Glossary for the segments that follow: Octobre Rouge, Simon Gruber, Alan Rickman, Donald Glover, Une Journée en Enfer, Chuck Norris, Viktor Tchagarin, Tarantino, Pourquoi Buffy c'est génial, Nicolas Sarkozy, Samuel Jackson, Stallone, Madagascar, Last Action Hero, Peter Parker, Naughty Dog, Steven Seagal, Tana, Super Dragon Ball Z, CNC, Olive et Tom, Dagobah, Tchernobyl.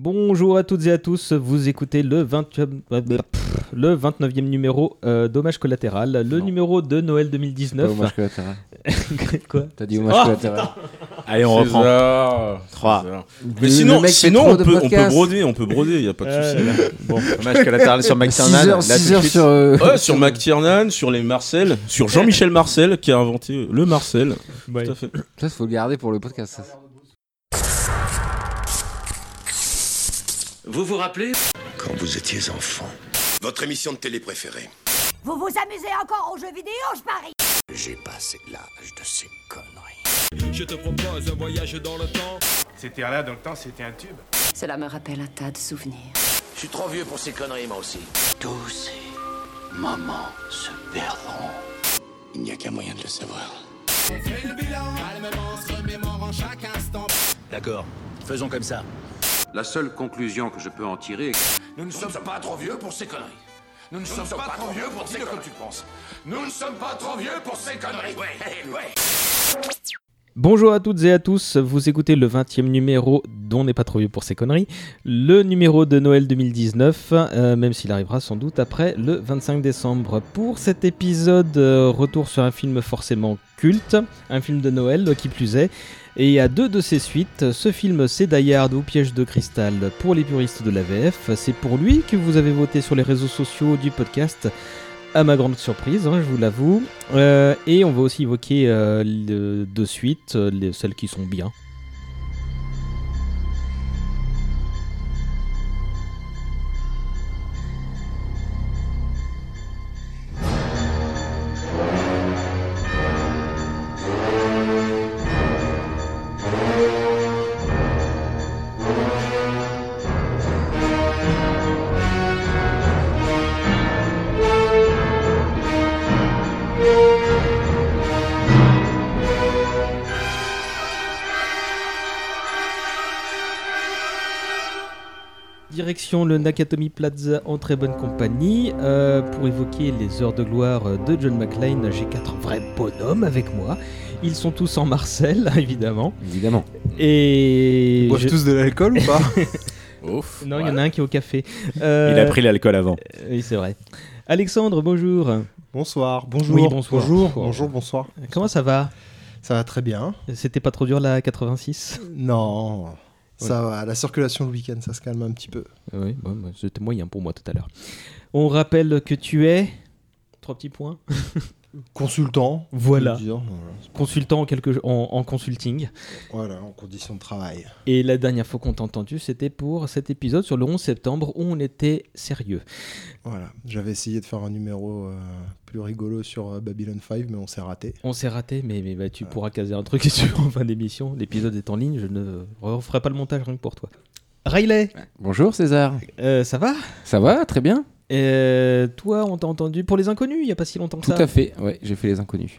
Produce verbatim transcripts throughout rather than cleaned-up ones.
Bonjour à toutes et à tous, vous écoutez le, vingt... le vingt-neuvième numéro euh, d'Hommage Collatéral, le non. numéro de Noël deux mille dix-neuf. C'est pas Hommage Collatéral. Quoi ? T'as dit Hommage oh, Collatéral. Allez, on reprend. Ça. trois. Mais sinon, sinon on, peut, on peut broder, on peut broder, y a pas de euh, souci. Bon, Hommage Collatéral sur McTiernan. six heures sur... Euh... Ouais, sur McTiernan, sur les Marcel, sur Jean-Michel Marcel qui a inventé le Marcel. Ouais. Tout à fait. Ça, faut le garder pour le podcast, ça. Vous vous rappelez ? Quand vous étiez enfant. Votre émission de télé préférée. Vous vous amusez encore aux jeux vidéo, je parie. J'ai passé l'âge de ces conneries. Je te propose un voyage dans le temps. C'était là dans le temps, c'était un tube. Cela me rappelle un tas de souvenirs. Je suis trop vieux pour ces conneries, moi aussi. Tous ces moments se perdront. Il n'y a qu'un moyen de le savoir. On fait le bilan, calmement, se remémorant chaque instant. D'accord, faisons comme ça. La seule conclusion que je peux en tirer est que... Nous ne sommes pas trop vieux pour ces conneries. Nous ne sommes pas trop vieux pour ces conneries. Nous ne sommes pas trop vieux pour ces conneries. Ouais, ouais. Bonjour à toutes et à tous, vous écoutez le vingtième numéro d'On n'est pas trop vieux pour ces conneries, le numéro de Noël deux mille dix-neuf, euh, même s'il arrivera sans doute après le vingt-cinq décembre. Pour cet épisode, euh, retour sur un film forcément culte, un film de Noël qui plus est. Et à deux de ses suites, ce film c'est Die Hard ou Piège de Cristal pour les puristes de la V F. C'est pour lui que vous avez voté sur les réseaux sociaux du podcast, à ma grande surprise, hein, je vous l'avoue. Euh, et on va aussi évoquer euh, le, de suite, les, celles qui sont bien. Direction le Nakatomi Plaza en très bonne compagnie euh, pour évoquer les heures de gloire de John McClane. J'ai quatre vrais bonhommes avec moi. Ils sont tous en Marcel, évidemment. Évidemment. Et ils boivent je... tous de l'alcool ou pas? Ouf. Non, il ouais. y en a un qui est au café. Euh... Il a pris l'alcool avant. Oui, c'est vrai. Alexandre, bonjour. Bonsoir. Bonjour. Oui, bonsoir. Bonjour. Bonjour. Bonsoir. Comment ça va? Ça va très bien. C'était pas trop dur la quatre-vingt-six? Non. Ça va, la circulation le week-end, ça se calme un petit peu. Oui, ouais, c'était moyen pour moi tout à l'heure. On rappelle que tu es... Trois petits points. Consultant. Voilà. Dire, voilà. Consultant en, quelque... en, en consulting. Voilà, en conditions de travail. Et la dernière fois qu'on t'a entendu, c'était pour cet épisode sur le onze septembre où on était sérieux. Voilà, j'avais essayé de faire un numéro... Euh... plus rigolo sur Babylon cinq, mais on s'est raté. On s'est raté, mais, mais bah, tu ouais. pourras caser un truc sur en fin d'émission. L'épisode est en ligne, je ne referai pas le montage rien que pour toi. Riley. Bonjour César. Euh, ça va ? Ça va, très bien. Et toi, on t'a entendu pour Les Inconnus, il n'y a pas si longtemps que ça. Tout à fait, ouais, j'ai fait Les Inconnus.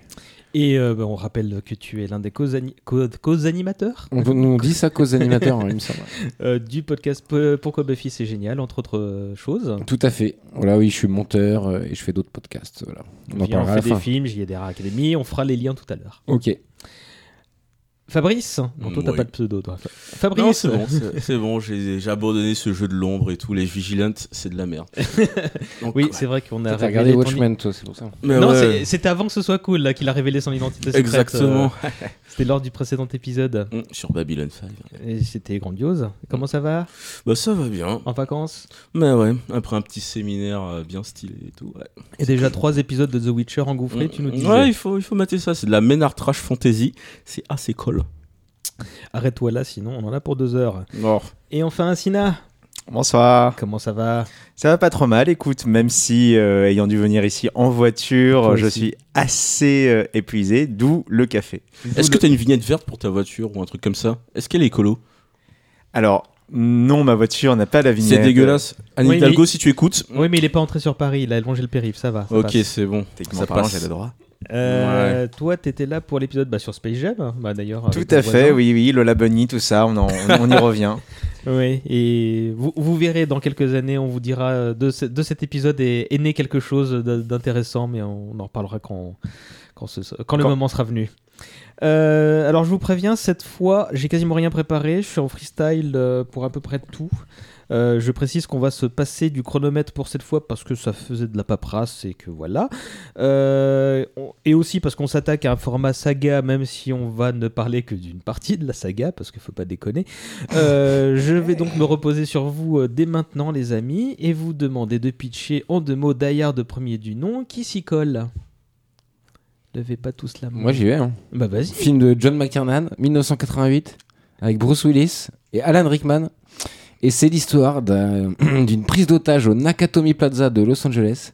Et euh, bah, on rappelle que tu es l'un des co-animateurs. On, on dit ça, co-animateur, hein, il me semble. Euh, du podcast P- Pourquoi Buffy c'est génial, entre autres choses. Tout à fait. Voilà, oui, je suis monteur euh, et je fais d'autres podcasts. Voilà. On, en on fait des fin. films, J D R Academy, on fera les liens tout à l'heure. Ok. Fabrice, non, toi t'as oui. pas de pseudo, toi. Fabrice, non, c'est bon, c'est, c'est bon, j'ai, j'ai abandonné ce jeu de l'ombre et tout. Les vigilantes, c'est de la merde. Donc, oui, ouais. c'est vrai qu'on a t'as regardé Watchmen, ton... toi, c'est pour ça. Mais non, ouais. c'est, c'était avant que ce soit cool là, qu'il a révélé son identité secrète. Exactement. Euh, c'était lors du précédent épisode mmh, sur Babylon cinq. Et c'était grandiose. Comment mmh. ça va ? Bah ça va bien. En vacances ? Mais ouais, après un petit séminaire euh, bien stylé et tout. Ouais. Et c'est déjà cool. Trois épisodes de The Witcher engouffrés, mmh. tu nous disais. Ouais, il faut, il faut mater ça. C'est de la ménard trash fantasy. C'est assez cool. Arrête-toi là, sinon on en a pour deux heures. Oh. Et enfin, Sina. Bonsoir. Comment ça va ? Ça va pas trop mal, écoute, même si euh, ayant dû venir ici en voiture, Toi je aussi. suis assez euh, épuisé, d'où le café. D'où Est-ce le... que t'as une vignette verte pour ta voiture ou un truc comme ça ? Est-ce qu'elle est écolo ? Alors, non, ma voiture n'a pas la vignette. C'est dégueulasse. Anne oui, Hidalgo, mais... si tu écoutes. Oui, mais il est pas entré sur Paris, il a allongé le périph', ça va. Ça ok, passe. c'est bon. Techniquement parlant, j'ai le droit. Euh, ouais. Toi, t'étais là pour l'épisode bah, sur Space Jam, bah, d'ailleurs. Tout à fait, voisin. oui, oui, Lola Bunny, tout ça, on, en, on, on y revient. Oui, et vous, vous verrez dans quelques années, on vous dira de, ce, de cet épisode est, est né quelque chose d'intéressant, mais on en reparlera quand, quand, ce, quand, quand le moment sera venu. Euh, alors je vous préviens, cette fois j'ai quasiment rien préparé, je suis en freestyle euh, pour à peu près tout. Euh, je précise qu'on va se passer du chronomètre pour cette fois parce que ça faisait de la paperasse et que voilà. Euh, on, et aussi parce qu'on s'attaque à un format saga, même si on va ne parler que d'une partie de la saga, parce qu'il ne faut pas déconner. Euh, je vais donc me reposer sur vous euh, dès maintenant, les amis, et vous demander de pitcher en deux mots Die Hard de premier du nom qui s'y colle. Levez pas tous la main. Moi j'y vais. Hein. Bah vas-y. Film de John McTiernan, dix-neuf cent quatre-vingt-huit, avec Bruce Willis et Alan Rickman. Et c'est l'histoire d'un, d'une prise d'otage au Nakatomi Plaza de Los Angeles,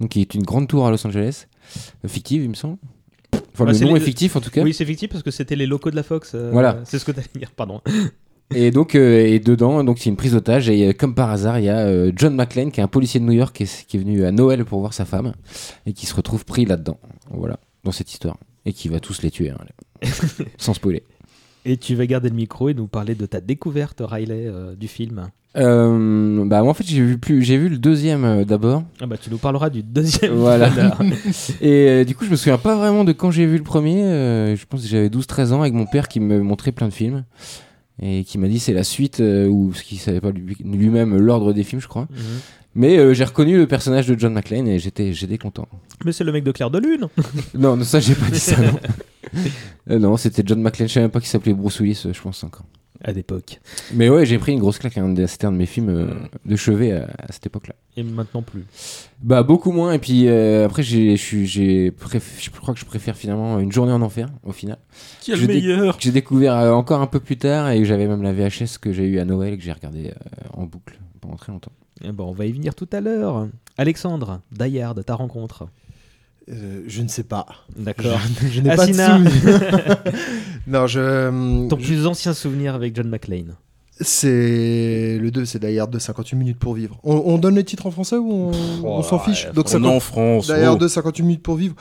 donc qui est une grande tour à Los Angeles, fictive il me semble. Enfin ah, le nom les... est fictif en tout cas. Oui, c'est fictif parce que c'était les locaux de la Fox. Euh, voilà. C'est ce que t'allais dire, pardon. Et donc euh, et dedans donc c'est une prise d'otage et euh, comme par hasard il y a euh, John McClane qui est un policier de New York qui est, qui est venu à Noël pour voir sa femme et qui se retrouve pris là-dedans. Voilà, dans cette histoire et qui va tous les tuer hein, sans spoiler. Et tu vas garder le micro et nous parler de ta découverte, Riley, euh, du film. Euh, bah moi en fait j'ai vu plus, j'ai vu le deuxième euh, d'abord. Ah bah tu nous parleras du deuxième. Voilà. Et euh, du coup je me souviens pas vraiment de quand j'ai vu le premier. Euh, je pense que j'avais douze treize ans avec mon père qui me montrait plein de films et qui m'a dit c'est la suite euh, ou ce qu'il savait pas lui, lui-même l'ordre des films je crois. Mmh. Mais euh, j'ai reconnu le personnage de John McClane et j'étais j'étais content. Mais c'est le mec de Claire de Lune. Non, ça j'ai pas dit ça. Non. euh, non, c'était John McClane, je savais même pas qu'il s'appelait Bruce Willis, je pense encore. À l'époque. Mais ouais, j'ai pris une grosse claque, hein. C'était un de mes films euh, de chevet à, à cette époque-là. Et maintenant plus. Bah beaucoup moins. Et puis euh, après, j'ai, j'ai, j'ai préf... je crois que je préfère finalement Une Journée en Enfer au final. Qui est le meilleur dé... que j'ai découvert euh, encore un peu plus tard et j'avais même la V H S que j'ai eu à Noël et que j'ai regardé euh, en boucle pendant très longtemps. Et bon, on va y venir tout à l'heure. Alexandre, Die Hard, ta rencontre. Euh, je ne sais pas. D'accord. Je, je n'ai Asina. Pas de souvenir. Non, je. Ton je... plus ancien souvenir avec John McClane. C'est le deux, c'est Die Hard deux, cinquante-huit minutes pour vivre. On, on donne les titres en français ou on, Pff, on s'en fiche ouais, donc, on est en France. Die Hard deux, cinquante-huit minutes pour vivre.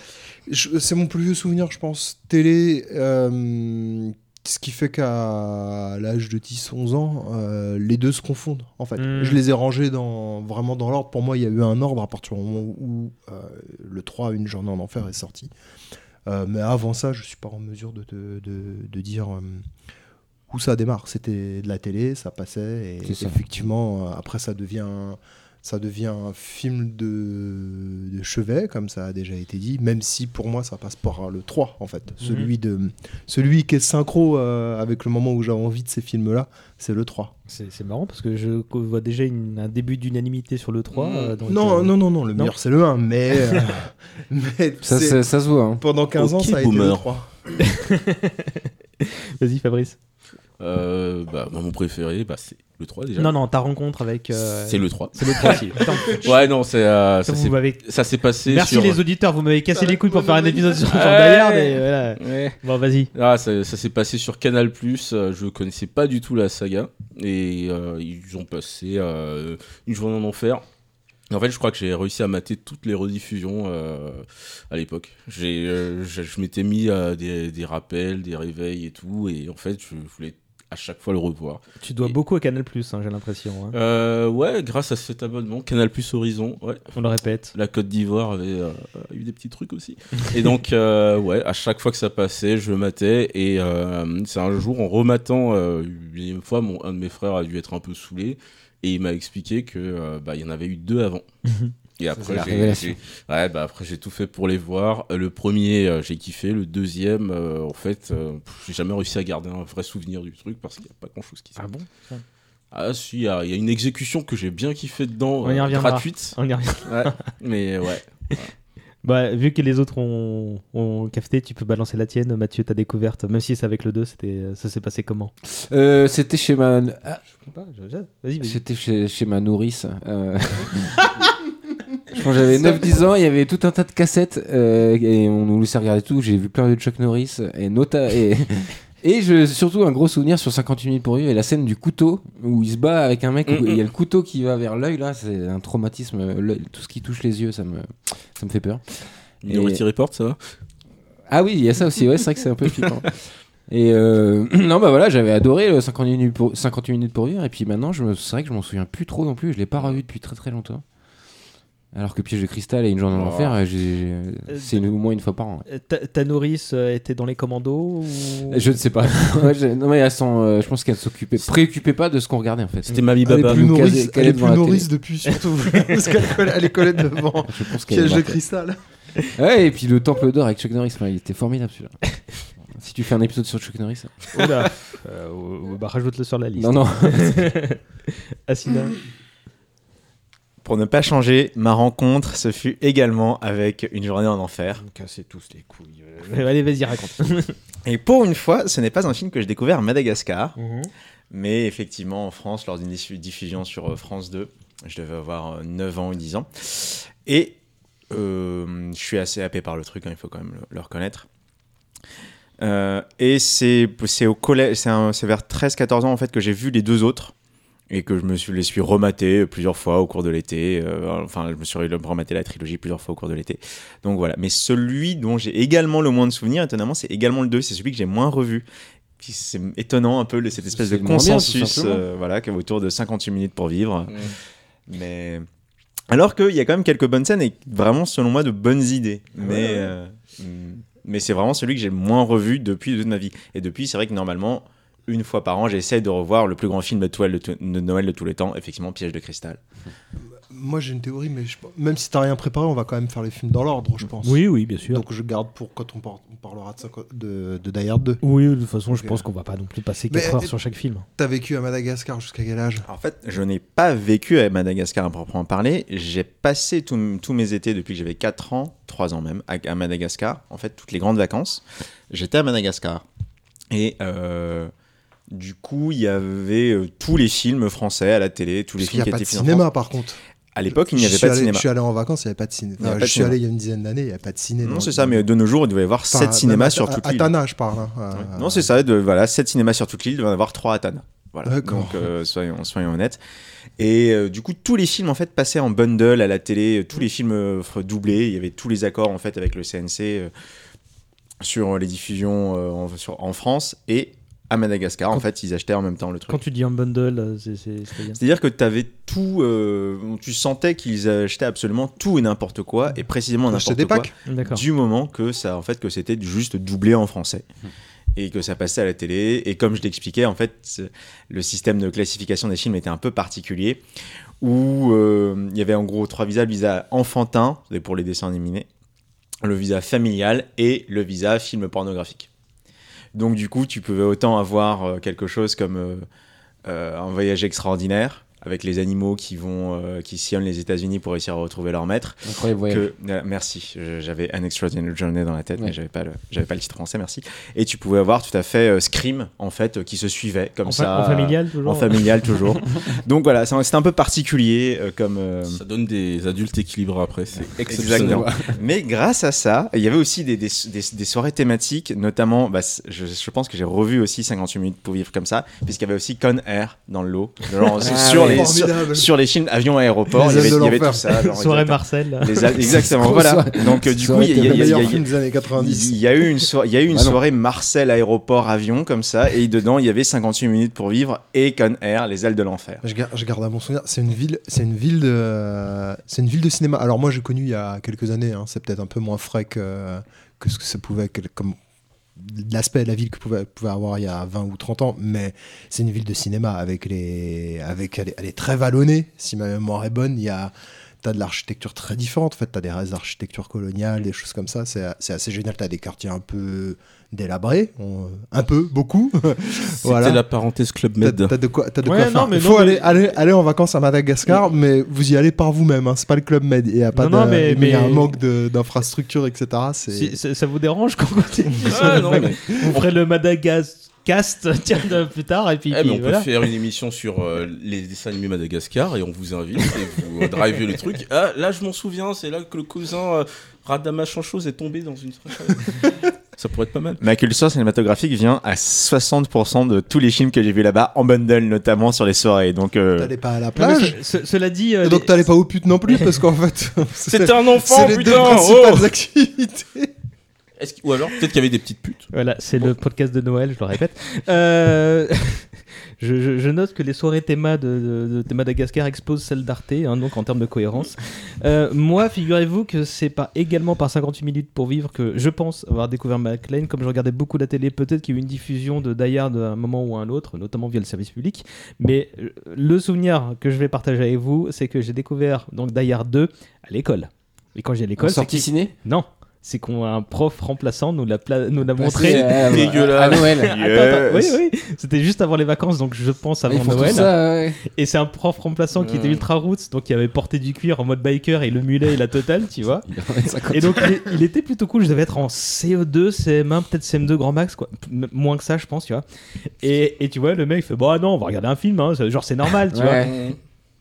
Je, c'est mon plus vieux souvenir, je pense. Télé. Euh, Ce qui fait qu'à l'âge de dix onze ans, euh, les deux se confondent, en fait. Mmh. Je les ai rangés dans, vraiment dans l'ordre. Pour moi, il y a eu un ordre à partir du moment où euh, le trois, Une Journée en Enfer, est sorti. Euh, mais avant ça, je ne suis pas en mesure de, de, de, de dire euh, où ça démarre. C'était de la télé, ça passait. Et ça. Effectivement, après, ça devient... Ça devient un film de... de chevet, comme ça a déjà été dit, même si pour moi ça passe par le trois, en fait. Mmh. Celui, de... Celui qui est synchro euh, avec le moment où j'ai envie de ces films-là, c'est le trois. C'est, c'est marrant parce que je vois déjà une... un début d'unanimité sur le trois. Mmh. Euh, donc non, euh... non, non, non, le non. meilleur c'est le un, mais. Euh... mais ça, ça, ça se voit. Hein. Pendant quinze okay, ans, ça a boomer. Été le trois. Vas-y, Fabrice. Euh, bah, bah, mon préféré, bah, c'est le trois déjà. Non, non, ta rencontre avec. Euh... C'est le trois. C'est le trois aussi. Attends. Ouais, non, c'est, euh, ça, ça, c'est... ça s'est passé. Merci sur... les auditeurs, vous m'avez cassé ça les couilles pour faire un épisode sur genre Die Hard. Et voilà. Ouais. Bon, vas-y. Ah, ça, ça s'est passé sur Canal+. Je connaissais pas du tout la saga. Et euh, ils ont passé euh, Une Journée en Enfer. En fait, je crois que j'ai réussi à mater toutes les rediffusions euh, à l'époque. J'ai, euh, je, je m'étais mis euh, des, des rappels, des réveils et tout. Et en fait, je voulais à chaque fois le revoir. Tu dois et... beaucoup à Canal+, hein, j'ai l'impression. Hein. Euh, ouais, grâce à cet abonnement, Canal+ Horizon. Ouais. On le répète. La Côte d'Ivoire avait euh, eu des petits trucs aussi. Et donc, euh, ouais, à chaque fois que ça passait, je matais. Et euh, c'est un jour, en rematant, euh, une fois, mon, un de mes frères a dû être un peu saoulé. Et il m'a expliqué que euh, bah, y en avait eu deux avant. Et après j'ai, j'ai, ouais, bah, après, j'ai tout fait pour les voir. Le premier, euh, j'ai kiffé. Le deuxième, euh, en fait, euh, pff, j'ai jamais réussi à garder un vrai souvenir du truc parce qu'il n'y a pas grand-chose qui s'est passé. Ah bon ? Ah si, il y, y a une exécution que j'ai bien kiffé dedans, euh, gratuite. On y reviendra. Ouais, mais ouais. ouais. Bah, vu que les autres ont, ont cafeté, tu peux balancer la tienne. Mathieu, ta découverte, même si c'est avec le deux, c'était, ça s'est passé comment ? euh, C'était chez ma... Ah, je sais pas, je... vas-y, vas-y. C'était chez, chez ma nourrice. Euh... je pense que j'avais neuf dix ans, il y avait tout un tas de cassettes euh, et on nous laissait regarder tout. J'ai vu plein de Chuck Norris et Nota... Et... Et je, surtout un gros souvenir sur cinquante-huit minutes pour vivre et la scène du couteau où il se bat avec un mec, il y a le couteau qui va vers l'œil, là, c'est un traumatisme, l'œil, tout ce qui touche les yeux, ça me, ça me fait peur. Minority et... Report, ça va ? Ah oui, il y a ça aussi, ouais, c'est vrai que c'est un peu flippant. Et euh, non, bah voilà, j'avais adoré le cinquante-huit minutes pour, cinquante-huit minutes pour vivre et puis maintenant, je me, c'est vrai que je m'en souviens plus trop non plus, je l'ai pas revu depuis très très longtemps. Alors que Piège de Cristal et Une Journée en Enfer, j'ai, j'ai, c'est une, au moins une fois par an. Ta nourrice était dans les commandos ou... Je ne sais pas. Non, mais elle s'en, euh, je pense qu'elle ne s'occupait, préoccupait pas de ce qu'on regardait en fait. C'était Mamie Baba. Elle est plus nourrice, elle est plus nourrice depuis surtout. Parce qu'elle est collée devant Piège de Cristal. Ouais, et puis le Temple d'Or avec Chuck Norris, il était formidable celui-là. Si tu fais un épisode sur Chuck Norris, oh là, euh, bah, rajoute-le sur la liste. Non, non. Asina. Pour ne pas changer, ma rencontre, ce fut également avec Une Journée en Enfer. Cassez tous les couilles. Allez, vas-y, raconte. Et pour une fois, ce n'est pas un film que j'ai découvert à Madagascar, mmh. mais effectivement en France, lors d'une diffusion sur France deux. Je devais avoir neuf ans ou dix ans. Et euh, je suis assez happé par le truc, hein, il faut quand même le, le reconnaître. Euh, et c'est, c'est, au collège, c'est, un, c'est vers treize à quatorze ans en fait, que j'ai vu les deux autres. Et que je me suis, les suis rematé plusieurs fois au cours de l'été. Euh, enfin, je me suis rematé la trilogie plusieurs fois au cours de l'été. Donc voilà. Mais celui dont j'ai également le moins de souvenirs, étonnamment, c'est également le deux. C'est celui que j'ai moins revu. Puis c'est étonnant un peu le, cette espèce c'est de consensus bien, euh, voilà, autour de cinquante-huit minutes pour vivre. Mmh. Mais... Alors qu'il y a quand même quelques bonnes scènes et vraiment, selon moi, de bonnes idées. Mais, ouais, ouais. Euh, mais c'est vraiment celui que j'ai le moins revu depuis de ma vie. Et depuis, c'est vrai que normalement... Une fois par an, j'essaie de revoir le plus grand film de, tout, de, tout, de Noël de tous les temps, effectivement, Piège de Cristal. Moi, j'ai une théorie, mais je, même si t'as rien préparé, on va quand même faire les films dans l'ordre, je pense. Oui, oui, bien sûr. Donc je garde pour quand on, par, on parlera de, ça, de, de Die Hard deux. Oui, de toute façon, okay. Je pense qu'on va pas non plus passer quatre heures sur chaque film. T'as vécu à Madagascar jusqu'à quel âge ? En fait, je n'ai pas vécu à Madagascar à proprement parler. J'ai passé tous mes étés, depuis que j'avais quatre ans, trois ans même, à, à Madagascar. En fait, toutes les grandes vacances, j'étais à Madagascar. Et... Euh, Du coup, il y avait euh, tous les films français à la télé, tous les films qui étaient financés. Il n'y a pas de cinéma, par contre. À l'époque, il n'y avait pas de allé, cinéma. Je suis allé en vacances, il n'y avait pas de cinéma. Enfin, je suis allé il y a une dizaine d'années, il n'y avait pas de cinéma. Non, c'est ça, mais de nos jours, il devait y avoir sept cinémas sur toute l'île. À Tana, je parle. Hein. Ouais. Euh, non, c'est ça, de, voilà, sept cinémas sur toute l'île, il devait y avoir trois à Tana. Voilà. D'accord. Donc, euh, soyons, soyons honnêtes. Et euh, du coup, tous les films, en fait, passaient en bundle à la télé, tous les films euh, doublés, il y avait tous les accords, en fait, avec le C N C euh, sur les diffusions euh, en, sur, en France et... À Madagascar, quand en fait, ils achetaient en même temps le truc. Quand tu dis un bundle, c'est, c'est, c'est-à-dire C'est-à-dire que t'avais tout, euh, tu sentais qu'ils achetaient absolument tout et n'importe quoi, et précisément n'importe quoi, des packs. Du moment que, ça, en fait, que c'était juste doublé en français, mmh. et que ça passait à la télé. Et comme je l'expliquais, en fait, le système de classification des films était un peu particulier, où euh, il y avait en gros trois visas, le visa enfantin, pour les dessins animés, le visa familial et le visa film pornographique. Donc du coup, tu pouvais autant avoir quelque chose comme euh, euh, un voyage extraordinaire avec les animaux qui vont euh, qui sillonnent les États-Unis pour essayer de retrouver leur maître. Incroyable voyage. Que, euh, merci. J'avais An Extraordinary Journey dans la tête, ouais. mais j'avais pas le j'avais pas le titre français. Merci. Et tu pouvais avoir tout à fait euh, Scream en fait euh, qui se suivait comme en fa- ça. En familial toujours. En familial toujours. Donc voilà, c'est, c'est un peu particulier euh, comme. Euh... Ça donne des adultes équilibrés après. C'est exceptionnel. Mais grâce à ça, il y avait aussi des des, des, des soirées thématiques, notamment. Bah, je, je pense que j'ai revu aussi cinquante-huit minutes pour vivre comme ça, puisqu'il y avait aussi Con Air dans le lot. Genre, ah, sur ouais. les Sur, sur les films avions aéroports, il y avait, il y avait tout ça. Genre, soirée Marcel. Les a- exactement, voilà. Donc du coup, il y, y, y, y, y a eu une, so- y a eu une ah soirée Marcel aéroport avion comme ça, et dedans il y avait cinquante-huit minutes pour vivre et Con Air, les ailes de l'enfer. Je garde, je garde à mon souvenir, c'est une ville, c'est une ville de, c'est une ville de cinéma. Alors moi j'ai connu il y a quelques années, hein, c'est peut-être un peu moins frais que que ce que ça pouvait que, comme l'aspect de la ville que pouvait, pouvait avoir il y a vingt ou trente ans, mais c'est une ville de cinéma avec les, avec, elle, est, elle est très vallonnée, si ma mémoire est bonne. Il y a, t'as de l'architecture très différente, en fait, t'as des restes d'architecture coloniale, des choses comme ça, c'est, c'est assez génial, t'as des quartiers un peu délabrés, on, un peu, beaucoup. Voilà. C'était la parenthèse Club Med. T'as, t'as de quoi, t'as de ouais, quoi non, faire. Mais il faut non, aller, mais... aller, aller en vacances à Madagascar, oui. mais vous y allez par vous-même, hein. C'est pas le Club Med, il y a pas non, de, non, mais, mais, mais y a un manque de, d'infrastructures, et cetera. C'est... Si, ça, ça vous dérange quand continue ah, non, mais... Vous ferez le Madagascar cast, tiens, plus tard, et puis, eh puis on voilà. peut faire une émission sur euh, les dessins animés Madagascar, et on vous invite, et vous drivez le truc. Ah, là, je m'en souviens, c'est là que le cousin euh, Radama Chanchose est tombé dans une... Ça pourrait être pas mal. Ma culture cinématographique vient à soixante pour cent de tous les films que j'ai vus là-bas, en bundle, notamment sur les soirées. Donc, euh... t'allais pas à la plage. Non, ce, cela dit, euh, donc les... t'allais pas aux putes non plus, parce qu'en fait... C'était un enfant, putain. C'est les deux principales oh activités. Est-ce que, ou alors peut-être qu'il y avait des petites putes. Voilà, c'est bon. Le podcast de Noël, je le répète. Euh... Je, je, je note que les soirées théma de, de, de Madagascar exposent celles d'Arte, hein, donc en termes de cohérence. Euh, moi, figurez-vous que c'est pas également par cinquante-huit minutes pour vivre que je pense avoir découvert McClane. Comme je regardais beaucoup la télé, peut-être qu'il y a eu une diffusion de Die Hard à un moment ou à un autre, notamment via le service public. Mais le souvenir que je vais partager avec vous, c'est que j'ai découvert donc Die Hard deux à l'école. Et quand j'ai à l'école, en sortie ciné ? Non. C'est qu'on a un prof remplaçant nous l'a pla... nous l'a montré euh, dégueulasse à Noël. Attends, yes. attends. Oui oui, c'était juste avant les vacances, donc je pense avant Noël. Ça, ouais. Et c'est un prof remplaçant mmh. qui était ultra roots, donc il avait porté du cuir en mode biker et le mulet et la totale, tu vois. Et donc il, il était plutôt cool. Je devais être en C E deux, C M un, peut-être C M deux grand max quoi, M- moins que ça je pense, tu vois. Et et tu vois le mec il fait bah non, on va regarder un film, hein. Genre c'est normal, tu ouais. vois.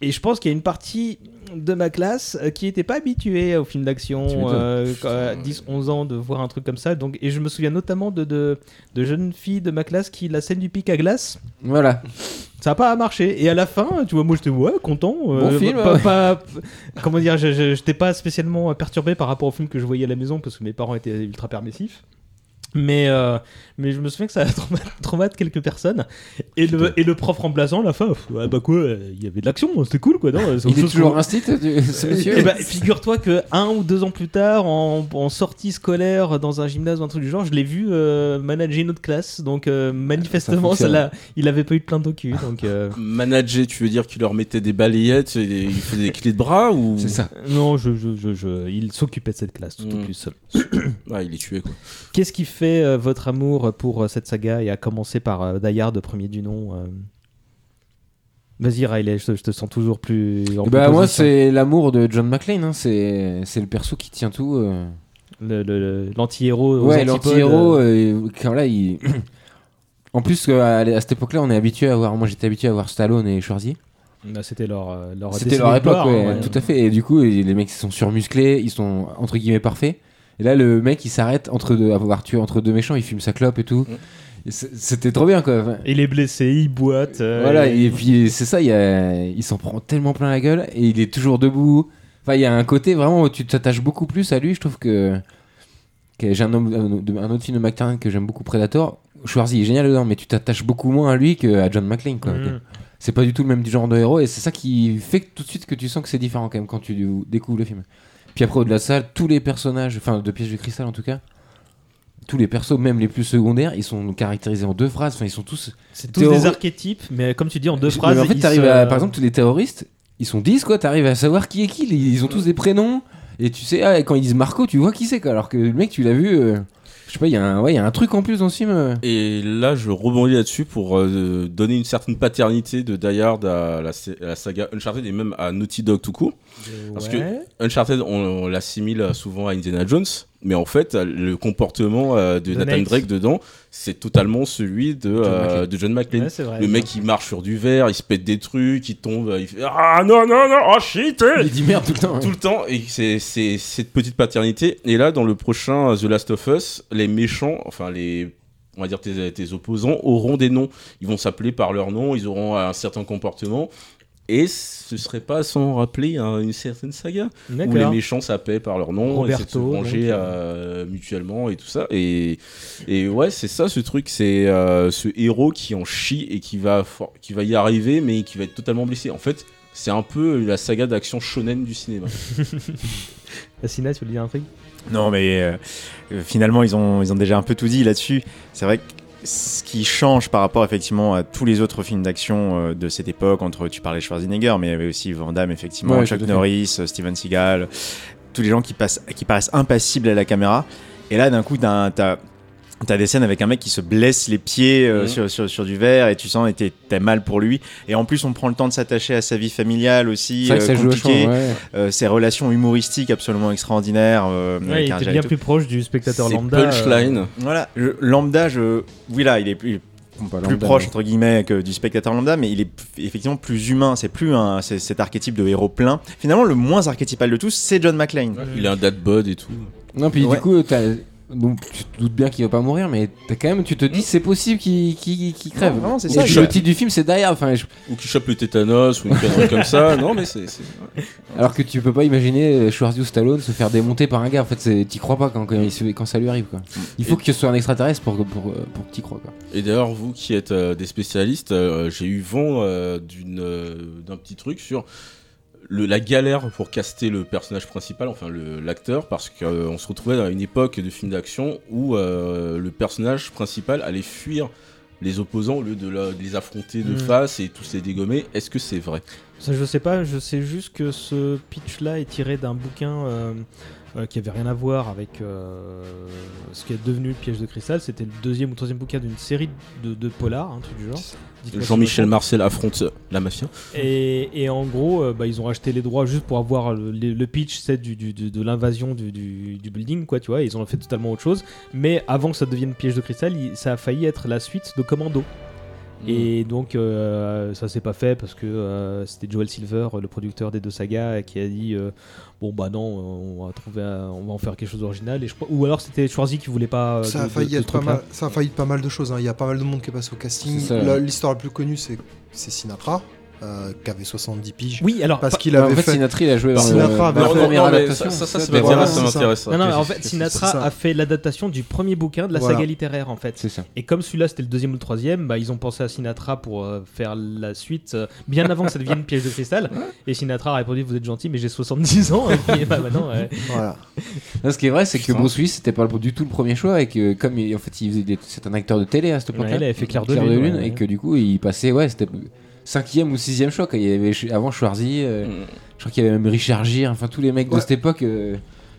Et je pense qu'il y a une partie de ma classe euh, qui n'était pas habituée aux films d'action euh, à dix onze ans de voir un truc comme ça, donc, et je me souviens notamment de, de, de jeunes filles de ma classe qui la scène du pic à glace, voilà, ça n'a pas marché, et à la fin tu vois moi j'étais ouais content, euh, bon film, pas, ouais. Pas, comment dire, je, je, j'étais pas spécialement perturbé par rapport au film que je voyais à la maison parce que mes parents étaient ultra permissifs. Mais, euh, mais je me souviens que ça a traumatisé quelques personnes. Et le, et le prof remplaçant, à la fin, ah bah quoi, il y avait de l'action, c'était cool quoi. Non, il est toujours qu'on... instit, ce monsieur. Et bah, figure-toi qu'un ou deux ans plus tard, en, en sortie scolaire, dans un gymnase ou un truc du genre, je l'ai vu euh, manager une autre classe. Donc euh, manifestement, ça ça il avait pas eu de plein de cul. Donc, euh... manager, tu veux dire qu'il leur mettait des balayettes et des, il faisait des clés de bras ou... C'est ça. Non, je, je, je, je, il s'occupait de cette classe, tout mmh. au plus. Ah, il est tué quoi. Qu'est-ce qu'il fait votre amour pour cette saga et à commencer par Die Hard, premier du nom? Vas-y Riley, je te sens toujours plus en bah moi c'est l'amour de John McClane, hein. c'est, c'est le perso qui tient tout, euh... le, le, l'anti-héros aux ouais antipodes. L'anti-héros euh, quand là il... en plus à, à cette époque là on est habitué à voir, moi j'étais habitué à voir Stallone et Schwarzenegger. Bah, c'était leur, leur, c'était leur époque peur, ouais, ouais. Tout à fait, et du coup les mecs ils sont surmusclés, ils sont entre guillemets parfaits. Et là, le mec, il s'arrête entre deux, avoir tué entre deux méchants, il fume sa clope et tout. Et c'était trop bien, quoi. Enfin, il est blessé, il boite. Euh... Voilà, et puis c'est ça, il, a, il s'en prend tellement plein la gueule et il est toujours debout. Enfin, il y a un côté vraiment où tu t'attaches beaucoup plus à lui. Je trouve que, que j'ai un, un autre film de McTiernan que j'aime beaucoup, Predator. Schwarzy est génial dedans, mais tu t'attaches beaucoup moins à lui qu'à John McClane, quoi. Mmh. C'est pas du tout le même genre de héros et c'est ça qui fait tout de suite que tu sens que c'est différent quand même quand tu découvres le film. Puis après, au-delà de ça, tous les personnages, enfin de Piège de Cristal en tout cas, tous les persos, même les plus secondaires, ils sont caractérisés en deux phrases. Enfin, ils sont tous. C'est tous théori- des archétypes, mais comme tu dis, en deux phrases. Mais en fait, t'arrives se... à. Par exemple, tous les terroristes, ils sont dix, quoi. T'arrives à savoir qui est qui. Ils ont tous des prénoms. Et tu sais, ah, quand ils disent Marco, tu vois qui c'est, quoi. Alors que le mec, tu l'as vu. Euh... Je sais pas, il y, ouais, y a un truc en plus dans ce film. Et là, je rebondis là-dessus pour euh, donner une certaine paternité de Die Hard à la, à la saga Uncharted et même à Naughty Dog tout court. Ouais. Parce que Uncharted, on, on l'assimile souvent à Indiana Jones, mais en fait, le comportement euh, de The Nathan Next. Drake dedans, c'est totalement celui de John euh, McClane. De John McClane. Ouais, c'est vrai, le mec, il marche sur du verre, il se pète des trucs, il tombe, il fait « Ah non, non, non, oh shit !» Il dit merde tout le temps. Tout le temps, et c'est, c'est, c'est cette petite paternité. Et là, dans le prochain The Last of Us, les méchants, enfin les... on va dire tes, tes opposants, auront des noms. Ils vont s'appeler par leur nom, ils auront un certain comportement. Et ce serait pas sans rappeler hein, une certaine saga. D'accord. Où les méchants s'appellent par leur nom, Roberto, et c'est de se venger euh, mutuellement et tout ça. Et, et ouais, c'est ça ce truc, c'est euh, ce héros qui en chie et qui va, for- qui va y arriver, mais qui va être totalement blessé. En fait, c'est un peu la saga d'action shonen du cinéma. Asina, tu veux dire un truc ? Non, mais euh, finalement, ils ont, ils ont déjà un peu tout dit là-dessus. C'est vrai que ce qui change par rapport effectivement à tous les autres films d'action euh, de cette époque, entre tu parlais de Schwarzenegger, mais il y avait aussi Van Damme, effectivement, ouais, Chuck Norris, euh, Steven Seagal, tous les gens qui, passent, qui paraissent impassibles à la caméra. Et là, d'un coup, t'as, t'as, t'as des scènes avec un mec qui se blesse les pieds euh, mmh. sur, sur, sur du verre et tu sens que t'as mal pour lui. Et en plus, on prend le temps de s'attacher à sa vie familiale aussi, euh, compliquée, ouais. euh, ses relations humoristiques absolument extraordinaires. Euh, ouais, il était bien plus proche du spectateur c'est lambda. C'est punchline. Euh... Voilà, je, lambda, je... oui, là, il est plus, plus lambda, proche, mais... entre guillemets, que du spectateur lambda, mais il est effectivement plus humain. C'est plus un, c'est, cet archétype de héros plein. Finalement, le moins archétypal de tous, c'est John McClane. Ouais, il a un dad bod et tout. Non, puis ouais. Du coup, t'as. Donc tu te doutes bien qu'il va pas mourir, mais t'as quand même, tu te dis c'est possible qu'il, qu'il, qu'il crève. Non, vraiment, c'est ça, le chopes... titre du film, c'est Die Hard. Enfin, je... Ou qu'il chope le tétanos ou une connerie comme ça. Non, mais c'est, c'est... Ouais. Alors que tu peux pas imaginer Schwarzenegger ou Stallone se faire démonter par un gars. En fait, c'est... t'y crois pas quand, quand, il... quand ça lui arrive. Quoi. Il faut et... que ce soit un extraterrestre pour, pour, pour, pour que t'y crois. Quoi. Et d'ailleurs, vous qui êtes euh, des spécialistes, euh, j'ai eu vent euh, d'une, euh, d'un petit truc sur. Le, la galère pour caster le personnage principal, enfin le, l'acteur, parce qu'on euh, se retrouvait à une époque de film d'action où euh, le personnage principal allait fuir les opposants au lieu de, la, de les affronter de mmh. face et tous les dégommer. Est-ce que c'est vrai ? Ça, je sais pas, je sais juste que ce pitch-là est tiré d'un bouquin euh, euh, qui avait rien à voir avec euh, ce qui est devenu le Piège de Cristal. C'était le deuxième ou troisième bouquin d'une série de, de polars, un hein, truc du genre. Jean-Michel Marcel affronte la mafia. Et, et en gros, euh, bah, ils ont racheté les droits juste pour avoir le, le, le pitch c'est du, du, de l'invasion du, du, du building, quoi, tu vois. Ils ont fait totalement autre chose. Mais avant que ça devienne Piège de Cristal, il, ça a failli être la suite de Commando. Mmh. Et donc, euh, ça s'est pas fait parce que euh, c'était Joel Silver, le producteur des deux sagas, qui a dit euh, bon, bah non, on va, trouver, on va en faire quelque chose d'original. Et je, ou alors c'était Schwarzy qui voulait pas. Euh, ça, de, a failli de, de pas mal, ça a failli être pas mal de choses. Hein. Il y a pas mal de monde qui est passé au casting. La, l'histoire la plus connue, c'est, c'est Sinatra. Euh, qui avait soixante-dix piges. Oui, alors parce qu'il avait en fait, fait... Sinatra il a joué dans Sinatra le... non, non, non, adaptation. Ça, ça, ça, ça, ça, voilà, ça m'intéresse. Non, non, en fait, Sinatra a fait l'adaptation du premier bouquin de la voilà. saga littéraire, en fait. C'est ça. Et comme celui-là, c'était le deuxième ou le troisième, bah, ils ont pensé à Sinatra pour euh, faire la suite euh, bien avant que ça devienne Piège de Cristal. Et Sinatra a répondu : vous êtes gentil, mais j'ai soixante-dix ans. Et puis, bah, bah, non, ouais. Voilà. Non, ce qui est vrai, c'est que Bruce Willis, c'était pas du tout le premier choix, et que comme il, en fait, il faisait des... c'est un acteur de télé à cette époque-là. Il avait fait Claire de Lune, et que du coup, il passait, ouais, c'était. Cinquième ou sixième choc, il y avait avant Schwarzy, euh, mmh. je crois qu'il y avait même Richard Gere, enfin tous les mecs ouais. de cette époque euh,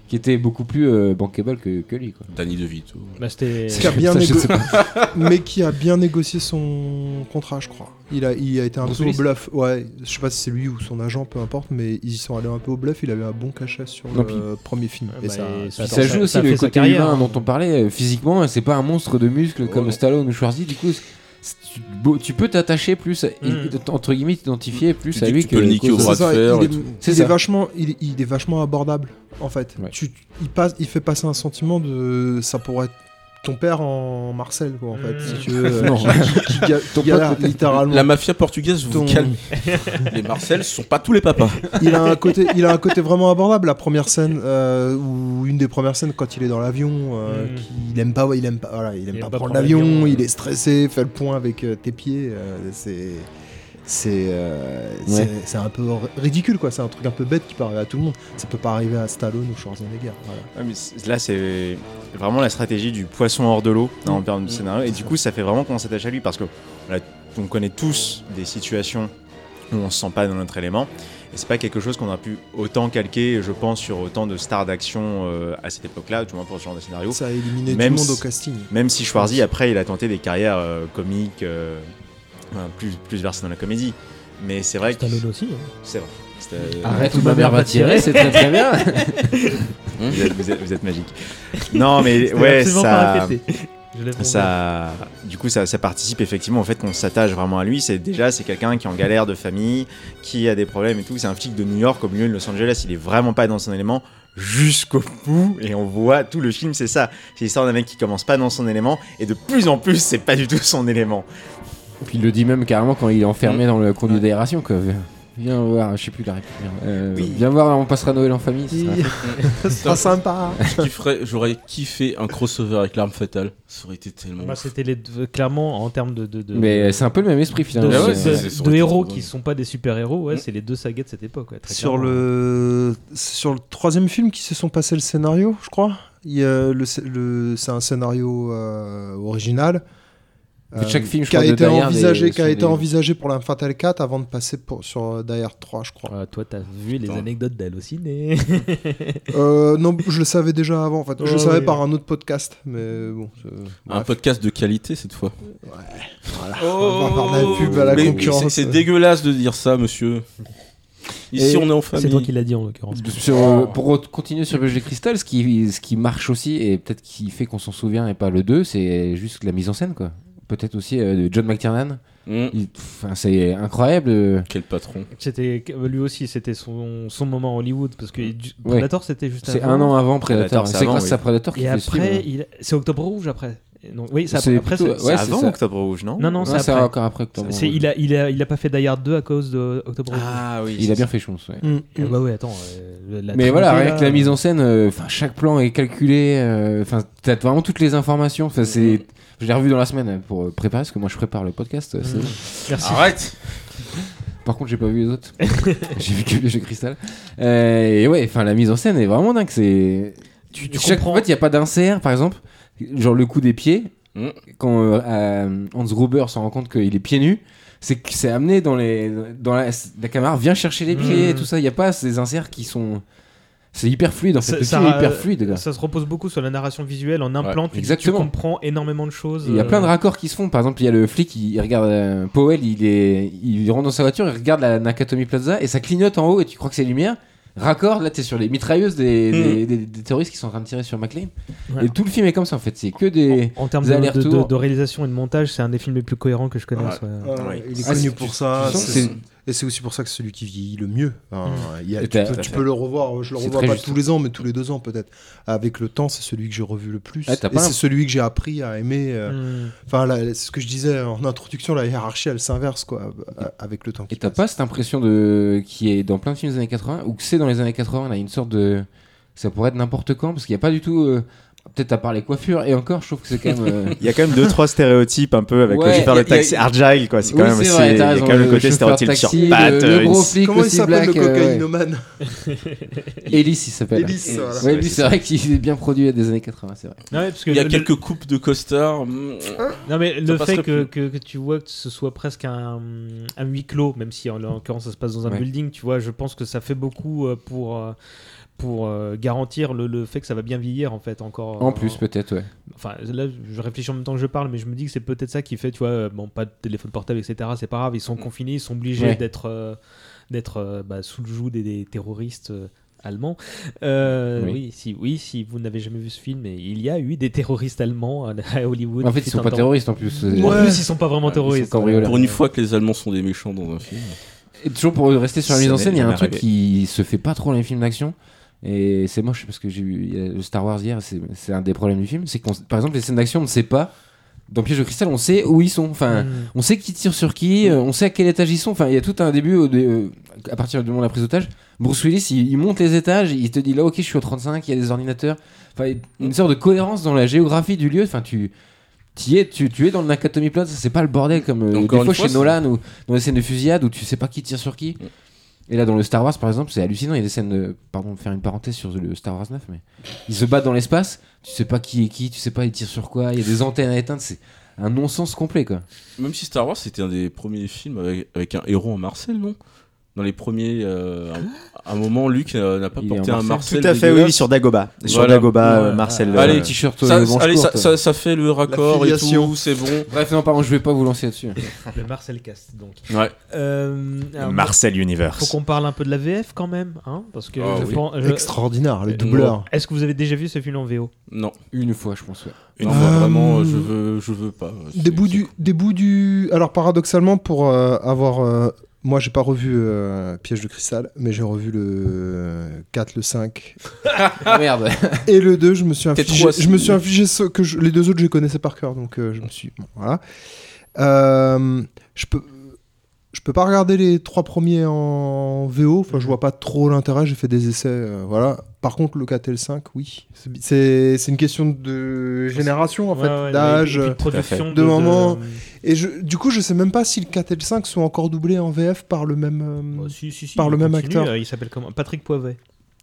qui étaient beaucoup plus euh, bankable que, que lui. Quoi. Danny DeVito. Bah, c'était... C'est bien ça, négo... mais qui a bien négocié son contrat, je crois. Il a, il a été un bon peu soliste. Au bluff. Ouais, je sais pas si c'est lui ou son agent, peu importe, mais ils y sont allés un peu au bluff. Il avait un bon cachet sur non, le puis... premier film. Ah, et bah, ça, et ça, ça joue ça, aussi ça le côté humain hein. dont on parlait. Physiquement, c'est pas un monstre de muscles oh, comme non. Stallone ou Schwarzy, du coup. C'est... tu peux t'attacher plus mmh. entre guillemets t'identifier plus tu à lui que, que au bras de fer il est, c'est il est vachement il est, il est vachement abordable en fait ouais. tu, il passe il fait passer un sentiment de ça pourrait être ton père en Marcel quoi en mmh. fait si tu veux non. qui, qui, qui, qui galère littéralement la mafia portugaise vous, ton... vous calme les Marcel sont pas tous les papas il a un côté il a un côté vraiment abordable la première scène euh, ou une des premières scènes quand il est dans l'avion euh, mmh. il aime pas il aime pas voilà, il aime il pas, pas prendre, prendre l'avion, l'avion il est stressé fait le point avec euh, tes pieds euh, c'est c'est, euh, ouais. c'est c'est un peu ridicule quoi c'est un truc un peu bête qui peut arriver à tout le monde ça peut pas arriver à Stallone ou Schwarzenegger voilà. Ouais, mais c'est, là c'est vraiment la stratégie du poisson hors de l'eau en termes mmh. de scénario et c'est du ça. Coup ça fait vraiment qu'on s'attache à lui parce que là, on connaît tous des situations où on se sent pas dans notre élément et c'est pas quelque chose qu'on a pu autant calquer je pense sur autant de stars d'action euh, à cette époque là du moins pour ce genre de scénario ça a éliminé même tout le monde si, au casting même si Schwarzy après il a tenté des carrières euh, comiques euh, Enfin, plus, plus versé dans la comédie, mais c'est vrai Stallone que... aussi. Hein. C'est vrai. Euh... Arrête où ma mère va tirer, c'est très très bien. vous, êtes, vous, êtes, vous êtes magique. Non mais c'était ouais ça... ça... Du coup ça, ça participe effectivement au fait qu'on s'attache vraiment à lui. C'est, déjà c'est quelqu'un qui est en galère de famille, qui a des problèmes et tout. C'est un flic de New York au milieu de Los Angeles, il est vraiment pas dans son élément. Jusqu'au bout, et on voit tout le film, c'est ça. C'est l'histoire d'un mec qui commence pas dans son élément, et de plus en plus c'est pas du tout son élément. Puis il le dit même carrément quand il est enfermé mmh. dans le conduit d'aération quoi. Viens voir, je sais plus la réplique. Euh, oui. Viens voir, on passera Noël en famille. Oui. Ça sera sympa. Je kifferais, j'aurais kiffé un crossover avec L'Arme Fatale. Ça aurait été tellement. Bah, c'était les deux, clairement en termes de, de, de. Mais c'est un peu le même esprit finalement. De, ah ouais, c'est, c'est, c'est de héros qui sont pas des super héros, ouais, mmh. c'est les deux sagas de cette époque. Ouais, très sur clairement. le sur le troisième film qui se sont passés le scénario, je crois. Il y a le, le c'est un scénario euh, original. Euh, chaque film, je qui a été envisagé, qui a été des... envisagé pour l'Arme Fatale quatre avant de passer pour, sur Die Hard trois, je crois. Euh, toi, t'as vu les non. anecdotes d'Hallociné. euh, Non, je le savais déjà avant. En fait, oh, je le savais oui. par un autre podcast, mais bon. C'est... Un bref. Podcast de qualité cette fois. Ouais. Voilà. Oh, on va faire de la pub à la mais concurrence. C'est, c'est dégueulasse de dire ça, monsieur. Ici, et on est en famille. C'est toi qui l'as dit en l'occurrence. Sur, oh. Pour continuer sur le jeu de cristal, ce qui, ce qui marche aussi et peut-être qui fait qu'on s'en souvient et pas le deux, c'est juste la mise en scène, quoi. peut-être aussi euh, de John McTiernan. Mm. Il, c'est incroyable. Quel patron. C'était, lui aussi, c'était son, son moment Hollywood, parce que mm. du, Predator, ouais. c'était juste avant. C'est un an avant Predator. Predator c'est avant, grâce oui. à Predator qu'il fait ce film. Il... C'est Octobre Rouge après. Non, oui, c'est, c'est après. Plutôt, c'est, c'est, ouais, c'est avant ça. Octobre Rouge, non ? Non, non, c'est, non, après. c'est encore après Octobre Rouge. Il a, il a, il a pas fait Die Hard deux à cause de Octobre Rouge. Ah oui. Il a bien ça. fait chance. Ouais. Mm. Ah, bah oui, attends. Euh, la mais voilà, avec la mise en scène, enfin euh, chaque plan est calculé. Enfin, euh, t'as vraiment toutes les informations. Enfin, c'est. Je l'ai revu dans la semaine pour préparer, parce que moi je prépare le podcast. C'est... Mmh. Merci. Arrête. Par contre, j'ai pas vu les autres. J'ai vu que le jeu Cristal. Euh, et ouais, enfin la mise en scène est vraiment dingue. C'est. Tu, tu chaque... comprends. En fait, il y a pas d'insert, par exemple, genre le coup des pieds. Mmh. Quand euh, euh, Hans Gruber se rend compte qu'il est pieds nus, c'est que c'est amené dans les dans la, la caméra vient chercher les pieds, mmh. tout ça. Il y a pas ces inserts qui sont. C'est hyper fluide, en fait. Ça, ça, hyper fluide, là. Ça se repose beaucoup sur la narration visuelle. En implant, ouais, tu, tu comprends énormément de choses. Il y a euh... plein de raccords qui se font. Par exemple, il y a le flic, il, il regarde euh, Powell, il, est, il rentre dans sa voiture, il regarde la Nakatomi Plaza et ça clignote en haut et tu crois que c'est lumière. Raccord, là, t'es sur les mitrailleuses des, mmh. des, des, des terroristes qui sont en train de tirer sur McClane. Ouais. Et tout le film est comme ça, en fait. C'est que des. En, en termes des de, de, de réalisation et de montage, c'est un des films les plus cohérents que je connaisse. Ouais. Ouais. Ouais. Il est connu ah, pour ça. Tu, tu c'est. Et c'est aussi pour ça que c'est celui qui vieillit le mieux. Hein. Il y a, tu, peux, tu peux le revoir, je le revois pas juste. tous les ans, mais tous les deux ans peut-être. Avec le temps, c'est celui que j'ai revu le plus. Ah, et c'est un... celui que j'ai appris à aimer. Euh... Mm. Enfin, là, c'est ce que je disais en introduction, la hiérarchie, elle s'inverse quoi, avec le temps. Et t'as passe. pas cette impression de... qui est dans plein de films des années quatre-vingts, ou que c'est dans les années quatre-vingts, là, une sorte de... Ça pourrait être n'importe quand, parce qu'il n'y a pas du tout... Euh... Peut-être à part les coiffures, et encore, je trouve que c'est quand même. Euh... Il y a quand même deux, trois stéréotypes un peu avec ouais, le chauffeur de taxi, a... Argyle, quoi. C'est oui, quand même c'est aussi. Vrai, il y a quand même le côté stéréotype taxi, sur pattes. Le, le gros flic, comment il s'appelle, le cocaïnomane ouais. Ellis, il s'appelle. Ellis, Ellis. Voilà. Ouais, lui, c'est vrai qu'il est bien produit à des années quatre-vingts, c'est vrai. Non, ouais, parce que il y a le... quelques coupes de costard. Non, mais le fait que, que, que tu vois que ce soit presque un, un huis clos, même si en l'occurrence ça se passe dans un ouais. building, tu vois, je pense que ça fait beaucoup pour. pour euh, garantir le, le fait que ça va bien vieillir en fait encore en euh, plus peut-être ouais enfin là je réfléchis en même temps que je parle mais je me dis que c'est peut-être ça qui fait tu vois euh, bon pas de téléphone portable etc c'est pas grave ils sont confinés ils sont obligés ouais. d'être euh, d'être euh, bah, sous le joug des, des terroristes euh, allemands euh, oui. Oui, si, oui si vous n'avez jamais vu ce film il y a eu des terroristes allemands à Hollywood en fait ils sont pas temps. terroristes en plus ouais. en plus ils sont pas vraiment terroristes ouais. pour une fois que les Allemands sont des méchants dans un film et toujours pour rester sur la mise en scène il y a un truc qui se fait pas trop dans les films d'action. Et c'est moche parce que j'ai eu Star Wars hier, c'est, c'est un des problèmes du film. C'est qu'on, par exemple, les scènes d'action, on ne sait pas. Dans Piège de Cristal, on sait où ils sont. Enfin, mmh. on sait qui tire sur qui, on sait à quel étage ils sont. Enfin, il y a tout un début au dé... à partir du moment de la prise d'otage. Bruce Willis, il, il monte les étages, il te dit là, ok, je suis au trente-cinq, il y a des ordinateurs. Enfin, une sorte de cohérence dans la géographie du lieu. Enfin, tu. Tu es, tu, tu es dans le Nakatomi Plaza, c'est pas le bordel comme des fois, fois chez c'est... Nolan ou dans les scènes de fusillade où tu sais pas qui tire sur qui. Mmh. Et là, dans le Star Wars, par exemple, c'est hallucinant. Il y a des scènes de... Pardon de faire une parenthèse sur le Star Wars neuf, mais... Ils se battent dans l'espace, tu sais pas qui est qui, tu sais pas ils tirent sur quoi, il y a des antennes à éteindre, c'est un non-sens complet, quoi. Même si Star Wars, c'était un des premiers films avec, avec un héros en Marcel, non ? Dans les premiers... Euh, à un moment, Luke euh, n'a pas il porté un Marcel. Tout à fait, oui, sur Dagobah. Voilà. Sur Dagobah, ouais. Marcel... Allez, euh, les t-shirts ça, manches allez, courtes. Ça, ça, ça fait le raccord et tout, c'est bon. Bref, non, pardon, je vais pas vous lancer là-dessus. Le Marcel Cast, donc. Ouais. Euh, alors, Marcel faut, Universe. Faut qu'on parle un peu de la V F, quand même, hein, parce que... Oh, je oui. prends, je... Extraordinaire, le doubleur. Est-ce que vous avez déjà vu ce film en V O ? Non. Une fois, je pense, ouais. Une euh... fois, vraiment, je veux, je veux pas. Des bouts du... Des bouts du... Alors, paradoxalement, pour avoir... Moi, j'ai pas revu euh, Piège de Cristal, mais j'ai revu le euh, quatre, le cinq. Merde. Et le deux, je me suis infligé. Je me suis infligé ce que je, les deux autres, je les connaissais par cœur, donc euh, je me suis. Bon, voilà. Euh, je peux. Je peux pas regarder les trois premiers en V O. Enfin, je vois pas trop l'intérêt. J'ai fait des essais, euh, voilà. Par contre, le quatre et le cinq, oui. C'est, c'est une question de génération, en ouais, fait, ouais, d'âge, de, production, de, de moment. De... Et je, du coup, je sais même pas si le quatre et le cinq sont encore doublés en V F par le même, euh, oh, si, si, si, par le continue, même acteur. Euh, il s'appelle comment ? Patrick Poivey.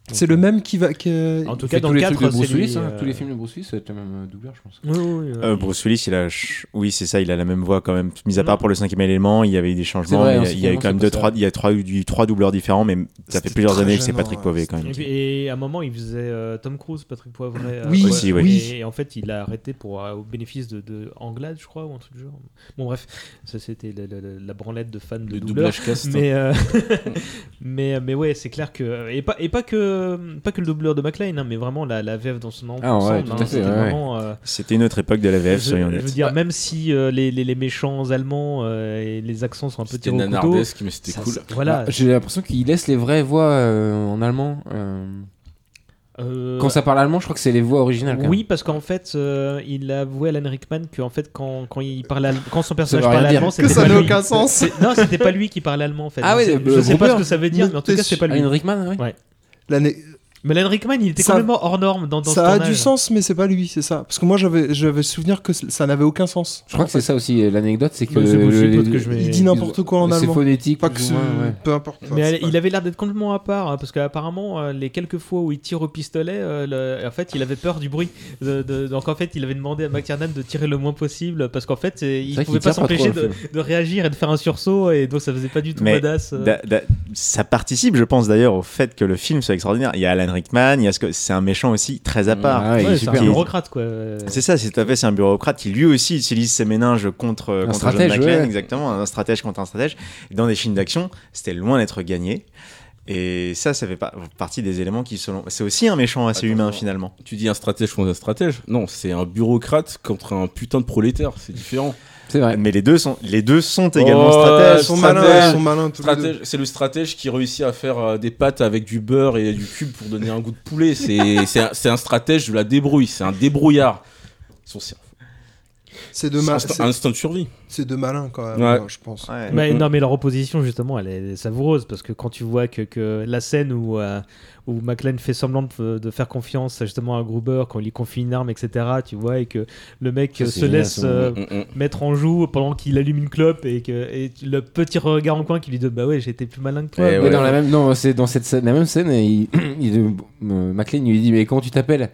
Donc c'est euh... le même qui va. Qui, euh... En tout cas, dans le cadre de Bruce Willis, hein, euh... tous les films de Bruce Willis, c'est le même doubleur, je pense. Oui, oui, oui. Euh, Bruce Willis, il a. Oui, c'est ça, il a la même voix quand même. Mis à part pour le cinquième élément, il y avait eu des changements. Vrai, il, y a, il y a eu quand même deux, trois, il y a trois, trois doubleurs différents, mais ça c'était fait plusieurs années gênant, que c'est Patrick ouais. Poivey quand même. Et, puis, et à un moment, il faisait euh, Tom Cruise, Patrick Poivey. Euh, oui, ouais, aussi, oui. Et, et en fait, il a arrêté pour, euh, au bénéfice de, de Anglade, je crois, ou un truc du genre. Bon, bref, ça c'était la, la, la, la branlette de fans de doubleurs. Mais ouais, c'est clair que. Et pas que. le, pas que le doubleur de McClane, hein, mais vraiment la, la V F dans son ensemble. Ah ouais, tout à hein, fait, c'était, ouais, vraiment, euh, c'était une autre époque de la V F je, sur Internet. Je veux dire, ouais, même si euh, les, les, les méchants allemands euh, et les accents sont un peu tirés au couteau, mais c'était ça, cool. Voilà. Bah, j'ai l'impression qu'ils laissent les vraies voix euh, en allemand. Euh... Euh... Quand ça parle allemand, je crois que c'est les voix originales. Quand oui, même. Parce qu'en fait, euh, il avouait Alan Rickman que en fait, quand quand il parlait, al... quand son personnage parlait allemand, c'était que ça n'a aucun sens. C'est... Non, c'était pas lui qui parlait allemand en fait. Ah oui, je le sais pas ce que ça veut dire, mais en tout cas, c'est pas lui. Alan Rickman, oui. Ouais. L'année... Mais Alan Rickman, il était ça... complètement hors norme dans, dans ça ce tournage. Ça a du sens, mais c'est pas lui, c'est ça. Parce que moi, j'avais j'avais souvenir que ça n'avait aucun sens. Je crois que c'est ça aussi l'anecdote, c'est que, c'est le, que je vais... il dit n'importe quoi en c'est allemand. C'est phonétique, pas que moins, ouais. Peu importe. Mais enfin, elle, il avait l'air d'être complètement à part, hein, parce qu'apparemment, euh, les quelques fois où il tire au pistolet, euh, le... en fait, il avait peur du bruit. De, de... Donc en fait, il avait demandé à McTiernan de tirer le moins possible, parce qu'en fait, il pouvait pas s'empêcher pas trop, de, de réagir et de faire un sursaut, et donc ça faisait pas du tout badass. Ça participe, je pense d'ailleurs, au fait que le film soit extraordinaire. Il y a Alan Rickman, il y a ce que... c'est un méchant aussi très à part. Ah ouais, ouais, c'est un bureaucrate quoi. C'est ça, c'est tout à fait, c'est un bureaucrate qui lui aussi utilise ses méninges contre, contre stratège, John McClane, ouais, exactement, un stratège contre un stratège. Dans des films d'action, c'était loin d'être gagné. Et ça, ça fait pas... partie des éléments qui, selon, c'est aussi un méchant assez Attends, humain finalement. Tu dis un stratège contre un stratège ? Non, c'est un bureaucrate contre un putain de prolétaire, c'est différent. C'est vrai. Mais les deux sont, les deux sont également oh, stratèges. Ils sont malins, ils sont malins tous les deux. C'est le stratège qui réussit à faire des pâtes avec du beurre et du cube pour donner un goût de poulet. C'est, c'est, un, c'est un stratège de la débrouille, c'est un débrouillard. Son cerveau. C'est de mal. C'est un instinct de survie. C'est de malin quand même, ouais. Hein, je pense. Ouais. Mais, non, mais leur opposition justement, elle est savoureuse parce que quand tu vois que, que la scène où euh, où McClane fait semblant de, de faire confiance justement à Gruber quand il lui confie une arme, et cetera. Tu vois, et que le mec ça, se laisse euh, mettre en joue pendant qu'il allume une clope et que et le petit regard en coin qui lui dit bah ouais j'étais plus malin que toi. Mais ouais, dans ouais. la même non c'est dans cette scène, la même scène il, il, euh, McClane lui dit mais comment tu t'appelles?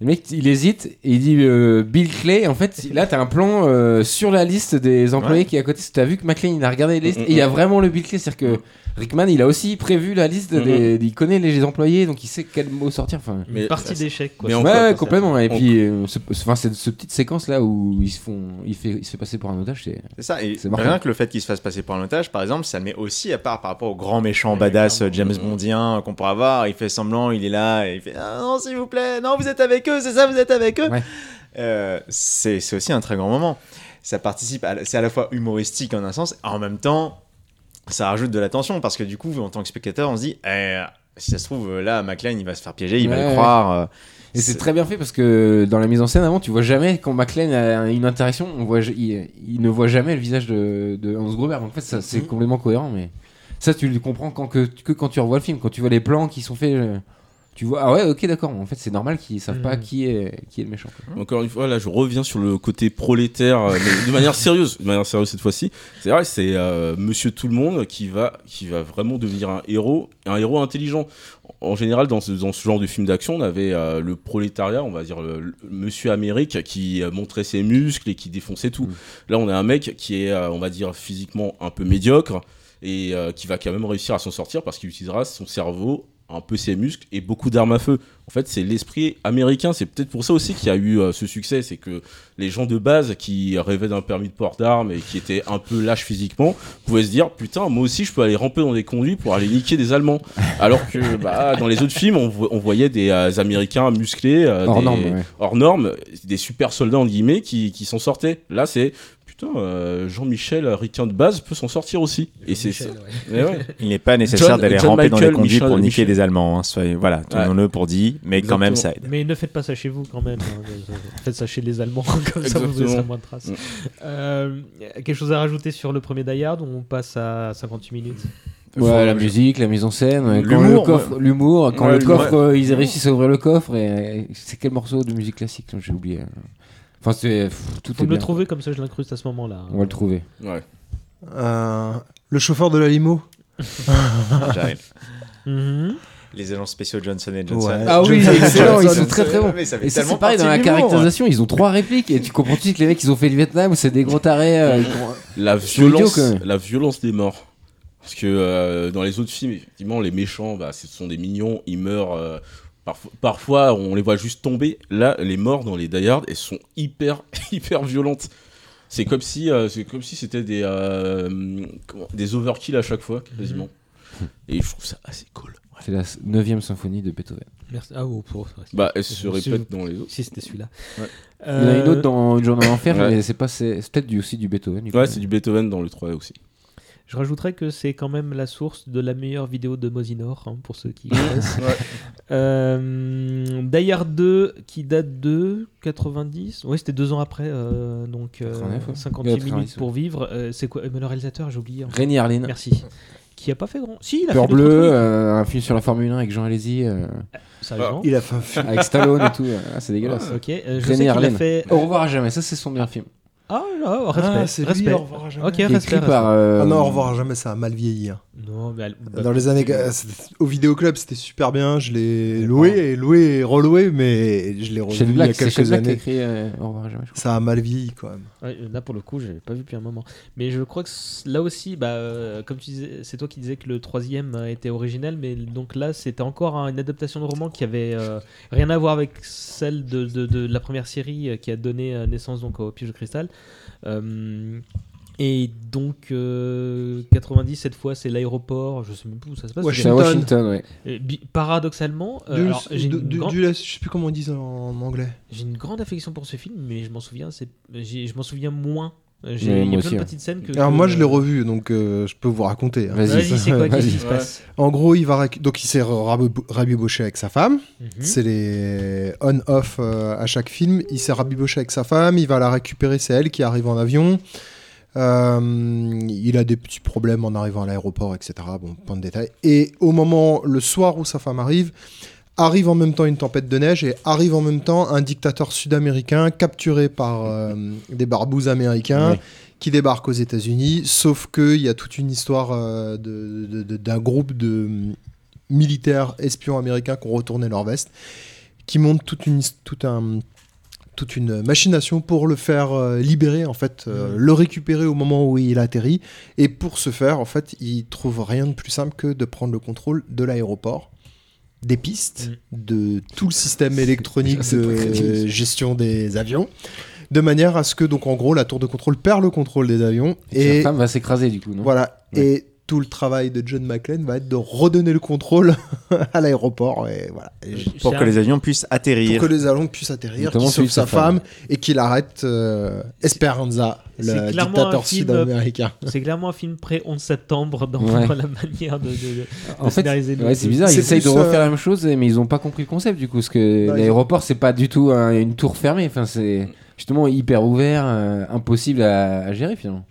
Le mec, il hésite et il dit euh, Bill Clay. En fait, là, t'as un plan euh, sur la liste des employés ouais. qui est à côté. T'as vu que McClane, il a regardé la liste mm-hmm. et il y a vraiment le Bill Clay. C'est-à-dire que Rickman, il a aussi prévu la liste. Des, mm-hmm. Il connaît les employés, donc il sait quel mot sortir. Enfin, mais partie d'échec. Quoi. Mais ouais, ouais, complètement. Et on... puis, euh, ce, enfin, cette ce petite séquence là où ils se font, il fait, il se fait passer pour un otage. C'est, c'est ça. Et c'est rien que le fait qu'il se fasse passer pour un otage, par exemple, ça met aussi à part par rapport au grand méchant badass ouais, James mm-hmm. Bondien qu'on pourrait avoir. Il fait semblant, il est là, et il fait ah, non, s'il vous plaît, non, vous êtes avec eux. C'est ça, vous êtes avec eux. Ouais. Euh, c'est, c'est aussi un très grand moment. Ça participe, à, c'est à la fois humoristique en un sens, en même temps, ça rajoute de la tension parce que du coup, en tant que spectateur, on se dit, eh, si ça se trouve là, McClane, il va se faire piéger, il ouais, va le croire. Ouais. Et c'est... c'est très bien fait parce que dans la mise en scène avant, tu vois jamais quand McClane a une interaction, on voit, il, il ne voit jamais le visage de, de Hans Gruber. Donc en fait, ça, c'est mmh. complètement cohérent, mais ça, tu le comprends quand que, que quand tu revois le film, quand tu vois les plans qui sont faits. Je... Tu vois, ah ouais, ok, d'accord. En fait, c'est normal qu'ils savent mmh. pas qui est qui est le méchant. Encore une fois, là, je reviens sur le côté prolétaire, mais de manière sérieuse, de manière sérieuse cette fois-ci. C'est vrai, c'est euh, Monsieur Tout le Monde qui va qui va vraiment devenir un héros, un héros intelligent. En général, dans ce, dans ce genre de film d'action, on avait euh, le prolétariat, on va dire le, le Monsieur Amérique qui montrait ses muscles et qui défonçait tout. Mmh. Là, on a un mec qui est, euh, on va dire, physiquement un peu médiocre et euh, qui va quand même réussir à s'en sortir parce qu'il utilisera son cerveau, un peu ses muscles et beaucoup d'armes à feu. En fait, c'est l'esprit américain. C'est peut-être pour ça aussi qu'il y a eu euh, ce succès. C'est que les gens de base qui rêvaient d'un permis de port d'armes et qui étaient un peu lâches physiquement pouvaient se dire « Putain, moi aussi, je peux aller ramper dans des conduits pour aller niquer des Allemands. » Alors que bah, dans les autres films, on, vo- on voyait des euh, Américains musclés, euh, hors, des, normes, ouais. hors normes, des super soldats, entre guillemets, qui, qui s'en sortaient. Là, c'est... Euh, Jean-Michel Riquin de base peut s'en sortir aussi. Et c'est Michel, ça. Ouais. Ouais. Il n'est pas nécessaire John, d'aller John ramper Michael, dans les conduits Michel, pour niquer Michel. Des Allemands. Hein. Soyez, voilà, tenons-le ouais. pour dit, mais exactement. Quand même ça aide. Mais ne faites pas ça chez vous quand même. Hein. Faites ça chez les Allemands, comme exactement. Ça vous laissez moins de traces. Mmh. Euh, quelque chose à rajouter sur le premier Die Hard, on passe à cinquante-huit minutes. Ouais, enfin, la musique, la mise en scène, l'humour, quand le coffre, ouais. l'humour, quand ouais, le coffre ouais. euh, ils réussissent à ouvrir le coffre. Et, et c'est quel morceau de musique classique j'ai oublié. Enfin, c'est, pff, tout faut est me bien. Le trouver comme ça, je l'incruste à ce moment-là. Hein. On va le trouver. Ouais. Euh, le chauffeur de la limo. J'arrive. Mm-hmm. Les agents spéciaux Johnson et Johnson. Ouais. Ah oui, Johnson, excellent, Johnson, ils sont très très bons. Mais et ça, c'est pareil dans la caractérisation, ouais. ils ont trois répliques et tu comprends tout de suite que les mecs ils ont fait le Vietnam, c'est des gros tarés. Euh, la violence, vidéo, la violence des morts. Parce que euh, dans les autres films, effectivement, les méchants, bah, ce sont des mignons, ils meurent. Euh, Parfois, parfois, on les voit juste tomber. Là, les morts dans les Die Hard, elles sont hyper, hyper violentes. C'est comme si, euh, c'est comme si c'était des, euh, comment, des overkills à chaque fois, quasiment. Et je trouve ça assez cool. Ouais. C'est la neuvième symphonie de Beethoven. Merci. Ah, oh, pour... Bah, elle se répète dans les autres. Si, c'était celui-là. Ouais. Euh... Il y en a une autre dans Une Journée en Enfer, ouais. mais c'est, pas, c'est, c'est peut-être du, aussi du Beethoven. Du ouais, coup, c'est ouais. du Beethoven dans le trois aussi. Je rajouterais que c'est quand même la source de la meilleure vidéo de Mosinor, hein, pour ceux qui connaissent. ouais. euh, Die Hard deux, qui date de quatre-vingt-dix. Oui, c'était deux ans après, euh, donc euh, quatre-vingt-dix, cinquante-huit minutes pour vivre. Euh, c'est quoi, mais le réalisateur, j'ai oublié. Rémi Harlin. Merci. Qui a pas fait grand. Si, il a Peur fait bleu, euh, un film sur la Formule un avec Jean Alesi. Euh... Sérieusement. Il a fait un film avec Stallone et tout. Ah, c'est dégueulasse. Ah, ok. Euh, je Rémi Harlin. Fait... Au revoir à jamais. Ça, c'est son meilleur film. Ah, non, respect. Ah, c'est respect. Lui, Au revoir à jamais. Okay, respect, respect. Par, euh... ah non, Au revoir à jamais, ça a mal vieilli. Hein. Non, mais elle... Dans les années... Au vidéoclub, c'était super bien. Je l'ai c'est loué, et loué et reloué, mais je l'ai revu il y a quelques années. Black écrit, euh, Au revoir à jamais, ça a mal vieilli, quand même. Ouais, là, pour le coup, je l'ai pas vu depuis un moment. Mais je crois que là aussi, bah, euh, comme tu disais, c'est toi qui disais que le troisième était originel, mais donc là, c'était encore hein, une adaptation de roman qui avait euh, rien à voir avec celle de, de, de, de la première série qui a donné naissance donc, au Piège de Cristal. Euh, et donc euh, quatre-vingt-dix cette fois c'est l'aéroport, je sais même pas où ça se passe. Washington, c'est Washington ouais. Et, bi- paradoxalement, euh, du, alors, j'ai du, du, grande... du, je sais plus comment on dit en, en anglais. J'ai une grande affection pour ce film, mais je m'en souviens, c'est, j'ai, je m'en souviens moins. J'ai, oui, il y a plein de petites scènes que. Alors que... moi je l'ai revu, donc euh, je peux vous raconter. Hein. Vas-y, Vas-y, c'est quoi Vas-y. Qu'est-ce qui se passe ? En gros, il va donc il s'est rabiboché avec sa femme. Mm-hmm. C'est les on/off euh, à chaque film. Il s'est rabiboché avec sa femme. Il va la récupérer. C'est elle qui arrive en avion. Euh, il a des petits problèmes en arrivant à l'aéroport, et cetera. Bon, point de détail. Et au moment, le soir où sa femme arrive, arrive en même temps une tempête de neige et arrive en même temps un dictateur sud-américain capturé par euh, des barbouzes américains oui. qui débarquent aux États-Unis. Sauf qu'il y a toute une histoire euh, de, de, de, d'un groupe de militaires espions américains qui ont retourné leur veste, qui montent toute une, toute un, toute une machination pour le faire euh, libérer, en fait, euh, mmh. le récupérer au moment où il atterrit. Et pour ce faire, en fait, ils trouvent rien de plus simple que de prendre le contrôle de l'aéroport, des pistes, mmh. de tout le système électronique ça, de gestion des avions, de manière à ce que, donc en gros, la tour de contrôle perd le contrôle des avions. Et, et la femme va s'écraser, du coup, non ? Voilà. Ouais. Et tout le travail de John McClane va être de redonner le contrôle à l'aéroport. Et voilà. Et pour que un... les avions puissent atterrir. Pour que les avions puissent atterrir, qu'il sauve sa femme, femme et qu'il arrête euh, Esperanza, c'est le dictateur sud-américain. C'est clairement un film pré-onze septembre dans, ouais. dans la manière de, de, de en fait, scénariser. Ouais, c'est bizarre, c'est ils essayent de refaire euh... la même chose, mais ils n'ont pas compris le concept du coup. Parce que ouais, l'aéroport, c'est pas du tout un, une tour fermée. Enfin, c'est justement hyper ouvert, euh, impossible à, à gérer finalement.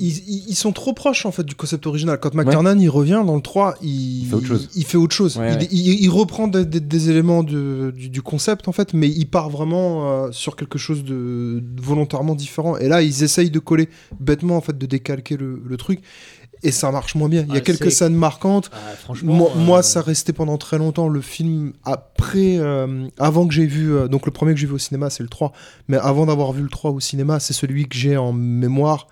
Ils, ils sont trop proches en fait du concept original. Quand McTiernan ouais. il revient dans le trois, il, il fait autre chose. Il, il, fait autre chose. Ouais, il, ouais. il, il reprend des, des, des éléments de, du, du concept en fait, mais il part vraiment euh, sur quelque chose de, de volontairement différent. Et là, ils essayent de coller bêtement en fait, de décalquer le, le truc. Et ça marche moins bien. Il y a ah, quelques c'est... scènes marquantes. Ah, moi, euh... moi, ça restait pendant très longtemps. Le film, après, euh, avant que j'ai vu... Euh, donc le premier que j'ai vu au cinéma, c'est le trois. Mais avant d'avoir vu le trois au cinéma, c'est celui que j'ai en mémoire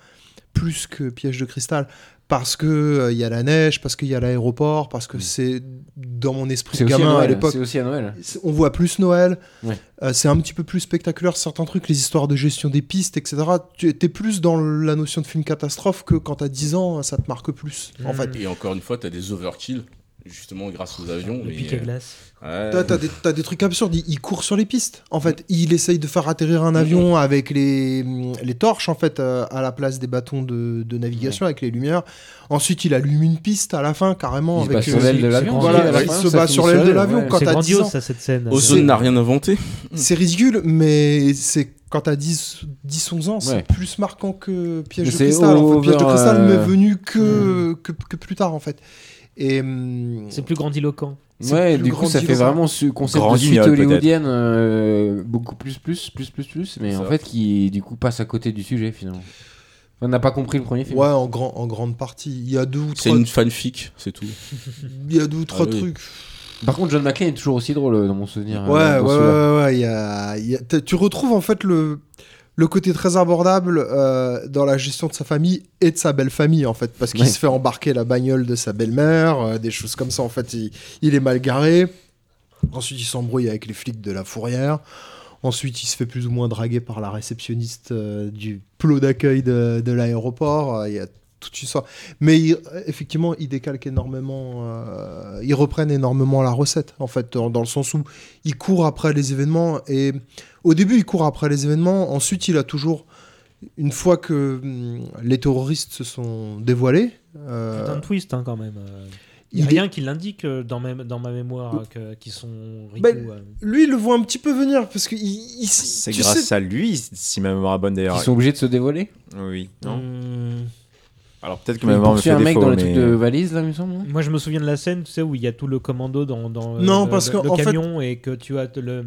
plus que Piège de Cristal, parce qu'il euh, y a la neige, parce qu'il y a l'aéroport, parce que oui. c'est dans mon esprit c'est de gamin à, Noël, à l'époque. C'est aussi à Noël. On voit plus Noël, oui. euh, c'est un petit peu plus spectaculaire certains trucs, les histoires de gestion des pistes, et cetera. Tu t'es plus dans la notion de film catastrophe que quand t'as dix ans, ça te marque plus. Mmh. En fait. Et encore une fois, t'as des overkills, justement grâce aux avions. Le mais... pic à glace. Ouais. T'as, t'as, des, t'as des trucs absurdes, il, il court sur les pistes. En fait, il essaye de faire atterrir un avion avec les, les torches en fait, euh, à la place des bâtons de, de navigation ouais. avec les lumières. Ensuite, il allume une piste à la fin carrément. Il avec se bat euh, sur l'aile de l'avion. Voilà, il se bat sur l'aile de l'avion. C'est grandiose ça cette scène. Ozone n'a rien inventé. C'est ridicule, mais c'est quand t'as dix onze ans, c'est ouais. plus marquant que Piège mais de Cristal. En fait, Piège de Cristal euh... m'est venu que, que, que plus tard en fait. Et, hum, c'est plus grandiloquent. C'est ouais, plus du coup, ça fait vraiment ce concept de suite hollywoodienne, euh, beaucoup plus, plus, plus, plus, plus, mais c'est en ça. Fait qui du coup passe à côté du sujet finalement. On n'a pas compris le premier film. Ouais, en, grand, en grande partie. Il y a deux ou trois. C'est une fanfic, c'est tout. Il y a deux ou trois ah, trucs. Oui. Par contre, John McClane est toujours aussi drôle dans mon souvenir. Ouais, euh, ouais, ouais, ouais. Y a, y a, tu retrouves en fait le. Le côté très abordable euh, dans la gestion de sa famille et de sa belle-famille, en fait, parce qu'il ouais. se fait embarquer la bagnole de sa belle-mère, euh, des choses comme ça, en fait, il, il est mal garé. Ensuite, il s'embrouille avec les flics de la fourrière. Ensuite, il se fait plus ou moins draguer par la réceptionniste euh, du plot d'accueil de, de l'aéroport. Il y a toute une histoire. Mais il, effectivement, il décalque énormément euh, ils reprennent énormément la recette, en fait, dans, dans le sens où ils courent après les événements, et au début, ils courent après les événements, ensuite, il a toujours, une fois que hum, les terroristes se sont dévoilés... Euh, c'est un twist, hein, quand même. Il n'y a rien est... qui l'indique dans, même, dans ma mémoire que, qu'ils sont Riku. Ben, euh... Lui, il le voit un petit peu venir, parce que... Il, il, c'est grâce sais... à lui, si ma mémoire est bonne, d'ailleurs. Ils sont obligés de se dévoiler ? Oui, non hum... Alors peut-être que ma mémoire me fait défaut. Tu as un mec dans le mais... truc de valise là, il me semble. Moi, je me souviens de la scène, tu sais, où il y a tout le commando dans dans non, le, parce le, que, le en camion fait... et que tu as le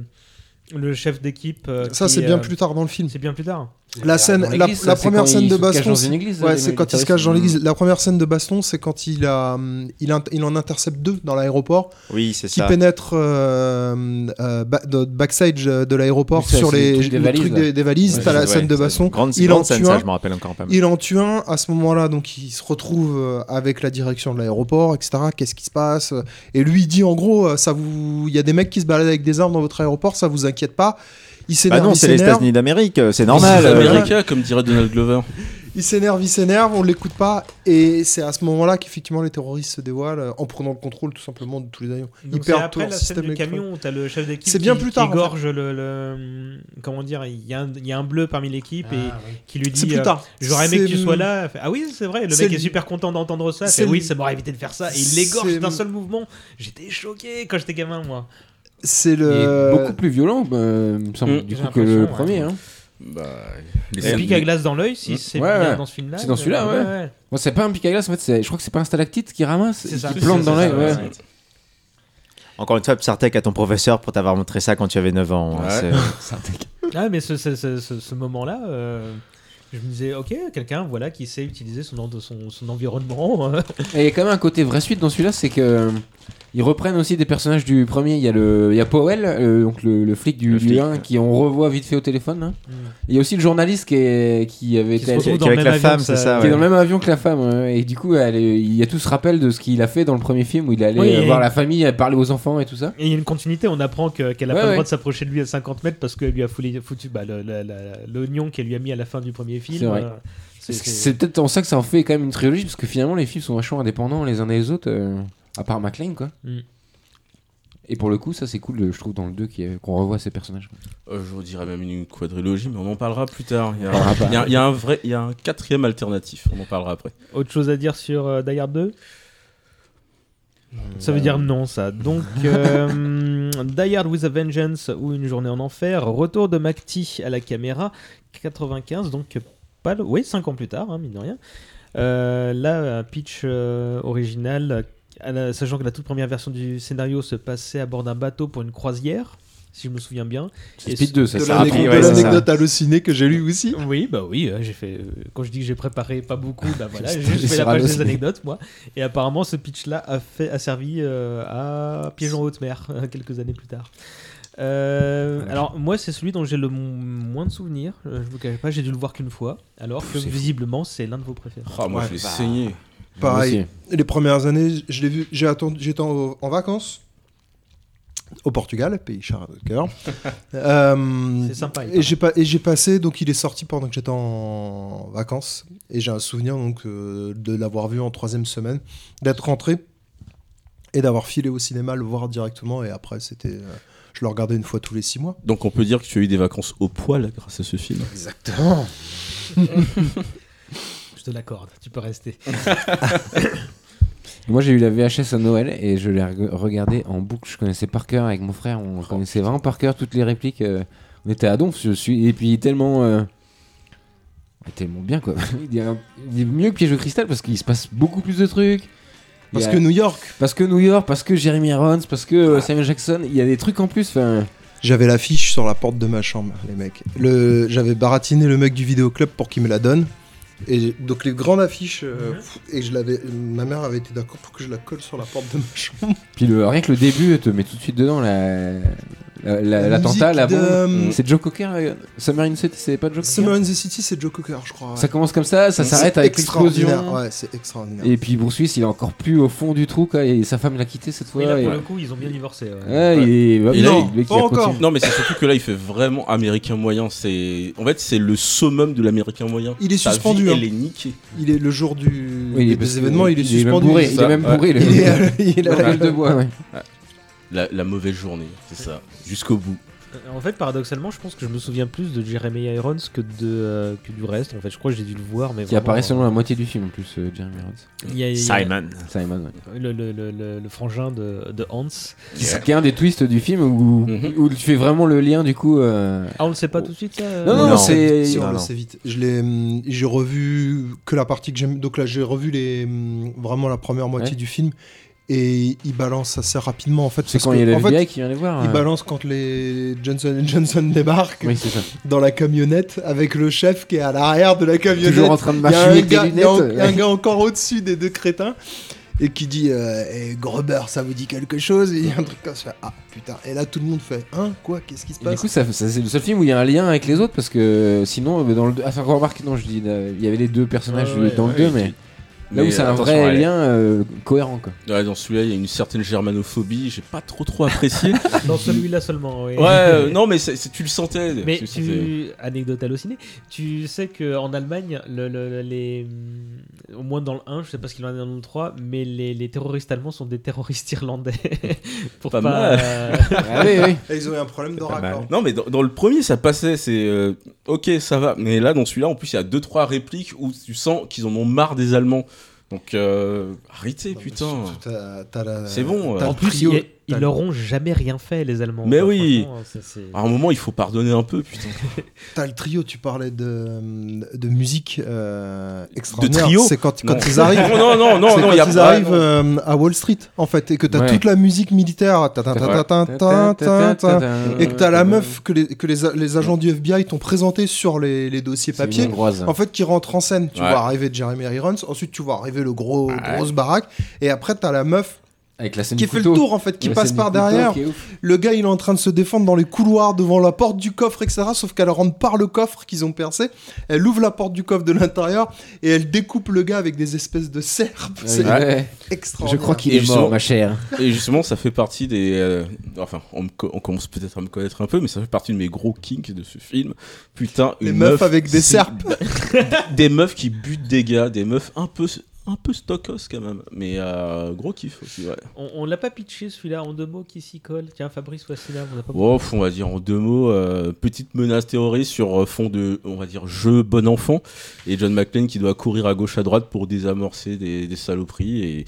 le chef d'équipe. Euh, ça, c'est est, bien euh... plus tard dans le film. C'est bien plus tard. La scène, la, la, ça, la première scène de baston. Église, ouais, c'est quand il se cache dans l'église. La première scène de baston, c'est quand il a il, a, il en intercepte deux dans l'aéroport. Oui, c'est qui ça. Qui pénètre euh, euh, backstage de l'aéroport ça, sur les le des trucs des, des valises. Ouais, t'as la ouais, scène de baston. Il en tue un. Il en tue un à ce moment-là, donc il se retrouve avec la direction de l'aéroport, et cetera. Qu'est-ce qui se passe ? Et lui il dit en gros, ça vous, il y a des mecs qui se baladent avec des armes dans votre aéroport, ça vous inquiète pas. Il s'énerve, bah non, il c'est s'énerve. Les États-Unis d'Amérique, c'est normal. C'est américain, comme dirait Donald Glover. Il s'énerve, il s'énerve, on ne l'écoute pas. Et c'est à ce moment-là qu'effectivement les terroristes se dévoilent en prenant le contrôle tout simplement de tous les avions. Donc ils c'est perdent tout le système du camion où tu as le chef d'équipe c'est qui, bien plus tard, qui gorge en fait. le, le... Comment dire, il y, y a un bleu parmi l'équipe ah, et oui. qui lui dit... C'est plus tard. Euh, J'aurais aimé c'est... que tu sois là. Ah oui, c'est vrai. Le c'est mec l... est super content d'entendre ça. C'est fait, l... oui, ça m'aurait évité de faire ça. Et il l'égorge c'est... d'un seul mouvement. J'étais choqué quand j'étais gamin, moi. C'est le... beaucoup plus violent, euh, il me semble, mmh, du coup, que le ouais. premier. Hein. Bah, les un pic à glace dans l'œil, si mmh. c'est ouais, bien ouais. dans ce film-là. C'est dans celui-là, euh, ouais. ouais, ouais. Bon, c'est pas un pic à glace, en fait, c'est... je crois que c'est pas un stalactite qui ramasse, qui plante dans l'œil. Ouais. Ouais. Encore une fois, Psartek à ton professeur pour t'avoir montré ça quand tu avais neuf ans. Ouais. C'est... ah, mais ce, ce, ce, ce, ce moment-là. Euh... Je me disais, ok, quelqu'un voilà, qui sait utiliser son, son, son environnement. Et il y a quand même un côté vraie suite dans celui-là, c'est qu'ils euh, reprennent aussi des personnages du premier. Il y a, le, il y a Powell, euh, donc le, le flic du un, qui on revoit vite fait au téléphone. Hein. Mm. Et il y a aussi le journaliste qui, est, qui avait qui été qui, avec la femme, ça, c'est ça, ouais. qui est dans le même avion que la femme. Hein. Et du coup, elle, il y a tout ce rappel de ce qu'il a fait dans le premier film où il allait oui, voir et... la famille, parler aux enfants et tout ça. Et il y a une continuité, on apprend que, qu'elle a ouais, pas ouais. le droit de s'approcher de lui à cinquante mètres parce qu'elle lui a foutu, foutu bah, le, la, la, l'oignon qu'elle lui a mis à la fin du premier film. C'est, vrai. Euh, c'est, c'est... c'est peut-être en ça que ça en fait quand même une trilogie, parce que finalement les films sont vachement indépendants les uns des autres, euh, à part McClane, quoi. Mm. Et pour le coup, ça c'est cool, je trouve, dans le deux qu'on revoit ces personnages. Euh, je dirais même une quadrilogie, mais on en parlera plus tard. Il y a, il y a, il y a un vrai, il y a un quatrième alternatif, on en parlera après. Autre chose à dire sur euh, Die Hard deux ? Ça veut dire non, ça. Donc, euh, Die Hard with a Vengeance ou Une Journée en Enfer, retour de McTee à la caméra, quatre-vingt-quinze, donc pas le... oui, cinq ans plus tard, hein, mine de rien. Euh, là, pitch euh, original, la... sachant que la toute première version du scénario se passait à bord d'un bateau pour une croisière, si je me souviens bien. C'est et Speed deux, ça, ça. L'anecdote, ouais, l'anecdote hallucinée que j'ai lue aussi. Oui, bah oui, j'ai fait... quand je dis que j'ai préparé pas beaucoup, bah voilà, j'ai juste fait la page des anecdotes, moi. Et apparemment, ce pitch-là a, fait... a servi euh, à Piège en haute mer, quelques années plus tard. Euh, voilà. Alors, moi, c'est celui dont j'ai le moins de souvenirs. Je ne vous cache pas, j'ai dû le voir qu'une fois, alors que c'est... visiblement, c'est l'un de vos préférés. Ah, oh, moi, ouais, je l'ai bah... saigné. Pareil, les premières années, je l'ai vu, j'ai attendu... j'étais en... en vacances. Au Portugal, pays cher de cœur. euh, C'est sympa. Et j'ai, pa- et j'ai passé, donc il est sorti pendant que j'étais en vacances. Et j'ai un souvenir donc, euh, de l'avoir vu en troisième semaine, d'être rentré et d'avoir filé au cinéma, le voir directement. Et après, c'était, euh, je le regardais une fois tous les six mois. Donc on peut dire que tu as eu des vacances au poil grâce à ce film. Exactement. Je te l'accorde, tu peux rester. Moi j'ai eu la V H S à Noël et je l'ai regardée en boucle, je connaissais par cœur avec mon frère, on connaissait vraiment par cœur toutes les répliques, euh, on était à donf, je suis... et puis tellement, euh... tellement bien quoi, il y a un... il est mieux que Piège de Cristal parce qu'il se passe beaucoup plus de trucs. Parce a... que New York Parce que New York, parce que Jeremy Irons, parce que ah. Samuel Jackson, il y a des trucs en plus, enfin... J'avais l'affiche sur la porte de ma chambre, les mecs, le... j'avais baratiné le mec du vidéoclub pour qu'il me la donne. Et donc les grandes affiches, euh, mmh. et je l'avais, ma mère avait été d'accord pour que je la colle sur la porte de ma chambre. Puis le, rien que le début te met tout de suite dedans, la, Euh, la, la l'attentat, la bombe, de... c'est Joe Cocker. Summer in the City, c'est pas Joe Cocker. Summer in the City, c'est Joe Cocker, je crois. Ouais. Ça commence comme ça, ça c'est s'arrête avec l'explosion. Ouais, c'est extraordinaire. Et puis Bruce Willis, il est encore plus au fond du trou, quoi. Et sa femme l'a quitté cette fois. Et là, pour et... le coup, ils ont bien divorcé. Ouais. Ouais, ouais. Et... Et là, non, il... encore. Non, mais c'est surtout que là, il fait vraiment américain moyen. C'est en fait, c'est le summum de l'américain moyen. Il est Sa suspendu. Vie, hein. Elle est niquée. Il est le jour du oui, des événements, il est suspendu. Il est même bourré. Il a la gueule de bois. La, la mauvaise journée, c'est ça, jusqu'au bout. En fait, paradoxalement, je pense que je me souviens plus de Jeremy Irons que, de, euh, que du reste. En fait, je crois que j'ai dû le voir. Mais qui apparaît seulement la moitié du film en plus, euh, Jeremy Irons. Il y a, il y a, Simon. Simon, ouais. Le, le, le, le, le frangin de, de Hans. Yeah. Qui est un des twists du film où, mm-hmm. où tu fais vraiment le lien du coup. Euh... Ah, on le sait pas tout de suite ça euh... Non, non, non c'est... Si, on ah, le sait vite. Je l'ai, j'ai revu que la partie que j'aime. Donc là, j'ai revu les, vraiment la première moitié ouais. du film. Et il balance assez rapidement en fait. C'est parce quand que, il y a le F B I qui vient les voir. Il euh... balance quand les Johnson and Johnson débarquent oui, dans la camionnette avec le chef qui est à l'arrière de la camionnette. Toujours en train de mâcher des lunettes. Il y a un, gars, y a un gars encore au-dessus des deux crétins et qui dit euh, hey, Gruber, ça vous dit quelque chose ? Et il y a un truc comme ça. Ah putain. Et là tout le monde fait hein quoi ? Qu'est-ce qui se passe ? Et du coup ça, ça, c'est le seul film où il y a un lien avec les autres parce que sinon dans le. Ah, enfin, remarque, non, je dis il y avait les deux personnages ah, ouais, dans ouais, le deux ouais, mais. Là mais où c'est un vrai lien euh, cohérent quoi. Ouais, dans celui-là il y a une certaine germanophobie, j'ai pas trop trop apprécié. Dans celui-là seulement. Oui. Ouais, euh, non mais c'est, c'est, tu le sentais. Mais tu, sentais... anecdote hallucinée, tu sais que en Allemagne, le, le, les, au moins dans le un, je sais pas ce qu'il en est dans le trois, mais les, les terroristes allemands sont des terroristes irlandais. Pour pas, pas mal. Euh... ouais, ouais, ouais. Ils ont eu un problème d'oraccord. Non mais dans, dans le premier ça passait, c'est euh, ok ça va, mais là dans celui-là en plus il y a deux trois répliques où tu sens qu'ils en ont marre des Allemands. Donc euh, arrêtez non, putain t'as, t'as la... c'est bon t'as en plus trio, il, ils leur ont jamais rien fait les Allemands mais quoi, oui ça, c'est... à un moment il faut pardonner un peu putain. T'as le trio, tu parlais de, de musique euh, extraordinaire de trio c'est quand, quand ils arrivent non non non, c'est non quand y a ils pas, arrivent non. Euh, à Wall Street en fait et que t'as ouais. toute la musique militaire et que t'as la meuf que les, que les, les agents du F B I t'ont présenté sur les, les dossiers papier en fait qui rentre en scène tu vois arriver Jeremy Irons ensuite tu vois arriver le gros ouais. grosse baraque et après t'as la meuf avec la scène qui fait couteau. Le tour en fait qui la passe par derrière couteau, le gars il est en train de se défendre dans les couloirs devant la porte du coffre etc sauf qu'elle rentre par le coffre qu'ils ont percé elle ouvre la porte du coffre de l'intérieur et elle découpe le gars avec des espèces de serpes ouais, c'est ouais. extraordinaire je crois qu'il et est mort ma chère et justement ça fait partie des euh, enfin on, co- on commence peut-être à me connaître un peu mais ça fait partie de mes gros kinks de ce film putain une les meufs meuf, avec des serpes des meufs qui butent des gars des meufs un peu un peu stockos quand même, mais euh, gros kiff aussi. Ouais. On, on l'a pas pitché celui-là en deux mots qui s'y colle. Tiens, Fabrice Wassina, on a pas. Oh, on va dire en deux mots, euh, petite menace terroriste sur fond de, on va dire jeu bon enfant et John McClane qui doit courir à gauche à droite pour désamorcer des, des saloperies et,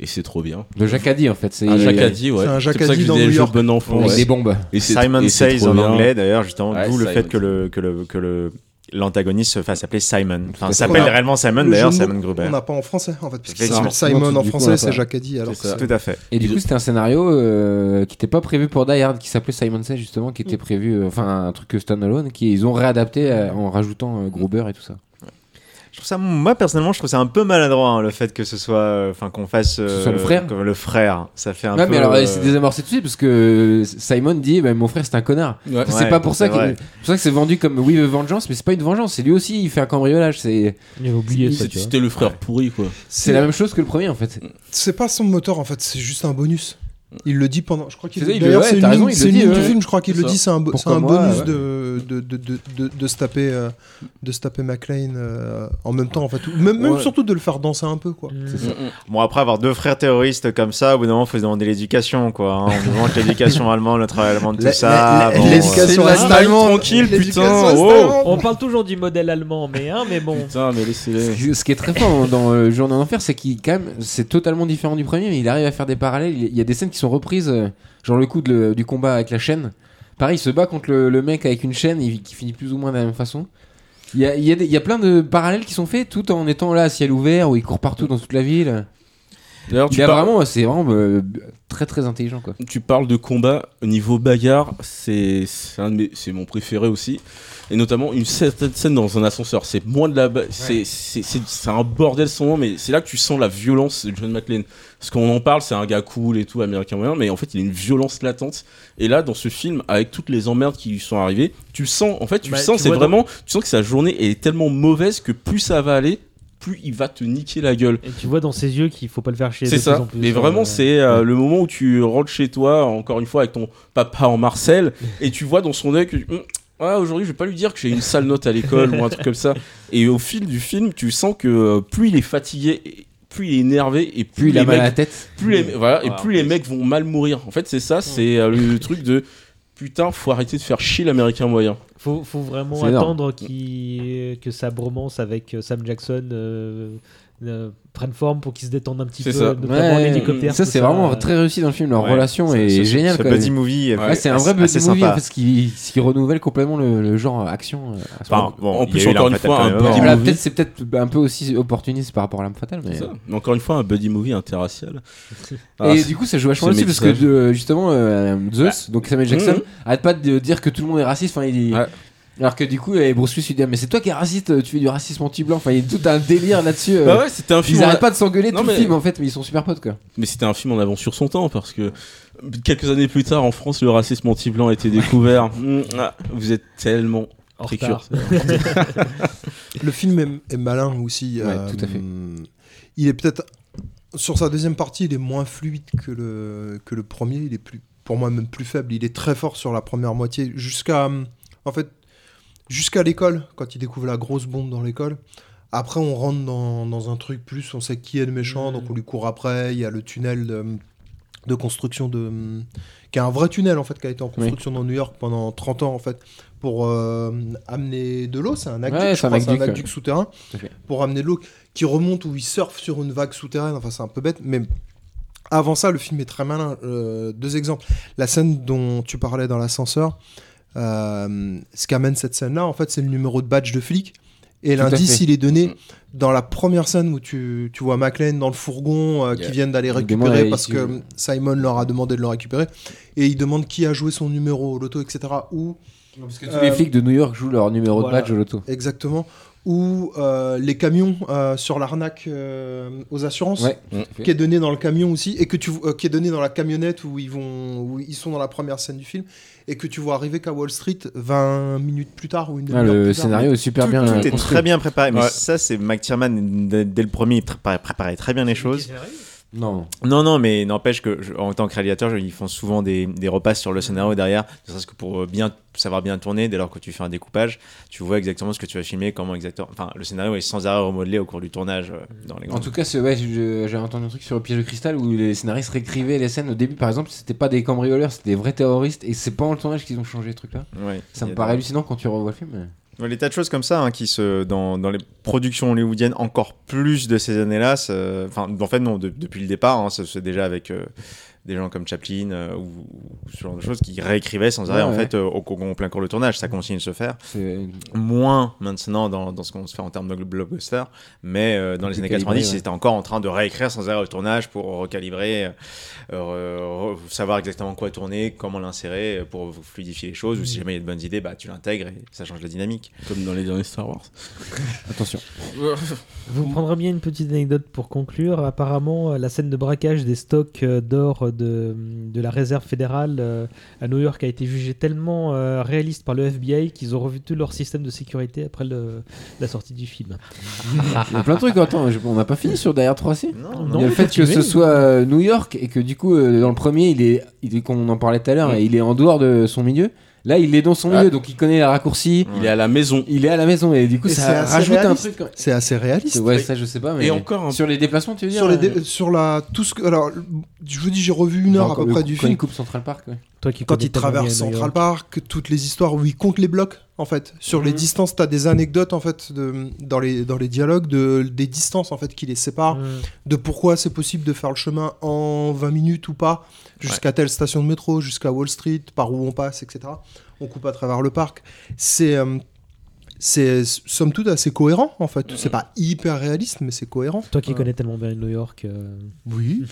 et c'est trop bien. Le Jacadie en fait, c'est un Jacadie, ouais. C'est un Jacadie c'est pour ça que je disais jeu bon enfant avec ouais. des bombes. Et c'est, Simon et Says en bien. Anglais d'ailleurs, justement, ouais, d'où le Simon. Fait que le que le que le l'antagoniste se fasse appeler Simon. Enfin, s'appelle a... réellement Simon, le d'ailleurs, Simon Gruber. On n'a pas en français, en fait, parce qu'il s'appelle Simon en français, c'est Jacadie. Alors c'est que... Tout à fait. Et du coup, c'était un scénario euh, qui n'était pas prévu pour Die Hard, qui s'appelait Simon Says, justement, qui était prévu, enfin, euh, un truc standalone, qu'ils ont réadapté euh, en rajoutant euh, Gruber et tout ça. Je trouve ça, moi personnellement, je trouve ça un peu maladroit hein, le fait que ce soit, enfin euh, qu'on fasse euh, soit le frère, comme le frère, ça fait un ouais, peu. Mais alors, euh... c'est désamorcé tout de suite parce que Simon dit, bah, mon frère c'est un connard. Ouais. C'est ouais, pas pour c'est ça, que, pour ça que c'est vendu comme oui vengeance, mais c'est pas une vengeance. C'est lui aussi, il fait un cambriolage. C'est. Il a oublié ça. C'était vois. Le frère ouais. pourri quoi. C'est, c'est la même chose que le premier en fait. C'est pas son moteur en fait, c'est juste un bonus. Il le dit pendant. Je crois qu'il. C'est d'ailleurs, ouais, c'est une raison, ligne, c'est dit, une ligne ouais. du film. Je crois qu'il c'est le ça. dit. C'est un, bo- c'est un moi, bonus ouais. de, de, de, de, de, de se taper, euh, de se taper McClane euh, en même temps, en fait. Même, ouais. même surtout de le faire danser un peu, quoi. Mmh. C'est ça. Bon, après avoir deux frères terroristes comme ça, au bout d'un moment, faut se demander l'éducation, quoi. Hein. On demande l'éducation allemande, le travail allemand, tout la, ça. La, la, bon, l'éducation euh, allemande, tranquille, putain. Oh. On parle toujours du modèle allemand, mais hein, mais bon. Putain, mais laissez-les. Ce qui est très fort dans Une Journée en Enfer, c'est qu'il quand même, c'est totalement différent du premier, mais il arrive à faire des parallèles. Il y a des scènes qui sont reprises, genre le coup de le, du combat avec la chaîne. Pareil, il se bat contre le, le mec avec une chaîne il, qui finit plus ou moins de la même façon. Il y a, il y a, il y a plein de parallèles qui sont faits tout en étant là à ciel ouvert où il court partout dans toute la ville. D'ailleurs, tu il y a parles... vraiment, c'est vraiment euh, très très intelligent quoi. Tu parles de combat, niveau bagarre, c'est, c'est, un de mes, c'est mon préféré aussi. Et notamment une certaine scène dans un ascenseur. C'est moins de la ba... ouais. c'est, c'est, c'est, c'est un bordel sans nom, mais c'est là que tu sens la violence de John McClane. Parce qu'on en parle, c'est un gars cool et tout, américain moyen, mais en fait, il a une violence latente. Et là, dans ce film, avec toutes les emmerdes qui lui sont arrivées, tu sens, en fait, tu bah, sens, tu c'est vraiment, dans... tu sens que sa journée est tellement mauvaise que plus ça va aller, plus il va te niquer la gueule. Et tu vois dans ses yeux qu'il faut pas le faire chier. C'est ça. Mais vraiment, euh... c'est euh, ouais. le moment où tu rentres chez toi, encore une fois, avec ton papa en Marcel, et tu vois dans son œil que. Mmh, Ah, aujourd'hui, je vais pas lui dire que j'ai une sale note à l'école ou un truc comme ça. Et au fil du film, tu sens que euh, plus il est fatigué, plus il est énervé et plus, plus il a mal à la tête. Plus les, voilà, voilà, et plus les mecs vont mal mourir. En fait, c'est ça, c'est euh, le truc de putain, faut arrêter de faire chier l'américain moyen. Faut, faut vraiment c'est attendre que sa bromance avec Sam Jackson. Euh... Euh, prennent forme pour qu'ils se détendent un petit c'est peu ça. Notamment ouais, l'hélicoptère ça c'est ça, vraiment euh... très réussi dans le film leur ouais, relation c'est, est c'est, géniale c'est un buddy movie ouais, c'est un vrai buddy movie parce qu'il renouvelle complètement le, le genre action enfin, bon, en plus encore une fois un buddy movie peut-être, c'est peut-être un peu aussi opportuniste par rapport à L'Arme Fatale mais... mais encore une fois un buddy movie interracial ah, et c'est... du coup ça joue vachement aussi parce que justement Zeus donc Samuel Jackson arrête pas de dire que tout le monde est raciste enfin il alors que du coup, Bruce Willis lui dit mais c'est toi qui es raciste, tu fais du racisme anti-blanc. Enfin, il y a tout un délire là-dessus. Bah ouais, c'était un film. Ils arrêtent a... pas de s'engueuler non, tout mais... le film en fait, mais ils sont super potes quoi. Mais c'était un film en avance sur son temps parce que quelques années plus tard en France, le racisme anti-blanc a été découvert. Vous êtes tellement précurseurs. Le film est, est malin aussi. Ouais, euh, tout à fait. Il est peut-être sur sa deuxième partie, il est moins fluide que le que le premier. Il est plus, pour moi même plus faible. Il est très fort sur la première moitié jusqu'à en fait. Jusqu'à l'école, quand il découvre la grosse bombe dans l'école. Après, on rentre dans, dans un truc plus, on sait qui est le méchant, mmh. donc on lui court après. Il y a le tunnel de, de construction, de, qui est un vrai tunnel, en fait, qui a été en construction oui. dans New York pendant trente ans, en fait, pour euh, amener de l'eau. C'est un aqueduc, ouais, je crois, c'est un aqueduc ouais. souterrain, okay. pour amener de l'eau qui remonte ou il surfe sur une vague souterraine. Enfin, c'est un peu bête, mais... Avant ça, le film est très malin. Euh, deux exemples. La scène dont tu parlais dans l'ascenseur, Euh, ce qu'amène cette scène-là, en fait, c'est le numéro de badge de flic. Et tout l'indice, il est donné dans la première scène où tu, tu vois McClane dans le fourgon euh, yeah. qui viennent d'aller récupérer parce ici, que ouais. Simon leur a demandé de le récupérer. Et il demande qui a joué son numéro au loto, et cetera. Ou, non, parce que tous euh, les flics de New York jouent leur numéro voilà, de badge au loto. Exactement. Ou euh, les camions euh, sur l'arnaque euh, aux assurances, ouais, qui est donné dans le camion aussi, et que tu, euh, qui est donné dans la camionnette où ils, vont, où ils sont dans la première scène du film. Et que tu vois arriver qu'à Wall Street vingt minutes plus tard ou une demi-heure ah, le plus scénario tard, est super tout, bien tout est construit. Très bien préparé mais ouais. ça c'est McTiernan dès, dès le premier il préparait, préparait très bien les choses non non non mais n'empêche que je, en tant que réalisateur je, ils font souvent des, des repasses sur le scénario derrière ne serait-ce que pour bien savoir bien tourner dès lors que tu fais un découpage tu vois exactement ce que tu vas filmer comment exactement enfin le scénario est sans arrêt remodelé au cours du tournage dans les en tout cas c'est, ouais, je, j'ai entendu un truc sur le Piège de Cristal où les scénaristes réécrivaient les scènes au début par exemple c'était pas des cambrioleurs c'était des vrais terroristes et c'est pendant le tournage qu'ils ont changé le truc là ouais, ça me paraît des... hallucinant quand tu revois le film mais... ouais, les tas de choses comme ça hein, qui se dans, dans les productions hollywoodiennes encore plus de ces années là enfin en fait non de, depuis le départ hein, ça se fait déjà avec euh... des gens comme Chaplin euh, ou, ou ce genre de choses qui réécrivaient sans arrêt ouais, en ouais. fait euh, au, au plein cours de tournage ça continue de se faire c'est... moins maintenant dans, dans ce qu'on se fait en termes de blockbuster mais euh, dans les années quatre-vingt-dix ouais. c'était encore en train de réécrire sans arrêt au tournage pour recalibrer euh, re, savoir exactement quoi tourner comment l'insérer pour fluidifier les choses mmh. ou si jamais il y a de bonnes idées bah, tu l'intègres et ça change la dynamique comme dans les derniers Star Wars attention vous prendrez bien une petite anecdote pour conclure apparemment la scène de braquage des stocks d'or De, de la réserve fédérale euh, à New York a été jugée tellement euh, réaliste par le F B I qu'ils ont revu tout leur système de sécurité après le, la sortie du film. Il y a plein de trucs, attends, je, on n'a pas fini sur Die Hard trois si non, non, le fait que ce soit euh, New York et que du coup, euh, dans le premier, il est, il est, comme on en parlait tout à l'heure, oui. il est en dehors de son milieu. Là, il est dans son ah. milieu, donc il connaît les raccourcis. Il est à la maison. Il est à la maison, et du coup, et ça rajoute réaliste. Un truc. Quand... C'est assez réaliste. Ouais, oui. ça, je sais pas. Mais et encore un... sur les déplacements, tu veux dire sur, les dé... euh... sur la tout ce que. Alors, je vous dis, j'ai revu une heure non, à peu près coup, du quand film. Quand il coupe Central Park. Ouais. Toi qui quand il traverse Central Park, toutes les histoires où il compte les blocs, en fait, sur mm-hmm. les distances, t'as des anecdotes en fait de... dans les dans les dialogues de des distances en fait qui les séparent, mm. de pourquoi c'est possible de faire le chemin en vingt minutes ou pas. Jusqu'à ouais. telle station de métro, jusqu'à Wall Street, par où on passe, et cetera. On coupe à travers le parc. C'est, euh, c'est somme toute assez cohérent, en fait. C'est pas hyper réaliste, mais c'est cohérent. Toi qui euh... connais tellement bien New York... Euh... Oui.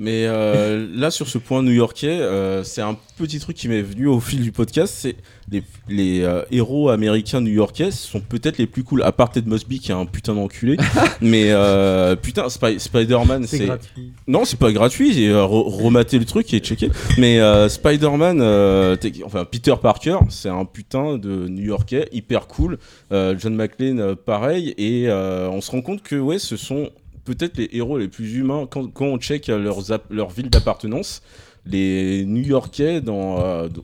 Mais euh, là, sur ce point new-yorkais, euh, c'est un petit truc qui m'est venu au fil du podcast. C'est les, les euh, héros américains new-yorkais sont peut-être les plus cool, à part Ted Mosby qui est un putain d'enculé. Mais euh, putain, Sp- Spider-Man, c'est, c'est gratuit. Non, c'est pas gratuit. J'ai euh, re- rematé le truc et checké. Mais euh, Spider-Man, euh, enfin Peter Parker, c'est un putain de new-yorkais hyper cool. Euh, John McClane, euh, pareil. Et euh, on se rend compte que ouais, ce sont peut-être les héros les plus humains quand, quand on check leurs ap- leur ville d'appartenance. Les New-Yorkais dans, euh, dans,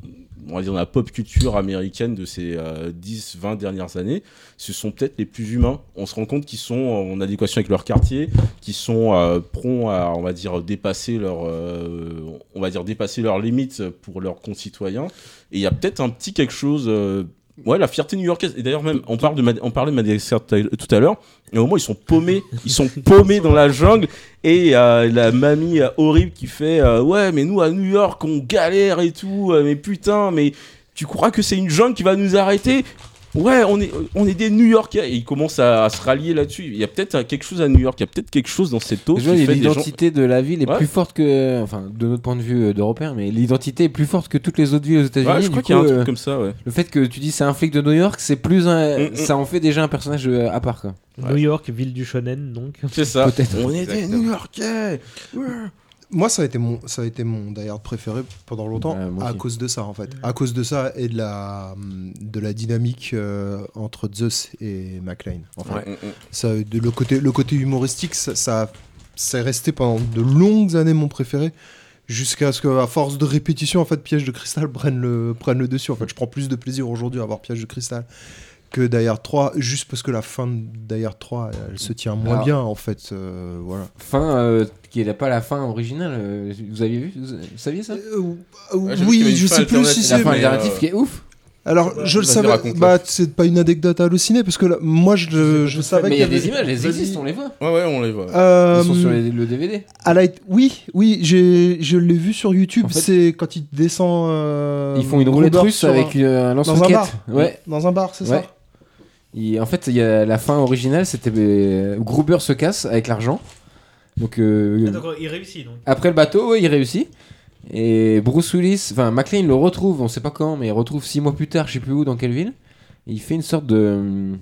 on va dire dans la pop culture américaine de ces euh, dix à vingt dernières années, ce sont peut-être les plus humains. On se rend compte qu'ils sont en adéquation avec leur quartier, qu'ils sont euh, prompts à, on va dire, dépasser leur, euh, on va dire dépasser leurs limites pour leurs concitoyens. Et il y a peut-être un petit quelque chose. Euh, Ouais, la fierté new-yorkaise. Et d'ailleurs, même, on, parle de Mad- on parlait de Madagascar tout à l'heure. Et au moment, ils sont paumés. Ils sont paumés dans la jungle. Et euh, la mamie euh, horrible qui fait euh, ouais, mais nous, à New York, on galère et tout. Euh, mais putain, mais tu crois que c'est une jungle qui va nous arrêter ? Ouais, on est, on est des New-Yorkais. Et ils commencent à, à se rallier là-dessus. Il y a peut-être quelque chose à New York. Il y a peut-être quelque chose dans cette eau. L'identité gens... de la ville est ouais. plus forte que... Enfin, de notre point de vue euh, d'Européens, mais l'identité est plus forte que toutes les autres villes aux États-Unis. Ouais, je crois coup, qu'il y a un euh, truc comme ça, ouais. Le fait que tu dis c'est un flic de New York, c'est plus un... mm, mm. Ça en fait déjà un personnage euh, à part, quoi. Ouais. New York, ville du shonen, donc. C'est ça. Peut-être. On est des New-Yorkais. Ouais. Moi, ça a été mon, ça a été mon Die Hard préféré pendant longtemps, bah, à cause de ça, en fait. À cause de ça et de la, de la dynamique euh, entre Zeus et McClane. Enfin, ouais. ça, de, le, côté, le côté humoristique, ça, ça, ça est resté pendant de longues années mon préféré, jusqu'à ce qu'à force de répétition, en fait, Piège de Cristal prenne le, prenne le dessus. En fait, je prends plus de plaisir aujourd'hui à avoir Piège de Cristal que Die Hard trois, juste parce que la fin de Die Hard trois, elle, elle se tient moins Alors, bien, en fait. Euh, voilà. Fin... Euh... qui n'est pas la fin originale, vous aviez vu, vous saviez ça euh, euh, ouais, oui, je sais plus si c'est... La fin alternative euh... qui est ouf. Alors, bah, je le savais, bah, c'est pas une anecdote hallucinée, parce que là, moi, je, je savais... Mais il y a des images, elles existent, on les voit. Ouais, ouais, on les voit. Euh, Ils sont sur les, le D V D. À la... Oui, oui, j'ai, je l'ai vu sur YouTube, en fait, c'est quand il descend... Euh, ils font une roulette russe avec un, un lance-roquette. Ouais. Dans un bar, c'est ouais. ça Et en fait, y a la fin originale, c'était... Gruber se casse avec l'argent. Donc, euh, Attends, il réussit, donc. Après le bateau, ouais, il réussit. Et Bruce Willis, enfin McClane le retrouve, on sait pas quand, mais il retrouve six mois plus tard, je sais plus où, dans quelle ville. Et il fait une sorte de,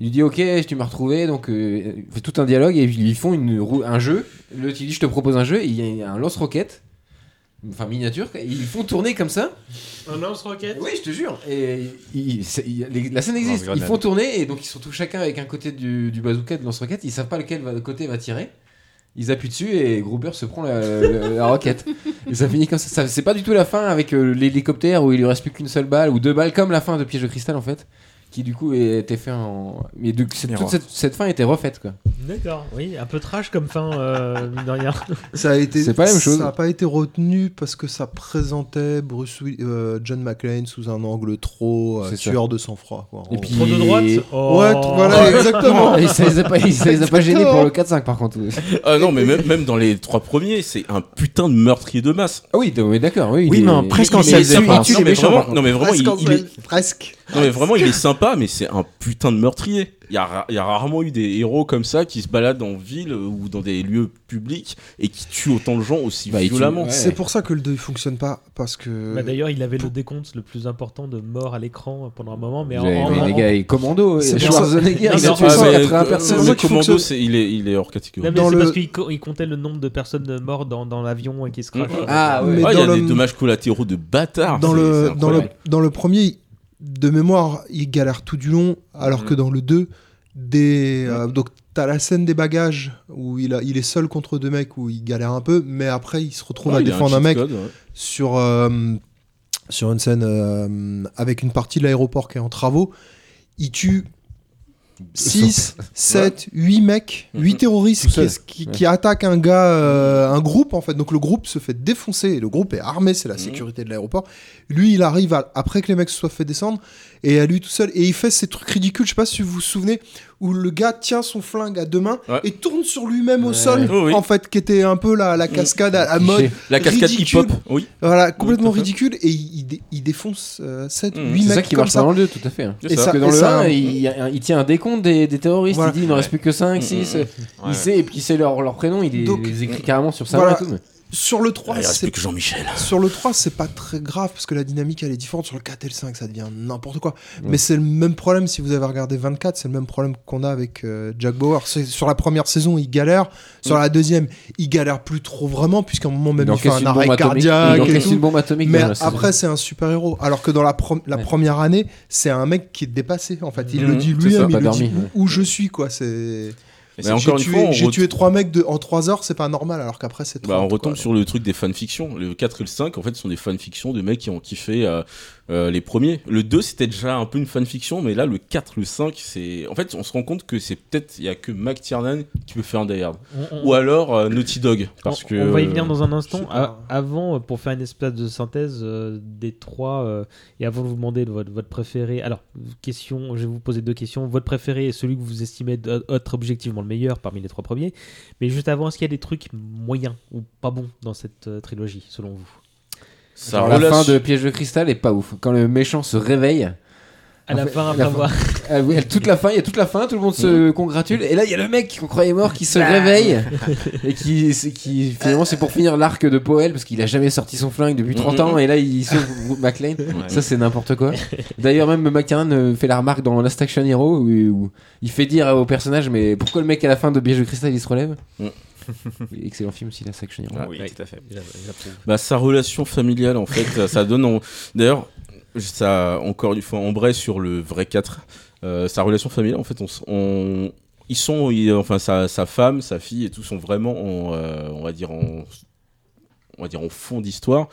il lui dit ok, tu m'as retrouvé, donc euh, il fait tout un dialogue et ils font une un jeu. Le il dit je te propose un jeu, et il y a un lance-roquette, enfin miniature, et ils font tourner comme ça. Un lance-roquette. Oui, je te jure. Et il, il, il, la scène existe. Non, ils font tourner et donc ils sont tous chacun avec un côté du, du bazooka de lance-roquette. Ils savent pas lequel va, côté va tirer. Ils appuient dessus et Gruber se prend la, la, la roquette. Et ça finit comme ça. ça. C'est pas du tout la fin avec euh, l'hélicoptère où il lui reste plus qu'une seule balle ou deux balles, comme la fin de Piège de Cristal en fait, qui du coup était fait en. Mais du, c'est, toute cette, cette fin était refaite quoi. D'accord, oui, un peu trash comme fin, euh, mine de rien. Ça a été. C'est pas la même chose. Ça a pas été retenu parce que ça présentait Bruce Willis, euh, John McClane sous un angle trop euh, tueur ça. de sang-froid. Quoi. Et puis... Trop de droite. Oh. Ouais, t- voilà, exactement. Et ça les a pas, ça les a pas gênés pour le quatre cinq par contre. euh, non, mais même, même dans les trois premiers, c'est un putain de meurtrier de masse. Ah oui, d'accord, oui. Oui, non, presque en scène. Non, mais vraiment, il est presque. Non mais vraiment il est sympa mais c'est un putain de meurtrier. Il y a, ra- il y a rarement eu des héros comme ça qui se baladent en ville ou dans des lieux publics et qui tuent autant de gens aussi bah, violemment. Ouais. C'est pour ça que le deux fonctionne pas parce que. Bah d'ailleurs il avait Pou- le décompte le plus important de morts à l'écran pendant un moment mais en, ouais, en, en, les gars, en... Commando, c'est Schwarzenegger, il a tué cent quatre-vingts personnes. Le Commando c'est il est il est hors catégorie. Non, mais c'est parce qu'il co- il comptait le nombre de personnes mortes dans dans l'avion et qui se crachent. Ah ouais. Il y a des dommages collatéraux de bâtards. Dans le dans le dans le premier. De mémoire, il galère tout du long, alors mmh. que dans le deux, des, mmh. euh, donc t'as la scène des bagages où il, a, il est seul contre deux mecs où il galère un peu, mais après il se retrouve ouais, à défendre un, un mec code, ouais. sur, euh, sur une scène euh, avec une partie de l'aéroport qui est en travaux. Il tue six, sept, huit mecs, huit terroristes qui, qui, ouais. qui attaquent un gars, euh, un groupe en fait. Donc le groupe se fait défoncer et le groupe est armé, c'est la sécurité de l'aéroport. Lui, il arrive à, après que les mecs se soient fait descendre et à lui tout seul. Et il fait ces trucs ridicules, je sais pas si vous vous souvenez, où le gars tient son flingue à deux mains ouais. et tourne sur lui-même ouais. au sol, oh, oui. en fait, qui était un peu la, la cascade à, à mode. La cascade ridicule. hip-hop, oui. Voilà, complètement oui, ridicule. Et il, il, il défonce euh, sept, huit mmh. mecs. C'est ça qui marche dans le deux, tout à fait. Hein. Et ça, parce que dans le ça, un, euh, il, il tient un décompte des, des terroristes. Voilà. Il dit il n'en ouais. reste plus que cinq, six. Mmh. Il ouais. sait, et puis il sait leur, leur prénom, il les, donc, les écrit carrément sur sa voilà. main. Sur le trois, c'est plus que Jean-Michel. Sur le trois, c'est pas très grave parce que la dynamique elle est différente. Sur le quatre et le cinq, ça devient n'importe quoi. Ouais. Mais c'est le même problème si vous avez regardé vingt-quatre, c'est le même problème qu'on a avec euh, Jack Bauer. C'est, sur la première saison, il galère. Sur ouais. la deuxième, il galère plus trop vraiment puisqu'à un moment même il, il fait un arrêt cardiaque. Il encaisse une bombe atomique. Mais après, c'est un super héros. Alors que dans la, pro- la ouais. première année, c'est un mec qui est dépassé. En fait, il mmh, le dit lui-même. Il le dit où je suis quoi. C'est Mais encore tué, une fois, j'ai re... tué trois mecs de... en trois heures, c'est pas normal, alors qu'après c'est trop. Bah, on retombe quoi, sur donc. Le truc des fanfictions. Le quatre et le cinq, en fait, sont des fanfictions de mecs qui ont kiffé euh, euh, les premiers. Le deux, c'était déjà un peu une fanfiction, mais là, le quatre, le cinq, c'est. En fait, on se rend compte que c'est peut-être. Il n'y a que McTiernan qui peut faire un Die Hard. On, on... Ou alors euh, Naughty Dog. Parce on, que, on va y venir dans un instant. À, avant, pour faire une espèce de synthèse euh, des trois, euh, et avant de vous demander de votre, votre préféré. Alors, question, je vais vous poser deux questions. Votre préféré est celui que vous estimez être objectivement le meilleur parmi les trois premiers, mais juste avant, est-ce qu'il y a des trucs moyens ou pas bons dans cette euh, trilogie selon vous? Ça genre, la fin de Piège de Cristal est pas ouf quand le méchant se réveille à la, fait, fin, la fin après avoir toute la fin il y a toute la fin, tout le monde se congratule et là il y a le mec qu'on croyait mort qui se réveille et qui, c'est, qui finalement c'est pour finir l'arc de Powell parce qu'il a jamais sorti son flingue depuis trente ans et là il sauve McClane. Ouais, ça ouais. c'est n'importe quoi. D'ailleurs même McTiernan fait la remarque dans Last Action Hero où, où il fait dire au personnage mais pourquoi le mec à la fin de Piège de Cristal il se relève. Ouais. Excellent film aussi, la Action Hero. Ah, oui, ouais. tout à fait. Bah, sa relation familiale en fait ça donne en... d'ailleurs ça, encore une fois, en bref sur le vrai quatre, euh, sa relation familiale, en fait, on, on, ils sont, ils, enfin, sa, sa femme, sa fille et tout sont vraiment, en, euh, on va dire, en, on va dire, en fond d'histoire,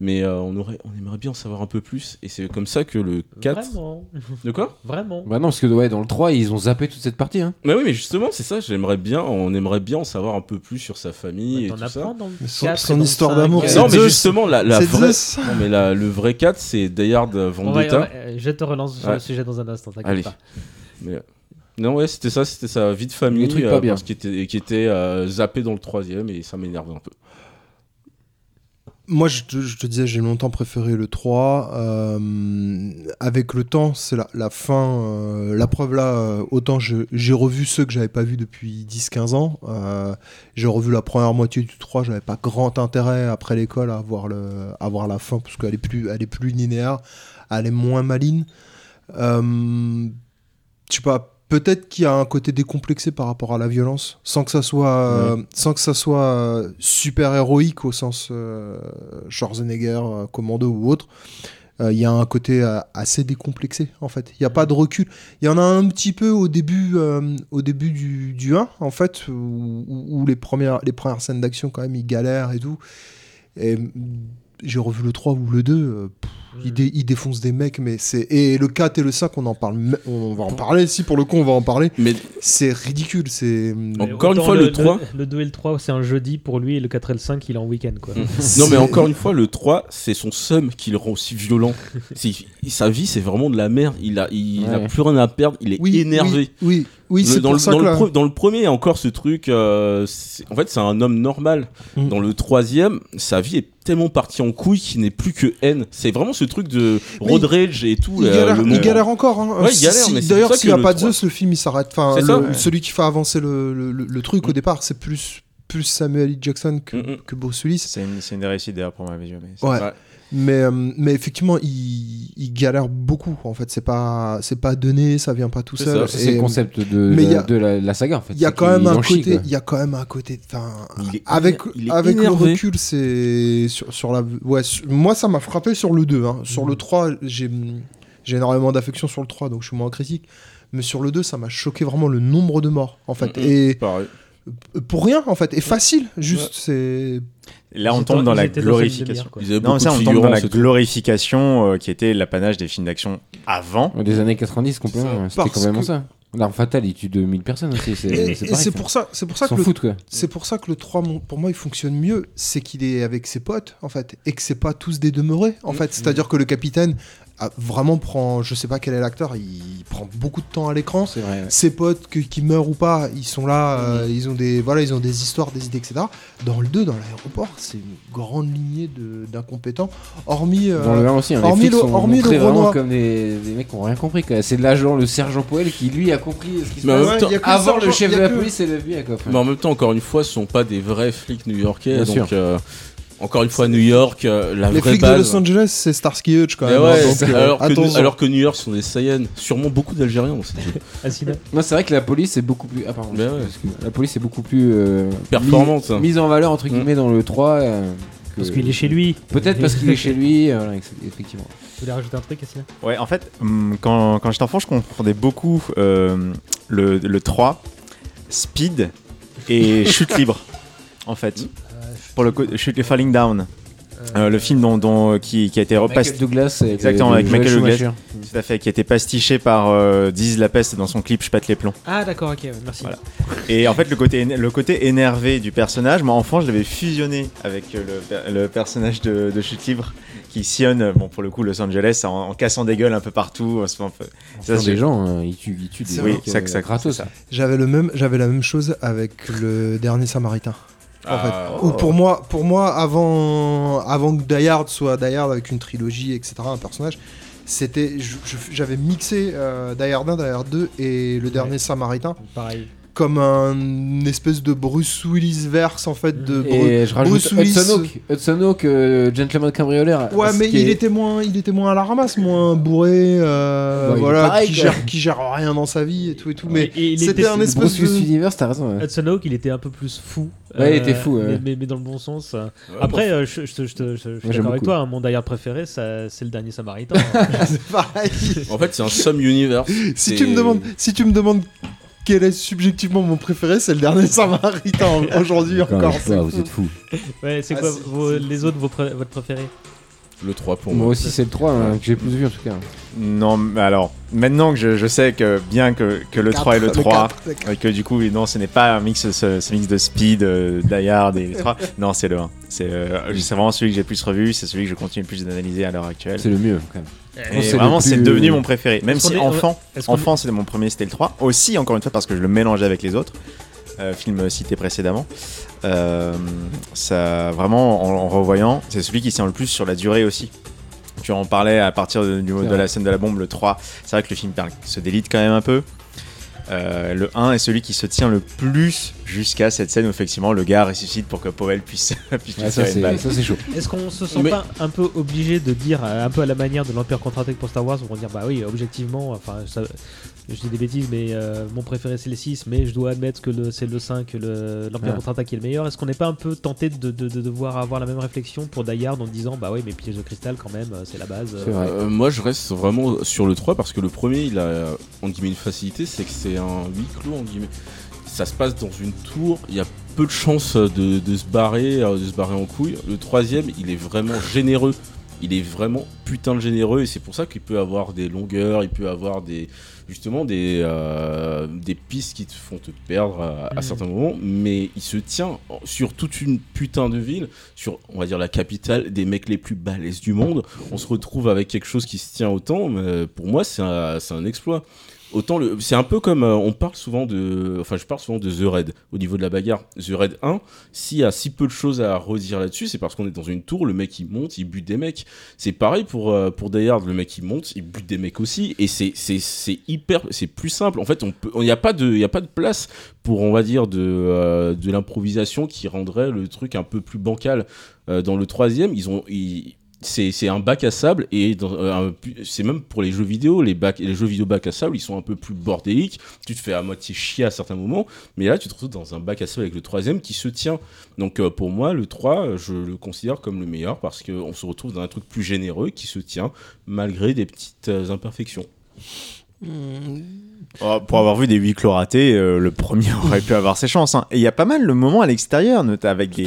mais euh, on aurait, on aimerait bien en savoir un peu plus, et c'est comme ça que le quatre. Vraiment. De quoi ? Vraiment. Bah non, parce que ouais, dans le trois, ils ont zappé toute cette partie. Hein. Bah oui, mais justement, c'est ça, j'aimerais bien, on aimerait bien en savoir un peu plus sur sa famille et tout ça. Son, quatre, son histoire cinq, d'amour. Euh, non, mais Zeus. Justement, la, la vraie. Non, mais la, le vrai quatre, c'est Die Hard Vendetta. Ouais, ouais, je te relance sur ouais. le sujet dans un instant, t'inquiète Allez. Pas. Mais, euh... Non, ouais, c'était ça, c'était sa vie de famille, trucs euh, pas bien. Qui était, qui était euh, zappé dans le troisième, et ça m'énerve un peu. Moi, je te, je te disais, j'ai longtemps préféré le trois. Euh, avec le temps, c'est la, la fin. Euh, la preuve, là, euh, autant je, j'ai revu ceux que j'avais pas vus depuis dix à quinze ans. Euh, j'ai revu la première moitié du trois. J'avais pas grand intérêt, après l'école, à voir, le, à voir la fin, parce qu'elle est plus, elle est plus linéaire, elle est moins maligne. Euh, je sais pas. Peut-être qu'il y a un côté décomplexé par rapport à la violence, sans que ça soit, euh, ouais. sans que ça soit euh, super héroïque au sens euh, Schwarzenegger, euh, Commando ou autre. Il euh, y a un côté euh, assez décomplexé en fait. Il y a pas de recul. Il y en a un petit peu au début, euh, au début du, du un en fait, où, où les premières, les premières scènes d'action quand même ils galèrent et tout. Et j'ai revu le trois ou le deux. Euh, pff, Il, dé, il défonce des mecs, mais c'est. Et le quatre et le cinq, on en parle. On va en parler, si pour le coup, on va en parler. Mais c'est ridicule. C'est... Encore une fois, le, le trois. Le, le deux et le trois, c'est un jeudi pour lui, et le quatre et le cinq, il est en week-end, quoi. Non, mais encore une fois, le trois, c'est son seum qui le rend aussi violent. C'est, sa vie, c'est vraiment de la merde. Il a, il, ouais. il a plus rien à perdre, il est oui, énervé. Oui, oui, oui c'est le, dans, pour le, ça dans, que le, là... dans le premier, encore ce truc. Euh, en fait, c'est un homme normal. Mm. Dans le troisième, sa vie est tellement partie en couille qu'il n'est plus que haine. C'est vraiment ce truc de road rage et tout. Il galère, euh, il galère encore. Hein. Ouais, il galère, si, mais d'ailleurs, s'il n'y a pas de Zeus, le film il s'arrête. Enfin, le, ça, ouais. celui qui fait avancer le, le, le truc mmh. au départ, c'est plus, plus Samuel L. Jackson que, mmh. que Bruce Willis. C'est une, c'est une des réussites d'ailleurs pour ma vision. Mais, ouais. ouais. mais, euh, mais effectivement, il, il galère beaucoup. En fait, c'est pas, c'est pas donné, ça vient pas tout c'est seul. Ça. C'est le concept de, de, a, de la, la saga. En fait, il y a quand même un côté. Il y a quand même un côté. Avec, avec le recul, c'est sur, sur la. Ouais, sur, moi, ça m'a frappé sur le deux. Hein. Sur mmh. le trois, j'ai, j'ai énormément d'affection sur le trois, donc je suis moins critique. Mais sur le deux, ça m'a choqué vraiment le nombre de morts. En fait, mmh, et pareil. Pour rien en fait, et facile. Juste, ouais. c'est. Là, on tombe dans la glorification. Non, ça, on tombe dans la glorification qui était l'apanage des films d'action avant. Des années quatre-vingt-dix, complètement. C'était complètement ça. L'Arme Fatale, il tue deux mille personnes aussi. C'est, et c'est, et c'est pour ça, c'est pour ça que le, foutent, c'est pour ça que le trois, pour moi, il fonctionne mieux. C'est qu'il est avec ses potes, en fait, et que c'est pas tous des demeurés, en mmh. fait. C'est-à-dire que le capitaine vraiment prend, je sais pas quel est l'acteur, il prend beaucoup de temps à l'écran. C'est vrai, ouais. Ses potes qui, qui meurent ou pas, ils sont là, mmh. euh, ils ont des, voilà, ils ont des histoires, des idées, et cetera. Dans le deux, dans l'aéroport, c'est une grande lignée de, d'incompétents. Hormis, euh, dans le un aussi, hein, hormis les flics le, sont hormis montrés vraiment comme des, des mecs qui ont rien compris. Quoi. C'est l'agent, le sergent Powell, qui lui a compris ce qui se passe. Ouais, avant le, le chef de la que... police et la vie. Quoi, mais en même temps, encore une fois, ce sont pas des vrais flics new-yorkais, donc. Euh... Encore une fois, New York, euh, la les vraie flics base. Les flics de Los Angeles, c'est Starsky Hutch quand même. Ouais, donc, euh, alors, que, alors que New York sont des Saiyans, sûrement beaucoup d'Algériens aussi. Non, c'est vrai que la police est beaucoup plus, ah, pardon, ouais, que... la police est beaucoup plus euh, performante, mise, mise en valeur entre guillemets mmh. dans le trois. Euh, que... Parce qu'il est chez lui. Peut-être oui. parce qu'il est chez lui, euh, effectivement. Tu voulais rajouter un truc, Assina ? Ouais, en fait, quand, quand j'étais enfant, je comprenais beaucoup euh, le, le trois, Speed et Chute libre, en fait. Mmh. Pour le coup, Shoot the Falling Down, euh, le film dont, dont, qui, qui a été repastiché. Douglas, exactement, avec Michael Douglas. Tout à fait, qui a été pastiché par euh, Diz la Peste dans son clip Je pète les plombs. Ah, d'accord, ok, merci. Voilà. Et en fait, le côté, le côté énervé du personnage, moi, enfant, je l'avais fusionné avec le, le personnage de, de Chute Libre qui sillonne, bon, pour le coup, Los Angeles en, en cassant des gueules un peu partout. En se faisant, ça, des gens, hein, ils tuent, ils tuent des gens. Oui, ça, ça gratos, ça. J'avais, le même, j'avais la même chose avec le Dernier Samaritain. En fait. Ah, oh. pour, moi, pour moi, avant, avant que Die Hard soit Die Hard avec une trilogie, et cetera, un personnage, c'était, je, je, j'avais mixé euh, Die Hard un, Die Hard deux et le ouais. Dernier Samaritain. Pareil. Comme un espèce de Bruce Willis verse en fait de et Bru- je rajoute Bruce Willis. Hudson Hawk, Hudson Hawk euh, gentleman cambrioleur. Ouais, mais il est... était moins, il était moins à la ramasse, moins bourré, euh, ouais, voilà, pareil, qui quoi. gère, qui gère rien dans sa vie et tout et tout. Ouais, mais et c'était était, un espèce Bruce de univers, t'as raison. Ouais. Hudson Hawk, il était un peu plus fou. Ouais, euh, il était fou. Ouais. Mais, mais, mais dans le bon sens. Ouais, après, euh, je, je, je, je, je, je suis d'accord beaucoup. Avec toi. Hein, mon Die Hard préféré, ça, c'est le Dernier Samaritain. Hein. C'est pareil. En fait, c'est un somme univers. Si tu me demandes, si tu me demandes. Quel est subjectivement mon préféré, c'est le Dernier Samaritain aujourd'hui encore. C'est ça, vous êtes fous. Ouais, c'est ah, quoi c'est, vos, c'est... les autres, vos pré- votre préféré ? Le trois pour moi. Moi aussi, c'est le trois hein, que j'ai plus vu en tout cas. Non, mais alors, maintenant que je, je sais que bien que, que le quatre, trois et le trois, le quatre, le quatre. Et que du coup, non, ce n'est pas un mix, ce, ce mix de Speed, euh, Die Hard et le trois, non, c'est le un. C'est, euh, c'est vraiment celui que j'ai plus revu, c'est celui que je continue plus d'analyser à l'heure actuelle. C'est le mieux quand même. Et c'est vraiment, c'est devenu euh... mon préféré. Même est-ce si est... enfant, est-ce enfant, c'était mon premier, c'était le trois. Aussi, encore une fois, parce que je le mélangeais avec les autres euh, films cités précédemment. Euh, ça, vraiment, en, en revoyant, c'est celui qui tient le plus sur la durée aussi. Tu en parlais à partir de, du, de la scène de la bombe, le trois. C'est vrai que le film se délite quand même un peu. Euh, le un est celui qui se tient le plus jusqu'à cette scène où effectivement le gars ressuscite pour que Powell puisse, puisse ah, ça, c'est, ça c'est chaud. Est-ce qu'on se sent mais... pas un peu obligé de dire un peu à la manière de l'Empire Contre-Attaque pour Star Wars, on va dire bah oui objectivement enfin ça, je dis des bêtises mais euh, mon préféré c'est le six mais je dois admettre que le, c'est le cinq le, l'Empire ah. Contre-Attaque est le meilleur. Est-ce qu'on n'est pas un peu tenté de, de, de devoir avoir la même réflexion pour Die Hard en disant bah oui mais Piège de Cristal quand même c'est la base c'est euh, euh, moi je reste vraiment sur le trois parce que le premier il a en guillemets une facilité, c'est que c'est un huis clos en guillemets. Ça se passe dans une tour, il y a peu de chances de, de se barrer, de se barrer en couille. Le troisième, il est vraiment généreux. Il est vraiment putain de généreux et c'est pour ça qu'il peut avoir des longueurs, il peut avoir des justement des, euh, des pistes qui te font te perdre à, à mmh. certains moments, mais il se tient sur toute une putain de ville, sur on va dire la capitale des mecs les plus balèzes du monde. On se retrouve avec quelque chose qui se tient autant, mais pour moi c'est un, c'est un exploit. Autant le, c'est un peu comme euh, on parle souvent de, enfin je parle souvent de The Raid au niveau de la bagarre. The Raid un, s'il y a si peu de choses à redire là-dessus, c'est parce qu'on est dans une tour, le mec il monte, il bute des mecs. C'est pareil pour euh, pour Die Hard, le mec il monte, il bute des mecs aussi, et c'est c'est c'est hyper, c'est plus simple. En fait, on peut, il y a pas de, il y a pas de place pour on va dire de euh, de l'improvisation qui rendrait le truc un peu plus bancal. Euh, dans le troisième, ils ont ils, C'est, c'est un bac à sable et dans, euh, c'est même pour les jeux vidéo, les, bacs, les jeux vidéo bac à sable ils sont un peu plus bordéliques, tu te fais à moitié chier à certains moments, mais là tu te retrouves dans un bac à sable avec le troisième qui se tient. Donc euh, pour moi le trois je le considère comme le meilleur parce qu'on se retrouve dans un truc plus généreux qui se tient malgré des petites euh, imperfections. Mmh. Oh, pour avoir vu des huis clos ratés, euh, le premier aurait pu avoir ses chances. Hein. Et il y a pas mal le moment à l'extérieur, avec les,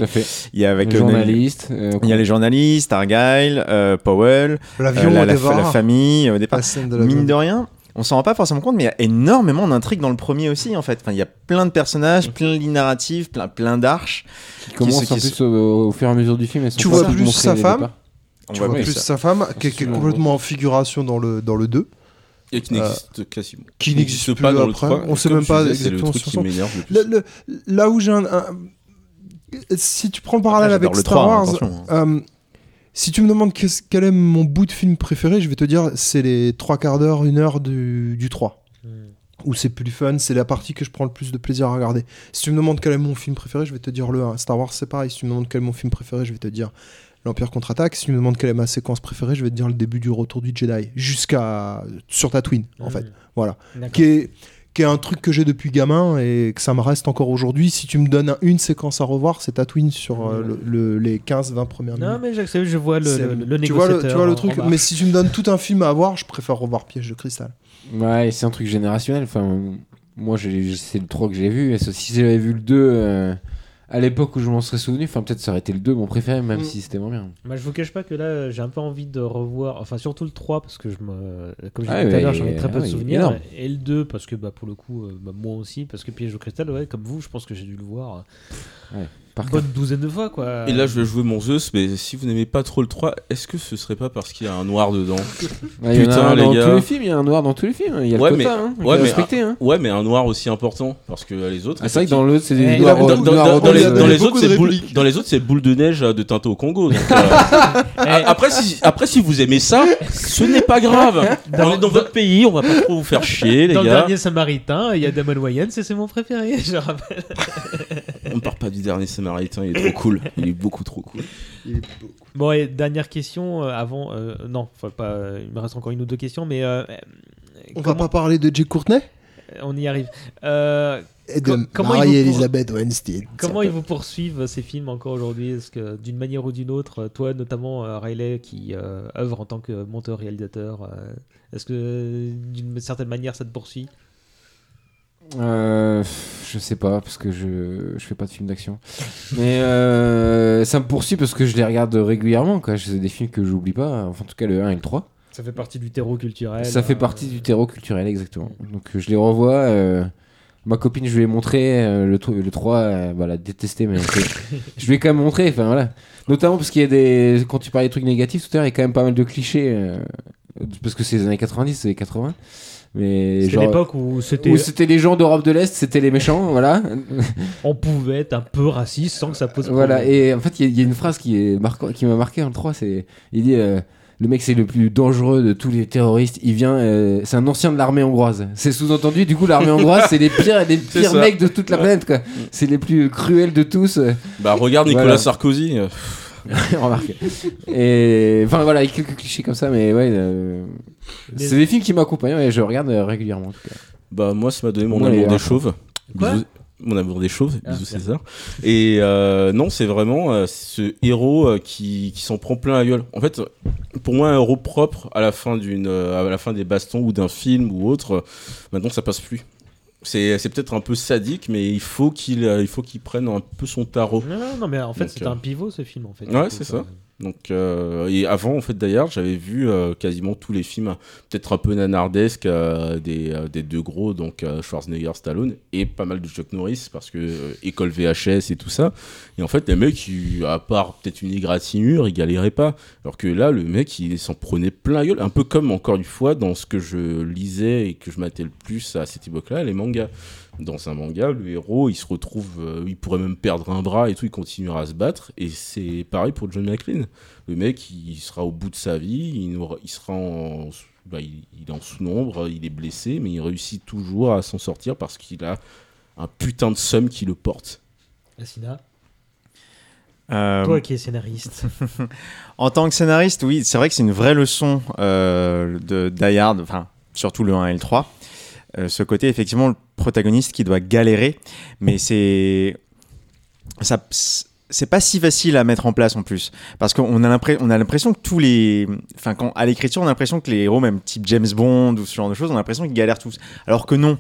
il y a avec les journalistes, il euh, y a les journalistes, Argyle, euh, Powell, l'avion, euh, la, la, la famille au départ. De la mine de rien, on s'en rend pas forcément compte, mais il y a énormément d'intrigues dans le premier aussi en fait. Enfin, il y a plein de personnages, plein de lignes narratives, plein plein d'arches qui commencent en plus sont... au, au fur et à mesure du film. Elles sont tu vois plus sa femme. On tu vois plus ça. sa femme, qui est complètement en figuration dans le, dans le deux. Et qui n'existe euh, quasiment. Qui n'existe, n'existe plus pas dans après. le trois. On sait même pas disais, exactement ce qui m'énerve le plus. Le, le, là où j'ai un, un... Si tu prends le parallèle ah, avec Star trois, Wars... Euh, si tu me demandes quel est mon bout de film préféré, je vais te dire c'est les trois quarts d'heure, une heure du, du trois. Mmh. Où c'est plus fun, c'est la partie que je prends le plus de plaisir à regarder. Si tu me demandes quel est mon film préféré, je vais te dire le un. Star Wars, c'est pareil. Si tu me demandes quel est mon film préféré, je vais te dire... L'Empire contre-attaque. Si tu me demandes quelle est ma séquence préférée, je vais te dire le début du Retour du Jedi, jusqu'à sur Tatooine, en mmh. fait. Voilà. Qui est, qui est un truc que j'ai depuis gamin et que ça me reste encore aujourd'hui. Si tu me donnes une séquence à revoir, c'est Tatooine sur mmh. le, le, les quinze vingt premières minutes. Non, mais j'accepte, je vois le, le, le négociateur. Tu vois le, tu vois le truc. Mais si tu me donnes tout un film à voir, je préfère revoir Piège de Cristal. Ouais, c'est un truc générationnel. Enfin, moi, j'ai, c'est le trois que j'ai vu. Et si j'avais vu le deux. Euh... À l'époque où je m'en serais souvenu, enfin peut-être ça aurait été le deux, mon préféré, même mmh. si c'était moins bien. Moi, je vous cache pas que là, j'ai un peu envie de revoir, enfin surtout le trois, parce que je me... comme je disais tout à l'heure, j'en ai très peu ah, de souvenirs. Et le deux, parce que bah, pour le coup, bah, moi aussi, parce que Piège au Cristal, ouais, comme vous, je pense que j'ai dû le voir ouais, par bonne cas. douzaine de fois. Quoi. Et là, je vais jouer mon Zeus, mais si vous n'aimez pas trop le trois, est-ce que ce serait pas parce qu'il y a un noir dedans? ouais, Putain, les gars. Dans tous les films, il y a un noir dans tous les films, il y a ouais, le quota, hein, ouais, respecté. Un... Hein. Ouais, mais un noir aussi important, parce que les autres. Ah, c'est vrai que dans l'autre, c'est des noirs. Dans les autres, c'est boule, dans les autres, c'est boule de neige de Tinto au Congo. Donc, euh, après, si, après, si vous aimez ça, ce n'est pas grave. Dans, on est dans votre pays, on va pas trop vous faire chier, les dans gars. Dans le dernier Samaritain, il y a Damon Wayans et c'est mon préféré, je rappelle. On ne part pas du dernier Samaritain, il est trop cool. Il est beaucoup trop cool. Il est beaucoup. Bon, et dernière question euh, avant. Euh, non, faut pas, euh, il me reste encore une ou deux questions, mais. Euh, on comment... va pas parler de Jay Courtney ? On y arrive. Euh. Et de Co- Marie-Elisabeth pour... Weinstein. Comment ils vous poursuivent ces films encore aujourd'hui ? Est-ce que d'une manière ou d'une autre, toi notamment euh, Riley qui euh, œuvre en tant que monteur-réalisateur, euh, est-ce que d'une certaine manière ça te poursuit ? euh, Je sais pas parce que je je fais pas de films d'action, mais euh, ça me poursuit parce que je les regarde régulièrement. Quoi, c'est des films que j'oublie pas. Enfin en tout cas le un et le trois. Ça fait partie du terreau culturel. Ça euh... fait partie du terreau culturel exactement. Donc je les revois. Euh... Ma copine, je lui ai montré euh, le, t- le trois, euh, bah, elle a détesté, mais je lui ai quand même montré, enfin voilà. Notamment parce qu'il y a des. Quand tu parlais des trucs négatifs tout à l'heure, il y a quand même pas mal de clichés, euh, parce que c'est les années quatre-vingt-dix, c'est les quatre-vingts. Mais c'était genre, l'époque où c'était... où c'était les gens d'Europe de l'Est, c'était les méchants, voilà. On pouvait être un peu raciste sans que ça pose problème. Voilà, et en fait, il y, y a une phrase qui, est marquant, qui m'a marqué dans le trois, c'est. Il dit. Euh, Le mec, c'est le plus dangereux de tous les terroristes. Il vient, euh, c'est un ancien de l'armée hongroise. C'est sous-entendu. Du coup, l'armée hongroise, c'est les pires, les pires mecs de toute la planète, quoi. C'est les plus cruels de tous. Bah regarde Nicolas voilà. Sarkozy. Remarque. Et enfin voilà, il y a quelques clichés comme ça, mais ouais. Euh, c'est des films qui m'accompagnent et je regarde régulièrement. En tout cas. Bah moi, ça m'a donné mon ouais, amour des chauves. Quoi Bisous. Mon amour des chauves, ah, bisous bien. César. Et euh, non, c'est vraiment euh, ce héros euh, qui, qui s'en prend plein la gueule. En fait, pour moi, un héros propre à la fin d'une, euh, à la fin des bastons ou d'un film ou autre, euh, maintenant ça passe plus. C'est, c'est peut-être un peu sadique, mais il faut qu'il, euh, il faut qu'il prenne un peu son tarot. Non, non, non mais en fait, donc, c'est euh... un pivot ce film en fait. Ouais, c'est ça. Euh... Donc euh, et avant en fait d'ailleurs, j'avais vu euh, quasiment tous les films, peut-être un peu nanardesques euh, des, euh, des deux gros, donc euh, Schwarzenegger, Stallone et pas mal de Chuck Norris parce que euh, école V H S et tout ça. Et en fait, les mecs, ils, à part peut-être une égratignure, ils galéraient pas. Alors que là, le mec, il s'en prenait plein la gueule, un peu comme encore une fois dans ce que je lisais et que je m'attelais le plus à cette époque-là, les mangas. Dans un manga, le héros, il se retrouve, euh, il pourrait même perdre un bras et tout, il continuera à se battre. Et c'est pareil pour John McClane. Le mec, il sera au bout de sa vie, il, aura, il sera en, bah, il, il est en sous-nombre, il est blessé, mais il réussit toujours à s'en sortir parce qu'il a un putain de somme qui le porte. Asina, euh... toi qui es scénariste. En tant que scénariste, oui, c'est vrai que c'est une vraie leçon euh, de Die Hard, enfin surtout le un et le trois. Euh, ce côté, effectivement, le protagoniste qui doit galérer, mais c'est ça, c'est pas si facile à mettre en place en plus, parce qu'on a l'impression, on a l'impression que tous les, enfin, quand à l'écriture, on a l'impression que les héros, même type James Bond ou ce genre de choses, on a l'impression qu'ils galèrent tous, alors que non.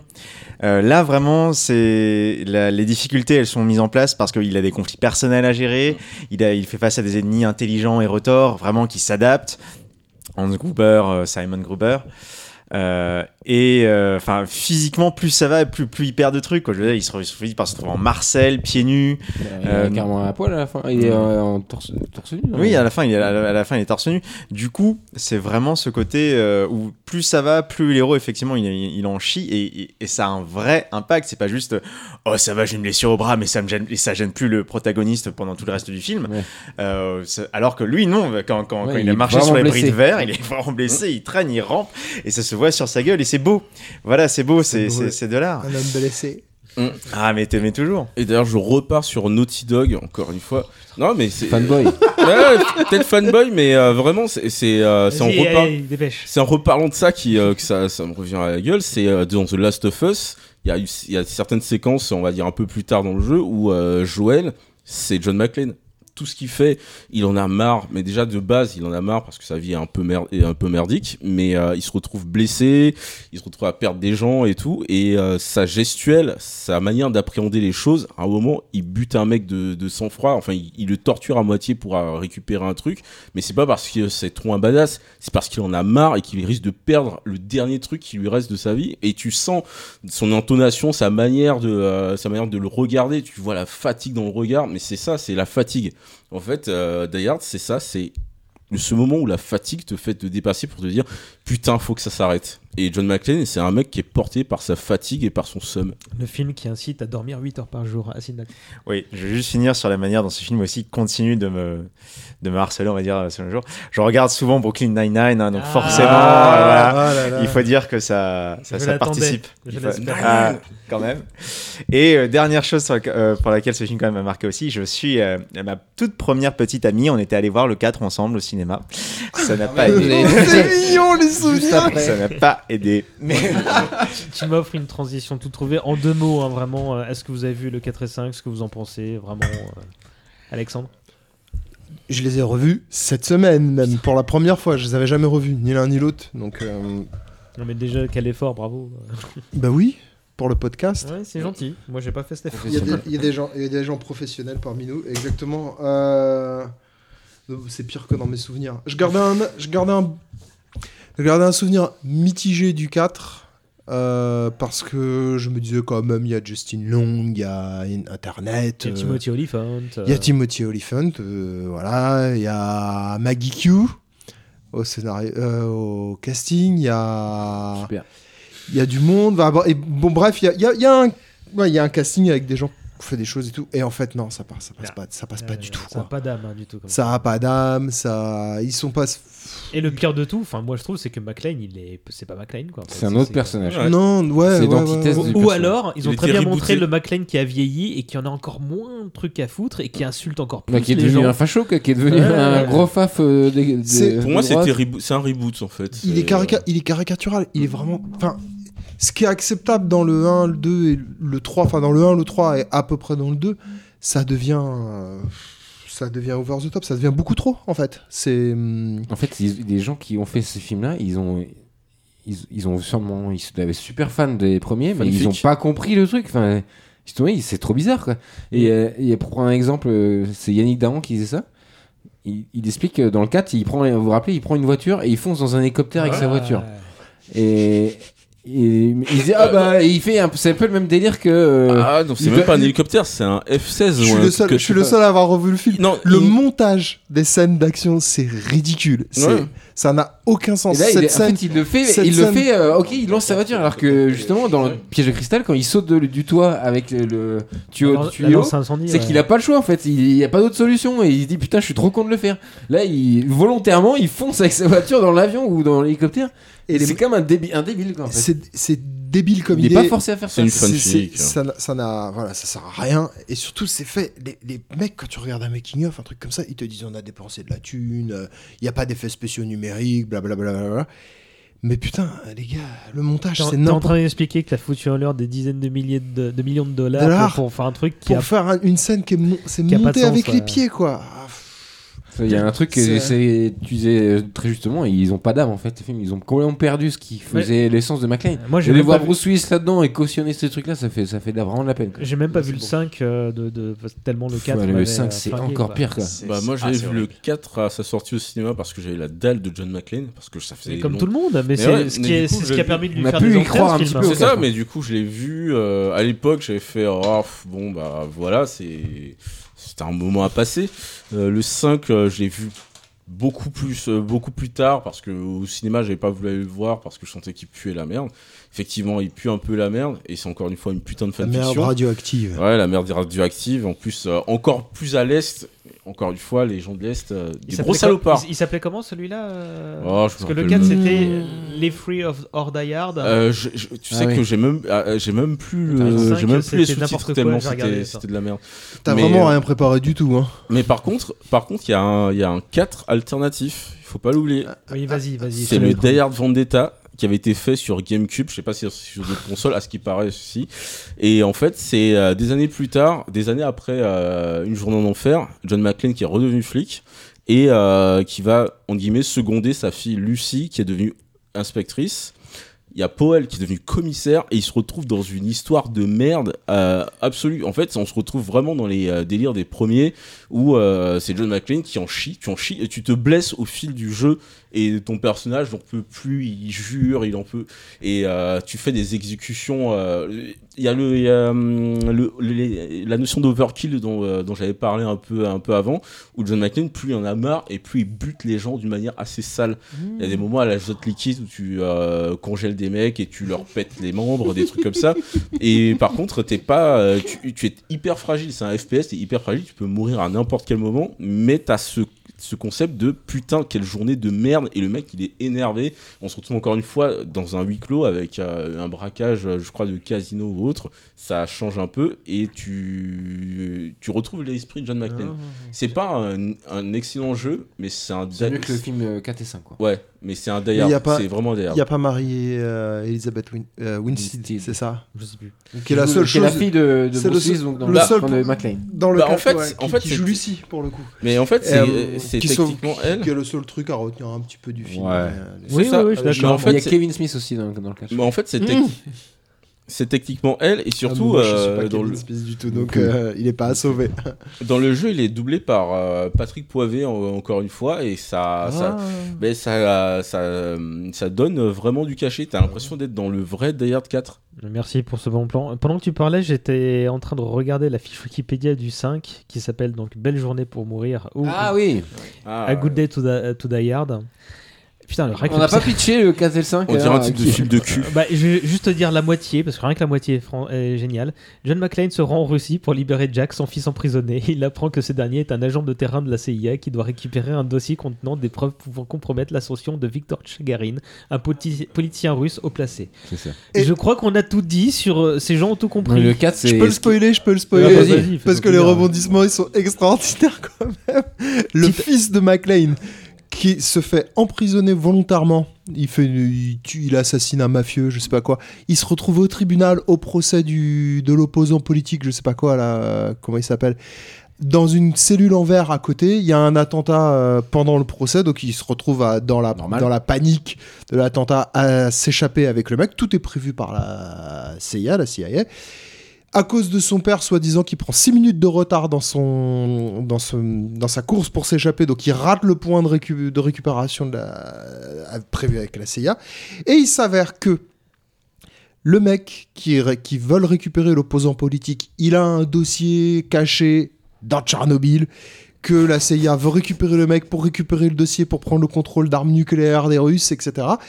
Euh, là, vraiment, c'est la... les difficultés, elles sont mises en place parce qu'il a des conflits personnels à gérer, il a, il fait face à des ennemis intelligents et retors, vraiment qui s'adaptent. Hans Gruber, euh, Simon Gruber. Euh, et enfin euh, physiquement plus ça va plus plus il perd de trucs quoi. Je veux dire, il se finit par se retrouver en Marcel pieds nus, il euh, est carrément à poil à la fin, il est euh, en torse, torse nu. Oui, à la fin il est à la, à la fin il est torse nu. Du coup c'est vraiment ce côté euh, où plus ça va plus l'héros effectivement il, il en chie et, et, et ça a un vrai impact. C'est pas juste oh ça va j'ai une blessure au bras mais ça me gêne et ça gêne plus le protagoniste pendant tout le reste du film. Ouais. Euh, alors que lui non quand quand, ouais, quand il, il a marché sur les bris de verre il est vraiment blessé, il traîne, il rampe et ça se voit sur sa gueule et c'est beau. Voilà, c'est beau, c'est, c'est, beau. c'est, c'est de l'art. Un homme blessé. Mmh. Ah, mais t'aimais toujours. Et d'ailleurs, je repars sur Naughty Dog, encore une fois. Non, mais c'est. Fanboy. Ouais, peut-être fanboy, mais euh, vraiment, c'est, c'est, euh, c'est, en repar... allez, c'est en reparlant de ça qui, euh, que ça, ça me revient à la gueule. C'est euh, dans The Last of Us, il y, y a certaines séquences, on va dire un peu plus tard dans le jeu, où euh, Joel, c'est John McClane. Tout ce qu'il fait, il en a marre, mais déjà de base, il en a marre parce que sa vie est un peu, mer- est un peu merdique, mais euh, il se retrouve blessé, il se retrouve à perdre des gens et tout, et euh, sa gestuelle, sa manière d'appréhender les choses, à un moment, il bute un mec de, de sang-froid, enfin, il, il le torture à moitié pour euh, récupérer un truc, mais c'est pas parce que c'est trop un badass, c'est parce qu'il en a marre et qu'il risque de perdre le dernier truc qui lui reste de sa vie, et tu sens son intonation, sa manière de, euh, sa manière de le regarder, tu vois la fatigue dans le regard, mais c'est ça, c'est la fatigue. En fait, euh, Die Hard, c'est ça, c'est ce moment où la fatigue te fait te dépasser pour te dire « Putain, faut que ça s'arrête ». Et John McClane, c'est un mec qui est porté par sa fatigue et par son seum. Le film qui incite à dormir huit heures par jour. À oui, je vais juste finir sur la manière dont ce film aussi continue de me, de me harceler, on va dire, selon le jour. Je regarde souvent Brooklyn Nine-Nine, hein, donc ah, forcément, ah, voilà, ah, là, là. Il faut dire que ça, ça, ça participe. Je faut... ah, quand même. Et euh, dernière chose sur, euh, pour laquelle ce film quand même m'a marqué aussi, je suis euh, ma toute première petite amie, on était allés voir le quatre ensemble au cinéma. Ça n'a pas aidé. C'est mignon les souvenirs. Ça n'a pas aider. Mais... tu m'offres une transition tout trouvée en deux mots, hein, vraiment. Euh, est-ce que vous avez vu le quatre et cinq ? Ce que vous en pensez, vraiment, euh... Alexandre ? Je les ai revus cette semaine, même pour la première fois. Je les avais jamais revus, ni l'un ni l'autre. Donc, euh... non, mais déjà, quel effort, bravo. Bah oui, pour le podcast. Ouais, c'est gentil. Moi, j'ai pas fait cet effort. Il y a des, il y a des gens, il y a des gens professionnels parmi nous, exactement. Euh... C'est pire que dans mes souvenirs. Je gardais un, je gardais un. J'ai gardé un souvenir mitigé du quatre, euh, parce que je me disais quand même, il y a Justin Long, il y a Internet. Il y a euh, Timothy Olyphant. Euh... Il y a Timothy Olyphant, euh, voilà. Il y a Maggie Q au scénario, euh, au casting. Il y a. Super. Il y a du monde. Bah, et bon, bref, il y a, il y a, il y a un, ouais, il y a un casting avec des gens qui font des choses et tout. Et en fait, non, ça passe, ça passe pas, ça passe pas du tout. Ça a pas d'âme hein, du tout. Comme ça, ça a pas d'âme. Ça, ils sont pas. Et le pire de tout, enfin moi je trouve, c'est que McClane, il est, c'est pas McClane quoi. En fait. C'est un autre c'est... personnage. Ouais. Non, ouais. C'est l'antithèse ouais, ouais. du Ou alors, ils ont il très bien rebooté. Montré le McClane qui a vieilli et qui en a encore moins de trucs à foutre et qui insulte encore plus bah, qui les gens. Qui est devenu un facho, qui est devenu ouais, un ouais. gros faf. Euh, des, des, c'est... Pour moi, des c'était rebo- c'est un reboot en fait. Il est, carica- il est caricatural. Il est vraiment. Enfin, ce qui est acceptable dans le un, le deux et le trois, enfin dans le un, le trois et à peu près dans le deux, ça devient. Euh... ça devient over the top, ça devient beaucoup trop en fait. C'est en fait les gens qui ont fait ce film-là, ils ont ils, ils ont sûrement ils étaient super fans des premiers, mais ils ont pas compris le truc. Enfin, c'est trop bizarre quoi. Et il y a pour un exemple, c'est Yannick Dahan qui disait ça. Il, il explique que dans le quatre, il prend, vous vous rappelez, il prend une voiture et il fonce dans un hélicoptère avec ah. sa voiture. Et Et il disait, ah bah, il fait un, c'est un peu le même délire que. Euh, ah non, c'est même va, pas un hélicoptère, c'est un F seize. Je suis, le seul, je suis le seul à avoir revu le film. Non, le il... montage des scènes d'action, c'est ridicule. C'est, ouais. Ça n'a aucun sens. Là, cette il, scène, en fait, il le fait, il scène... le fait euh, ok, il lance sa voiture, alors que justement, dans le Piège de Cristal, quand il saute de, du toit avec le tuyau, alors, tuyau là, non, c'est, c'est qu'il a pas le choix en fait. Il n'y a pas d'autre solution et il dit, putain, je suis trop con de le faire. Là, il, volontairement, il fonce avec sa voiture dans l'avion ou dans l'hélicoptère. Et c'est les... comme un, débi... un débile quoi, en fait. c'est, c'est débile comme il idée. Il n'est pas forcé à faire ça. C'est une fun physique. Ça, ça n'a, voilà, ça sert à rien. Et surtout, c'est fait. Les, les mecs, quand tu regardes un making of, un truc comme ça, ils te disent on a dépensé de la thune, il euh, n'y a pas d'effets spéciaux numériques, blablabla. Mais putain, les gars, le montage, t'es, c'est n'importe quoi. T'es en train d'expliquer que t'as foutu en l'heure des dizaines de milliers de, de millions de dollars, dollars pour, pour faire un truc qui pour a... faire un, une scène qui est mon... c'est qui montée avec sens, les ouais. pieds quoi. Il y a un truc que tu disais très justement, ils n'ont pas d'âme en fait. Ils ont complètement perdu ce qui faisait ouais. l'essence de McClane. Moi, j'ai et de voir vu... Bruce Willis là-dedans et cautionner ces trucs-là, ça fait, ça fait vraiment de la peine. Quoi. J'ai même pas ouais, vu le bon. cinq, euh, de, de, tellement le quatre. Ouais, le cinq, c'est flingué, encore bah. pire. Quoi. Bah, moi, j'ai ah, vu vrai. le quatre à sa sortie au cinéma parce que j'avais la dalle de John McClane. Parce que ça faisait comme long... tout le monde, mais, mais c'est ce ouais, qui a permis de lui faire des entrées. C'est ça, mais du coup, je l'ai vu. À l'époque, j'avais fait bon, bah voilà, c'est. C'était un moment à passer. Euh, le cinq, euh, je l'ai vu beaucoup plus, euh, beaucoup plus tard parce que au cinéma, j'avais pas voulu le voir parce que je sentais qu'il puait la merde. Effectivement, il pue un peu la merde et c'est encore une fois une putain de fanfiction. La merde radioactive. Ouais, la merde radioactive. En plus, euh, encore plus à l'est. Encore une fois, les gens de l'est, euh, des gros salopards. Com- il s'appelait comment celui-là euh... oh, Parce que le quatre, c'était euh, Les Free of or Die Hard. Euh, je, je, tu ah sais oui. que j'ai même, euh, j'ai même plus, euh, j'ai même plus les sous-titres tellement quoi, c'était, c'était de la merde. T'as mais, vraiment rien préparé du tout, hein. Mais par contre, par contre, il y a un, il y a un quatre alternatif. Il faut pas l'oublier. Oui, vas-y, vas-y. C'est le Die Hard Vendetta qui avait été fait sur GameCube, je sais pas si sur d'autres consoles, à ce qui paraît aussi. Et en fait, c'est euh, des années plus tard, des années après euh, Une Journée en Enfer, John McClane qui est redevenu flic et euh, qui va, en guillemets, seconder sa fille Lucy qui est devenue inspectrice. Il y a Powell qui est devenu commissaire et il se retrouve dans une histoire de merde euh, absolue. En fait, on se retrouve vraiment dans les euh, délires des premiers où euh, c'est John McClane qui en chie, tu en chies et tu te blesses au fil du jeu et ton personnage n'en peut plus, il jure, il en peut. Et euh, tu fais des exécutions. Il euh, y a, le, y a le, les, la notion d'overkill dont, euh, dont j'avais parlé un peu, un peu avant où John McClane, plus il en a marre et plus il bute les gens d'une manière assez sale. Il mmh. y a des moments à la jotte liquide où tu euh, congèles des des mecs et tu leur pètes les membres, des trucs comme ça. Et par contre, t'es pas, tu, tu es hyper fragile. C'est un F P S, t'es hyper fragile. Tu peux mourir à n'importe quel moment, mais t'as ce, ce concept de putain, quelle journée de merde. Et le mec, il est énervé. On se retrouve encore une fois dans un huis clos avec euh, un braquage, je crois, de casino ou autre. Ça change un peu et tu, tu retrouves l'esprit de John McClane. C'est pas un, un excellent jeu, mais c'est un. C'est mieux que le film quatre et cinq, quoi. Ouais. Mais c'est un Die Hard, pas, c'est vraiment un Die Hard. Il n'y a pas Marie euh, Elizabeth Win- euh, Winstead, c'est ça ? Je ne sais plus. Qui est la seule chose. Qui est la fille de, de Bruce Willis, donc dans le seul de McClane. Dans le bah cas, en fait, ouais, en qui, fait, qui joue Lucy pour le coup. Mais en fait, c'est, euh, c'est qui techniquement sont, elle. Qui est le seul truc à retenir un petit peu du film. Ouais. Euh, oui, ça, oui, oui, je suis d'accord. En fait, il y a c'est... Kevin Smith aussi dans, dans le cas. Mais en fait, c'est mmh. technique. C'est techniquement elle et surtout ah bon, euh, je suis pas dans le du tout, donc euh, il est pas à sauver. Dans le jeu, il est doublé par euh, Patrick Poivey en, encore une fois et ça, ah. ça, ben, ça, ça, ça donne vraiment du cachet. T'as l'impression d'être dans le vrai Die Hard quatre. Merci pour ce bon plan. Pendant que tu parlais, j'étais en train de regarder la fiche Wikipédia du cinq qui s'appelle donc Belle journée pour mourir ou ah oui, ah, A Good Day to, da, to Die Hard. Putain, le on n'a pas pitché le quatre et le cinq. On dirait un type de film de cul. Bah, je vais juste te dire la moitié, parce que rien que la moitié est, fran- est géniale. John McClane se rend en Russie pour libérer Jack, son fils emprisonné. Il apprend que ce dernier est un agent de terrain de la C I A qui doit récupérer un dossier contenant des preuves pouvant compromettre l'ascension de Viktor Tchagarin, un politi- politicien russe haut placé. C'est ça. Et je crois qu'on a tout dit sur euh, ces gens ont tout compris. Le quatre, c'est... Je peux le spoiler, je peux le spoiler. Vas-y, vas-y, parce que les rebondissements euh... ils sont extraordinaires quand même. Le Petite... fils de McClane. Qui se fait emprisonner volontairement. Il, fait, il, tue, il assassine un mafieux, je sais pas quoi. Il se retrouve au tribunal, au procès du, de l'opposant politique, je sais pas quoi, là, comment il s'appelle. Dans une cellule en verre à côté, il y a un attentat pendant le procès, donc il se retrouve à, dans, la, dans la panique de l'attentat à s'échapper avec le mec. Tout est prévu par la C I A, la C I A. À cause de son père, soi-disant, qui prend six minutes de retard dans, son, dans, ce, dans sa course pour s'échapper, donc il rate le point de, récu- de récupération de la, prévu avec la C I A. Et il s'avère que le mec qui, qui veut récupérer l'opposant politique, il a un dossier caché dans Tchernobyl, que la C I A veut récupérer le mec pour récupérer le dossier, pour prendre le contrôle d'armes nucléaires des Russes, et cetera.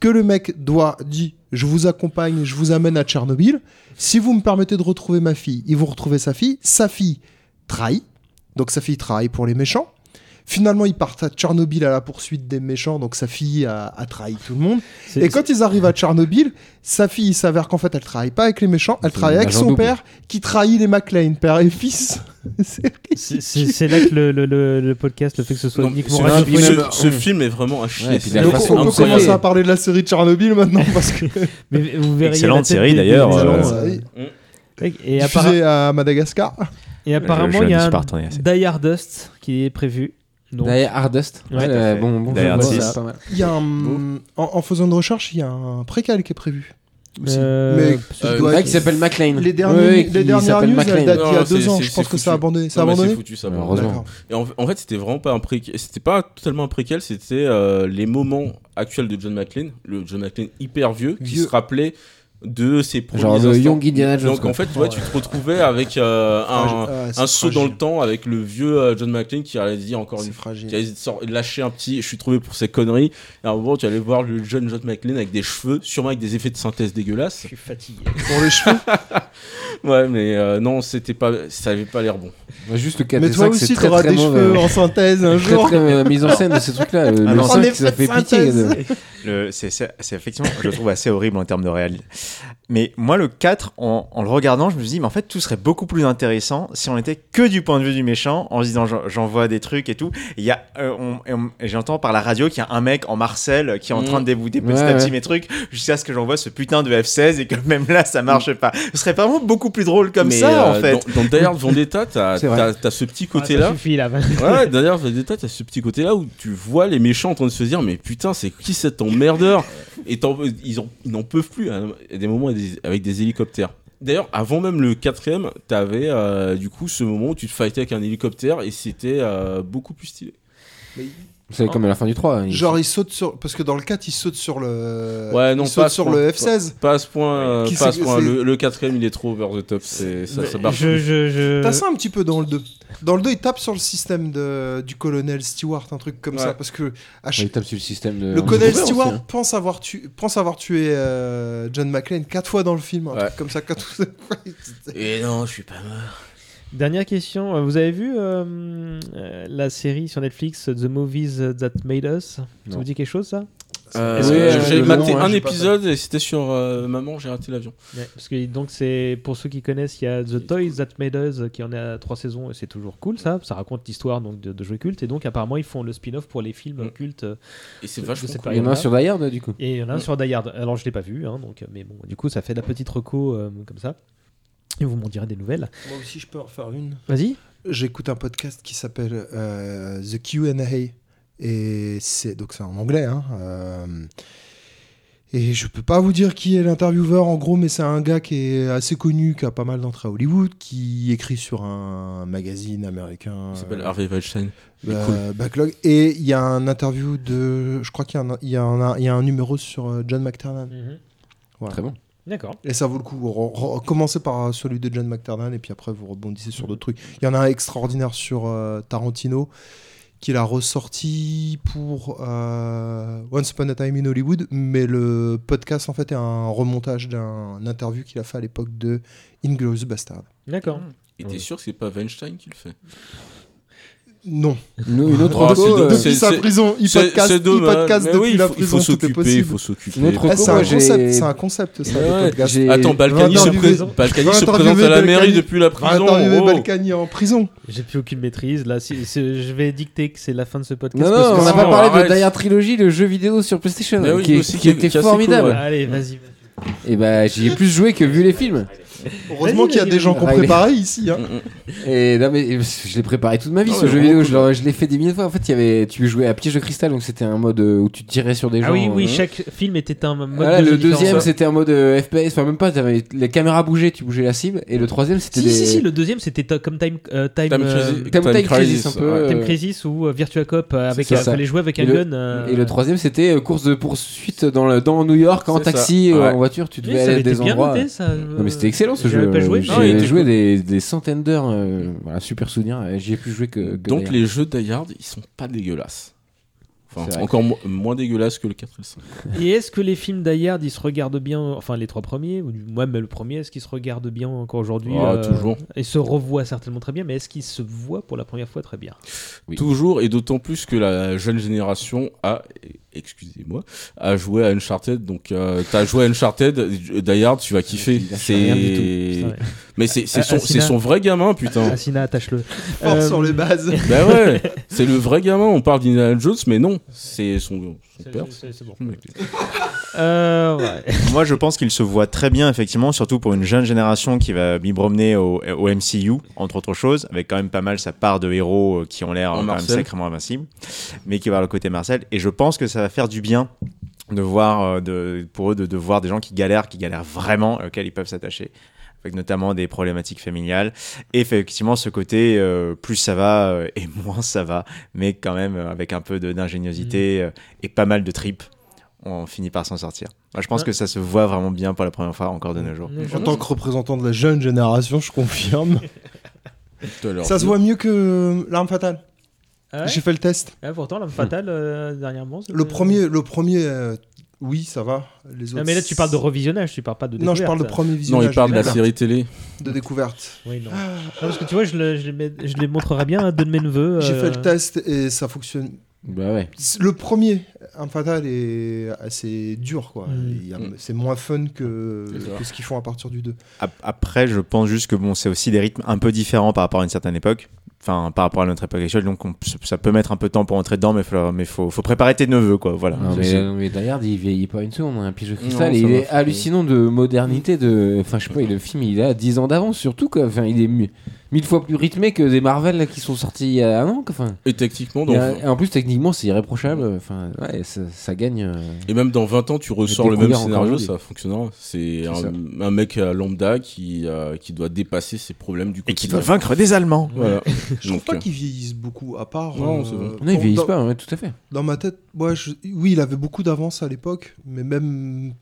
Que le mec doit dire... Je vous accompagne, je vous amène à Tchernobyl. Si vous me permettez de retrouver ma fille, ils vont retrouver sa fille. Sa fille trahit. Donc sa fille trahit pour les méchants. Finalement, ils partent à Tchernobyl à la poursuite des méchants. Donc sa fille a, a trahi tout le monde. C'est, et quand c'est... ils arrivent à Tchernobyl, sa fille, il s'avère qu'en fait, elle ne trahit pas avec les méchants. Elle travaille avec son double. Père qui trahit les McClane, père et fils. C'est, c'est, c'est là que le, le, le, le podcast, le fait que ce soit non, uniquement ce, film, ce, ce film est vraiment à chier. Ouais, donc on, on peut incroyable. Commencer à parler de la série de Tchernobyl maintenant parce que mais vous verriez excellente série des, d'ailleurs. Des euh, série. Euh, et diffusée appara- à Madagascar. Et apparemment il y a un Die Hardest qui est prévu. Non. Die Hardest. Ouais, ouais, bon, bon, Die Hard six. Il y a un, bon. en, en faisant une recherche, il y a un préquel qui est prévu. Euh, mais euh, doit... qui s'appelle McClane. Les derniers, ouais, les dernières news datent d'il y a deux ans. Je pense que ça a abandonné. Ça a abandonné. C'est foutu, ça. Heureusement. Et en, en fait, c'était vraiment pas un préquel. C'était pas totalement un préquel. C'était euh, les moments actuels de John McClane, le John McClane hyper vieux, vieux. qui se rappelait de ses premiers genre de Young Indiana Jones. Donc en fait, ouais, tu te retrouvais avec euh, un, euh, un saut dans le temps avec le vieux euh, John McClane qui allait dire encore c'est une fragile, qui allait lâcher un petit je suis trouvé pour ses conneries. Et à un moment, tu allais voir le jeune John McClane avec des cheveux, sûrement avec des effets de synthèse dégueulasses. Je suis fatigué pour les cheveux. Ouais, mais euh, non, c'était pas, ça avait pas l'air bon. Bah, juste le mais toi aussi, tu auras des cheveux en synthèse un jour. Très, très, euh, mise en scène de ces trucs-là. Euh, Alors, en effet, ça fait pitié. Le, c'est, c'est, c'est effectivement, je le trouve assez horrible en termes de réalisme. Mais moi, le quatre, en, en le regardant, je me suis dit, mais en fait, tout serait beaucoup plus intéressant si on était que du point de vue du méchant, en se disant, j'en, j'en vois des trucs et tout. Et il y a, euh, on, et on, et j'entends par la radio qu'il y a un mec en Marcel qui est en mmh. train de débouter petit à petit mes trucs, jusqu'à ce que j'envoie ce putain de F seize et que même là, ça marche pas. Ce serait vraiment beaucoup plus drôle comme mais ça, euh, en fait. Dans Die Hard Vendetta, t'as, t'as, t'as ce petit côté-là. Ah, ça suffit, là. Ouais, Die Hard Vendetta, t'as ce petit côté-là où tu vois les méchants en train de se dire, mais putain, c'est qui cet emmerdeur? Et ils, ont, ils n'en peuvent plus. Hein. Il y a des moments avec des hélicoptères. D'ailleurs, avant même le quatrième, t'avais euh, du coup ce moment où tu te fightais avec un hélicoptère et c'était euh, beaucoup plus stylé. Mais... C'est comme à la fin du trois. Hein, genre, il saute sur. Parce que dans le quatre, il saute sur le. Ouais, non, il saute sur point, le F seize. Pas, pas à ce point. Qui pas à ce point. Le, le quatrième, il est trop over the top. C'est, ça, ça barre. Je, je, je... T'as ça un petit peu dans le deux. Dans le deux, il tape sur le système de, du colonel Stewart, un truc comme ouais. ça. Parce que. H... Ouais, il tape sur le système de. Le colonel Stewart aussi, hein. pense avoir tué, pense avoir tué euh, John McClane quatre fois dans le film. Un ouais. truc comme ça, quatre fois. Et non, je suis pas mort. Dernière question, vous avez vu euh, la série sur Netflix The Movies That Made Us ? Non. Ça vous dit quelque chose, ça ? Euh, oui, euh, j'ai maté un hein, épisode et c'était sur euh, Maman, j'ai raté l'avion. Ouais, parce que donc c'est pour ceux qui connaissent, il y a The Toys That Made Us qui en a trois saisons et c'est toujours cool ça. Ça raconte l'histoire donc de, de jeux cultes et donc apparemment ils font le spin-off pour les films mm. cultes. Et c'est de, vachement cool. Il y en a un sur Die Hard du coup. Et il y en a un mm. sur Die Hard. Alors je l'ai pas vu, hein, donc mais bon, du coup ça fait de la petite reco euh, comme ça. Et vous m'en direz des nouvelles. Moi aussi, je peux en faire une. Vas-y. J'écoute un podcast qui s'appelle euh, The Q and A. Et c'est, donc c'est en anglais. Hein, euh, et je peux pas vous dire qui est l'intervieweur, en gros, mais c'est un gars qui est assez connu, qui a pas mal d'entrées à Hollywood, qui écrit sur un magazine américain. Il s'appelle euh, Harvey Weinstein. Bah, cool. Backlog. Et il y a un interview de... Je crois qu'il y a un, y a un numéro sur John McTiernan. Mm-hmm. Voilà. Très bon. D'accord. Et ça vaut le coup. Re- re- commencez par celui de John McTiernan et puis après vous rebondissez sur d'autres trucs. Il y en a un extraordinaire sur euh, Tarantino qu'il a ressorti pour euh, Once Upon a Time in Hollywood, mais le podcast en fait est un remontage d'un interview qu'il a fait à l'époque de Inglourious Bastard. D'accord. Et t'es ouais. sûr que c'est pas Weinstein qui le fait ? Non. Le, une autre reco, oh, euh, depuis sa prison, il podcast, c'est il podcast depuis oui, la faut, prison, tout est possible. Il faut s'occuper, il faut s'occuper. C'est un concept, c'est un concept, ça, ouais, les attends, Balkany se, pré... Balkany se présente à la mairie depuis la prison. Oh. Balkany en prison. J'ai plus aucune maîtrise, là, si, si, je vais dicter que c'est la fin de ce podcast. Non, non, parce qu'on n'a pas parlé de Die Hard Trilogy, le jeu vidéo sur PlayStation, qui était formidable. Allez, vas-y. Et bah, j'y ai plus joué que vu les films. Heureusement qu'il y a des gens qu'on préparait ici. Hein. Et non, mais je l'ai préparé toute ma vie, oh, ce jeu vidéo. Je, je l'ai fait des milliers de fois. En fait, il y avait, tu jouais à Piège de Cristal, donc c'était un mode où tu tirais sur des gens. Ah oui, oui. Euh, chaque film était un mode. Voilà, de le deuxième, c'était un mode F P S. Enfin, même pas. Les caméras bougeaient, tu bougeais la cible. Et le troisième, c'était. Si, des... si, si. Le deuxième, c'était t- comme Time, euh, time, time, euh, time, time, time Crisis, un peu. Ouais. Time Crisis ou euh, Virtua Cop. Avec, euh, fallait jouer avec un gun. Euh... Et le troisième, c'était course de poursuite dans, le, dans New York en c'est taxi, euh, en voiture. Tu devais aller à des endroits. Non, mais c'était excellent. Ce jeu. Pas joué. J'ai, non, j'ai joué cool. des, des centaines d'heures, euh, voilà, super souvenir. J'ai plus joué que. que Donc les jeux Die Hard, ils sont pas dégueulasses. Enfin, encore mo- moins dégueulasses que le quatre et le cinq. Et est-ce que les films Die Hard, ils se regardent bien, enfin les trois premiers, ou moi même le premier, est-ce qu'ils se regardent bien encore aujourd'hui? Ah, euh, toujours. Ils se revoient certainement très bien, mais est-ce qu'ils se voient pour la première fois très bien? Oui. Toujours, et d'autant plus que la jeune génération a excusez-moi, à jouer à Uncharted. Donc, euh, t'as joué à Uncharted, Die Hard, tu vas kiffer. C'est... Rien du tout. C'est mais c'est, c'est, son, c'est son vrai gamin, putain. Asina, attache-le. Fort euh... sur les bases. Bah ouais, c'est le vrai gamin. On parle d'Indiana Jones, mais non, c'est son, son c'est, père. C'est, c'est bon. Ouais. Euh, ouais. Moi, je pense qu'il se voit très bien, effectivement, surtout pour une jeune génération qui va biberonner au, au M C U, entre autres choses, avec quand même pas mal sa part de héros qui ont l'air en quand Marcel. Même sacrément invincibles, mais qui va avoir le côté Marcel. Et je pense que ça va faire du bien de voir, de, pour eux, de, de voir des gens qui galèrent, qui galèrent vraiment, auxquels ils peuvent s'attacher, avec notamment des problématiques familiales. Et effectivement, ce côté, euh, plus ça va euh, et moins ça va, mais quand même euh, avec un peu de, d'ingéniosité euh, et pas mal de tripes, on finit par s'en sortir. Moi, je pense ouais. que ça se voit vraiment bien pour la première fois encore de nos jours. En tant que représentant de la jeune génération, je confirme. Ça se voit mieux que L'Arme Fatale. Ah ouais. J'ai fait le test. Ah, pourtant, L'Arme Fatale, euh, dernièrement... C'était... Le premier... Le premier euh... Oui, ça va. Les autres... Non, mais là, tu parles de revisionnage, tu parles pas de découverte. Non, je parle de premier visionnage. Non, il parle de la série télé. De découverte. Oui, non. Ah. Non, parce que tu vois, je, le, je, les, je les montrerai bien à deux de mes neveux. Euh... J'ai fait le test et ça fonctionne. Bah ouais. Le premier, L'Arme Fatale, est assez dur, quoi. Mmh. A, mmh. C'est moins fun que, que ce qu'ils font à partir du deux. Après, je pense juste que bon, c'est aussi des rythmes un peu différents par rapport à une certaine époque. Enfin, par rapport à notre époque actuelle, donc on, ça peut mettre un peu de temps pour entrer dedans, mais faut, mais faut, faut préparer tes neveux, quoi. Voilà. Non, mais, mais d'ailleurs, il vieillit pas une seconde. Un Piège de Cristal, non, il est fait... hallucinant de modernité. De, enfin, je sais pas, le film, il a dix ans d'avance, surtout, quoi. Enfin, il est mu- mille fois plus rythmé que des Marvel là, qui sont sortis il y a un an, quoi. Enfin, et techniquement, donc. A, en plus, techniquement, c'est irréprochable. Enfin, ouais, ça, ça gagne. Euh... Et même dans vingt ans, tu ressors le même scénario, ça fonctionnera. C'est, c'est un, ça. un mec lambda qui, euh, qui doit dépasser ses problèmes du quotidien. Et qui doit vaincre des Allemands. Voilà. Je trouve pas qu'ils vieillissent beaucoup, à part. Non, euh, c'est vrai. Non, ils vieillissent dans, pas, ouais, tout à fait. Dans ma tête, ouais, je, oui, il avait beaucoup d'avance à l'époque, mais même.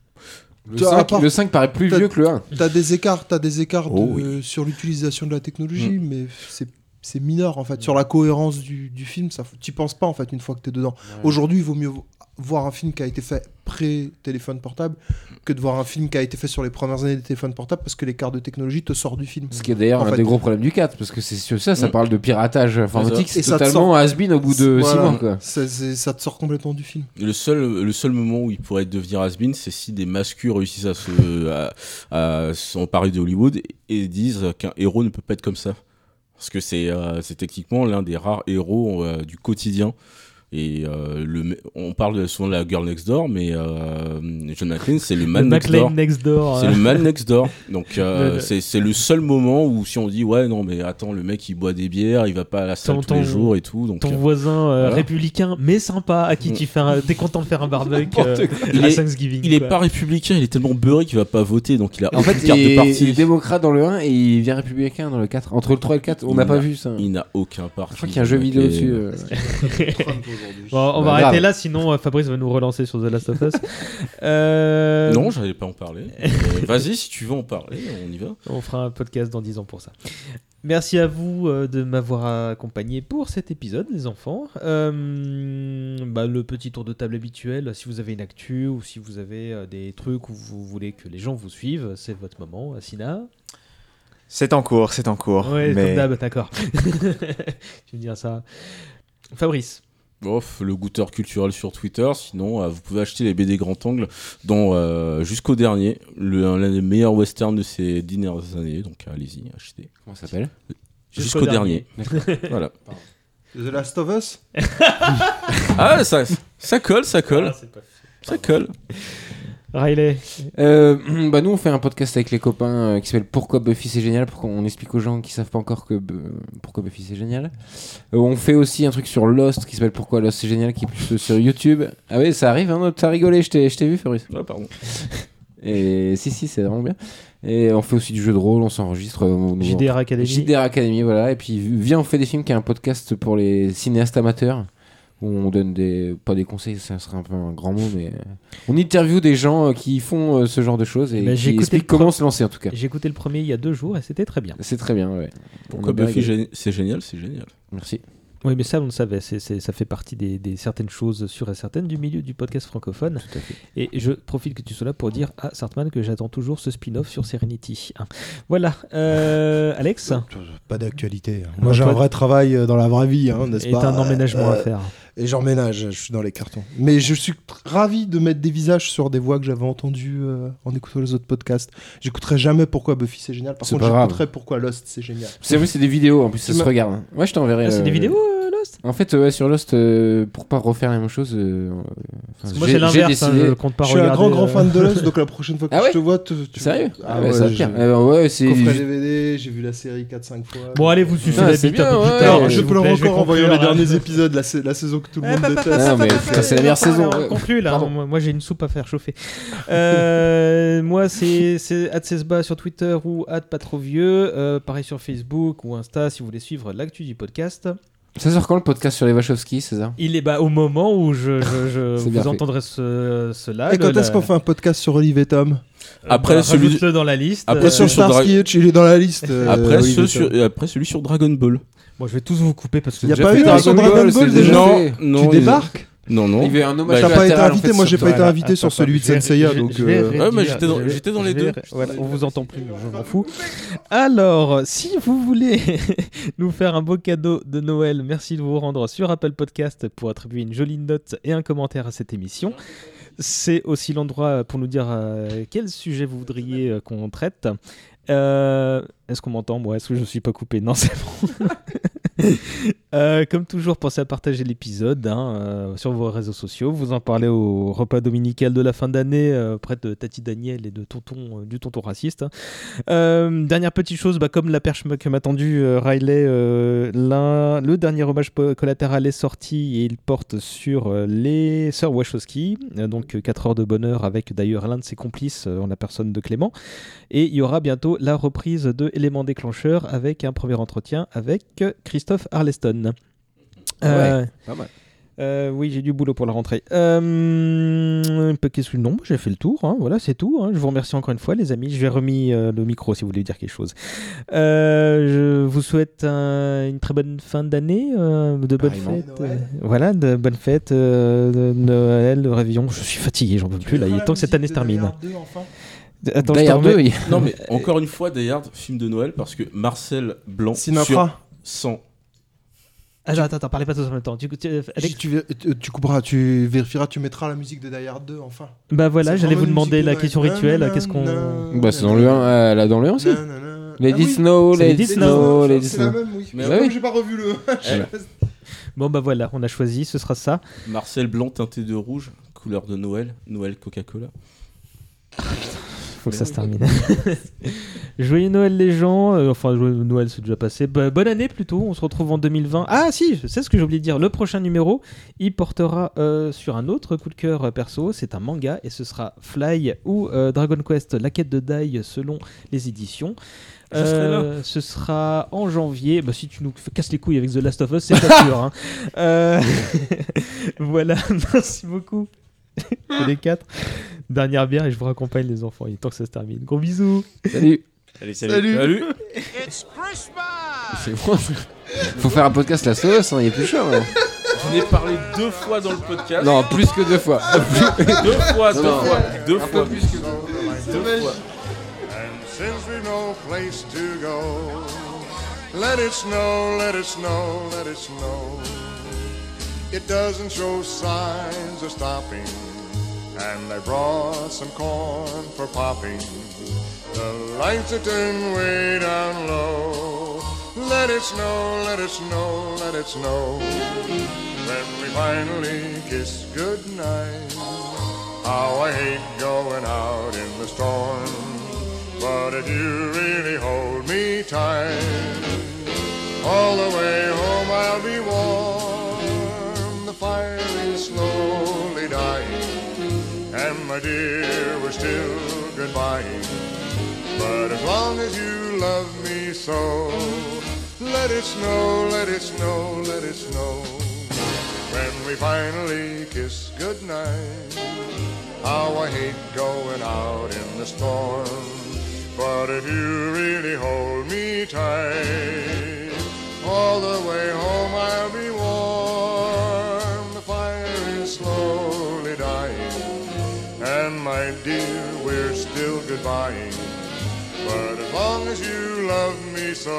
Le, cinq, part, le cinq paraît plus vieux que le un. T'as des écarts, t'as des écarts oh, de, oui. euh, sur l'utilisation de la technologie, mmh. mais c'est, c'est mineur, en fait. Mmh. Sur la cohérence du, du film, ça, t'y penses pas, en fait, une fois que t'es dedans. Ouais. Aujourd'hui, il vaut mieux voir un film qui a été fait pré-téléphone portable que de voir un film qui a été fait sur les premières années des téléphones portables, parce que l'écart de technologie te sort du film. Ce qui est d'ailleurs en un fait. des gros problèmes du quatre, parce que c'est sur ça, ça parle de piratage informatique, c'est, c'est totalement sort... has-been au bout de six voilà. mois. Quoi. C'est, c'est, ça te sort complètement du film. Le seul, le seul moment où il pourrait devenir has-been, c'est si des mascus réussissent à, se, à, à s'emparer de Hollywood et disent qu'un héros ne peut pas être comme ça. Parce que c'est, euh, c'est techniquement l'un des rares héros euh, du quotidien. Et euh, le, on parle souvent de la girl next door, mais euh, John McClane, c'est le man le next, door. next door. C'est euh... le man next door. Donc euh, c'est, c'est le seul moment où si on dit ouais non mais attends, le mec il boit des bières, il va pas à la salle ton, tous ton, les jours et tout. Donc ton euh, voisin euh, voilà. républicain mais sympa à qui ouais. tu fais un, t'es content de faire un barbecue euh, il à est, Thanksgiving. Il quoi. est pas républicain, il est tellement beurré qu'il va pas voter, donc il a en fait carte de parti. Il est démocrate dans le un et il vient républicain dans le quatre. Entre le trois et le quatre, on n'a pas vu ça. Il n'a aucun parti. Je crois qu'il y a un jeu vidéo dessus. Bon, on bah, va grave. arrêter là, sinon euh, Fabrice va nous relancer sur The Last of Us. euh... Non, j'allais pas en parler. Euh, vas-y, si tu veux en parler, on y va. On fera un podcast dans dix ans pour ça. Merci à vous euh, de m'avoir accompagné pour cet épisode, les enfants. Euh, bah, le petit tour de table habituel, si vous avez une actu ou si vous avez euh, des trucs où vous voulez que les gens vous suivent, c'est votre moment. Asina ? C'est en cours, c'est en cours. Oui, mais... comme d'hab, d'accord. Tu me diras ça. Fabrice ? Off, le goûteur culturel sur Twitter, sinon euh, vous pouvez acheter les B D Grand Angle dont euh, jusqu'au dernier, l'un des meilleurs westerns de ces dernières années, donc euh, allez-y, achetez. Comment ça s'appelle ? Jusqu'au, jusqu'au dernier. dernier. Voilà. Pardon. The Last of Us ? Ah, ça, ça colle, ça colle. Ah, c'est pas... Ça colle. Riley euh, bah nous on fait un podcast avec les copains euh, qui s'appelle Pourquoi Buffy c'est génial, pour qu'on explique aux gens qui savent pas encore que bu... Pourquoi Buffy c'est génial. Euh, on fait aussi un truc sur Lost qui s'appelle Pourquoi Lost c'est génial, qui est plus sur YouTube. Ah oui, ça arrive, hein, t'as rigolé, je t'ai, je t'ai vu Fabrice. Ah pardon. Et si si, c'est vraiment bien. Et on fait aussi du jeu de rôle, on s'enregistre. On, on... J D R Academy. J D R Academy, voilà. Et puis viens, on fait des films, qui est un podcast pour les cinéastes amateurs. On donne des, pas des conseils, ça serait un peu un grand mot, mais on interviewe des gens qui font ce genre de choses et bah, qui expliquent comment se lancer en tout cas. J'ai écouté le premier il y a deux jours et c'était très bien. C'est très bien, ouais. Pourquoi Buffy gé... c'est génial, c'est génial. Merci. Oui, mais ça, on le savait, c'est, c'est, ça fait partie des, des certaines choses sûres et certaines du milieu du podcast francophone. Tout à fait. Et je profite que tu sois là pour dire à Sartman que j'attends toujours ce spin-off sur Serenity. Voilà. Euh, Alex ? Pas d'actualité. Hein. Moi, j'ai un vrai travail dans la vraie vie, hein, n'est-ce et pas ? Et un emménagement euh, à faire. et j'emménage, je suis dans les cartons. Mais je suis ravi de mettre des visages sur des voix que j'avais entendues euh, en écoutant les autres podcasts. J'écouterai jamais Pourquoi Buffy c'est génial, par c'est contre j'écouterai Pourquoi Lost c'est génial. C'est vrai, c'est des vidéos en plus, ça se regarde. Moi ouais, je t'enverrai. Ah, c'est euh... des vidéos euh, Lost. En fait, ouais, sur Lost, euh, pour pas refaire la même chose. Euh, enfin, moi j'ai, c'est l'inverse, hein, je compte pas regarder. Je suis regarder, un grand grand euh... fan de Lost, donc la prochaine fois que ah ouais je te vois, tu... sérieux? Ah ouais, ça pire. Ouais, c'est. Coffret D V D, j'ai vu la série quatre cinq fois. Bon allez, vous suivez la bite un peu plus tard. Je pleure encore en voyant les derniers épisodes, la saison que tout le eh, monde déteste. Ah, mais putain, c'est la meilleure saison. On conclut là. Moi, moi j'ai une soupe à faire chauffer. Euh, moi c'est at sesba sur Twitter ou at patrovieux. Euh, pareil sur Facebook ou Insta si vous voulez suivre l'actu du podcast. Ça sort quand le podcast sur les Wachowski, c'est ça ? Il est bah, au moment où je, je, je vous entendrez ce, cela. Et quand le, est-ce la... qu'on fait un podcast sur Olive et Tom ? Après bah, celui du... dans la liste. Après euh, sur Starsky Hutch, il est dans la liste. Euh, après, ce sur... après celui sur Dragon Ball. Moi je vais tous vous couper parce que y a pas eu Dragon Ball, Ball déjà. Non, non, tu débarques. Non non. Il y avait un hommage. Bah, t'as pas été invité, en fait, moi j'ai pas été invité sur celui de Senseiya donc. Ouais mais j'étais dans j'étais dans les deux. On vous entend plus, je m'en fous. Alors si vous voulez nous faire un beau cadeau de Noël, merci de vous rendre sur Apple Podcast pour attribuer une jolie note et un commentaire à cette émission. C'est aussi l'endroit pour nous dire euh, quel sujet vous voudriez euh, qu'on traite. Euh, est-ce qu'on m'entend ? Moi, est-ce que je ne suis pas coupé ? Non, c'est bon. euh, comme toujours, pensez à partager l'épisode hein, euh, sur vos réseaux sociaux. Vous en parlez au repas dominical de la fin d'année euh, près de Tati Daniel et de tonton, euh, du tonton raciste. Euh, dernière petite chose, bah, comme la perche que m'a tendue euh, Riley, euh, le dernier hommage collatéral est sorti et il porte sur euh, les sœurs Wachowski. Euh, donc quatre heures de bonheur avec d'ailleurs l'un de ses complices euh, en la personne de Clément. Et il y aura bientôt la reprise de Éléments déclencheurs avec un premier entretien avec Christophe Arleston. Euh, ouais, pas mal. Euh, oui, j'ai du boulot pour la rentrée. Euh, qu'est-ce que non, j'ai fait le tour. Hein, voilà, c'est tout. Hein. Je vous remercie encore une fois, les amis. Je vais remis euh, le micro si vous voulez dire quelque chose. Euh, je vous souhaite un, une très bonne fin d'année, euh, de bonnes fêtes. Euh, voilà, de bonnes fêtes, euh, de Noël, de réveillon. Je suis fatigué, j'en peux plus là. Il est temps que cette année se termine. Attends, Die Hard deux, oui. Non mais encore une fois, Die Hard, film de Noël, parce que Marcel Blanc Sinatra. Sur cent. Ah, genre, attends, attends, parlez pas tous en même temps. Tu, tu, Alex... tu, tu, tu couperas, tu vérifieras, tu mettras la musique de Die Hard deux, enfin. Bah voilà, c'est j'allais vous demander la question rituelle, nan, nan, qu'est-ce qu'on... Nan, bah c'est nan, dans le un, euh, là dans le un aussi. Nan, nan, nan. Lady ah, oui. Snow, Lady Snow, Lady Snow. C'est la même, oui. Mais comme j'ai pas revu le... Bon bah voilà, on a choisi, ce sera ça. Marcel Blanc teinté de rouge, couleur de Noël, Noël Coca-Cola. Ah putain. Faut que ça se termine. Joyeux Noël les gens, euh, enfin joyeux Noël c'est déjà passé, bah, bonne année plutôt, on se retrouve en deux mille vingt. Ah si, je sais ce que j'ai oublié de dire, le prochain numéro il portera euh, sur un autre coup de cœur euh, perso, c'est un manga et ce sera Fly ou euh, Dragon Quest, la quête de Dai selon les éditions. Euh, ce sera en janvier. Bah, si tu nous casses les couilles avec The Last of Us, c'est pas sûr. Hein. Euh... voilà, merci beaucoup. les quatre. Dernière bière et je vous raccompagne les enfants. Il est temps que ça se termine. Gros bisous. Salut. Allez, salut. Salut. Salut. It's Christmas. C'est bon. Faut faire un podcast la sauce, hein, il est plus chaud. Hein. Je n'ai parlé deux fois dans le podcast. Non, plus que deux fois. deux fois, non, deux non. fois, deux un fois. Plus que deux, deux fois. And since we know place to go, let it snow, let it snow, let it snow. It doesn't show signs of stopping, and they brought some corn for popping. The lights are turned way down low. Let it snow, let it snow, let it snow. When we finally kiss goodnight, how I hate going out in the storm. But if you really hold me tight, all the way home I'll be warm. The fire is slowly dying, and my dear, we're still goodbying. But as long as you love me so, let it snow, let it snow, let it snow. When we finally kiss goodnight, how I hate going out in the storm. But if you really hold me tight, all the way home I'll be warm. Slowly dying, and my dear, we're still goodbying. But as long as you love me so,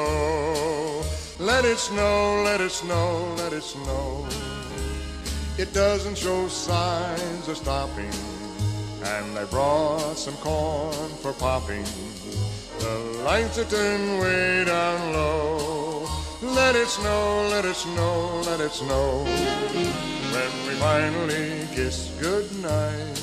let it snow, let it snow, let it snow. It doesn't show signs of stopping, and I brought some corn for popping. The lights are turned way down low. Let it snow, let it snow, let it snow. When we finally kiss goodnight,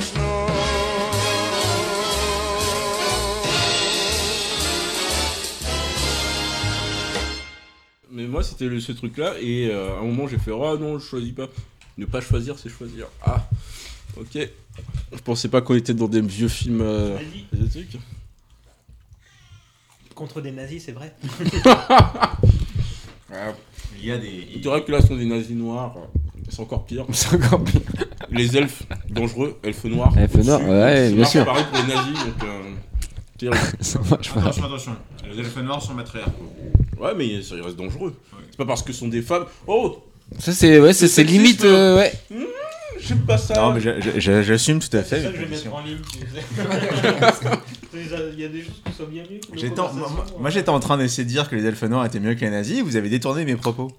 snow. Mais moi c'était le, ce truc là et euh, à un moment j'ai fait ah oh, non je choisis pas, ne pas choisir c'est choisir. Ah ok, je pensais pas qu'on était dans des vieux films euh, des trucs. Contre des nazis c'est vrai. Ouais. Il y a des... Tu dirais que là ce sont des nazis noirs, c'est encore pire. C'est encore pire. Les elfes dangereux, elfes noirs. Elfes noirs, ouais bien sûr. C'est pareil pour les nazis donc... Euh... attention, attention, les elfes noirs sont matriarcaux. Ouais, mais ça, ils restent dangereux. Ouais. C'est pas parce que ce sont des femmes. Oh ça, c'est, ouais, c'est, c'est, c'est limite. Euh, ouais. Mmh, j'aime pas ça. Non, mais j'a, j'a, j'assume tout à fait. C'est ça que je vais mettre en ligne. Il y a des choses qui sont bien mieux. J'étais en, moi, moi, j'étais en train d'essayer de dire que les elfes noirs étaient mieux que les nazis. Vous avez détourné mes propos.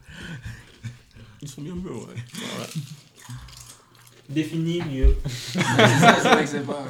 Ils sont bien mieux, ouais. Voilà. Définis mieux. C'est ça, c'est vrai que c'est pas.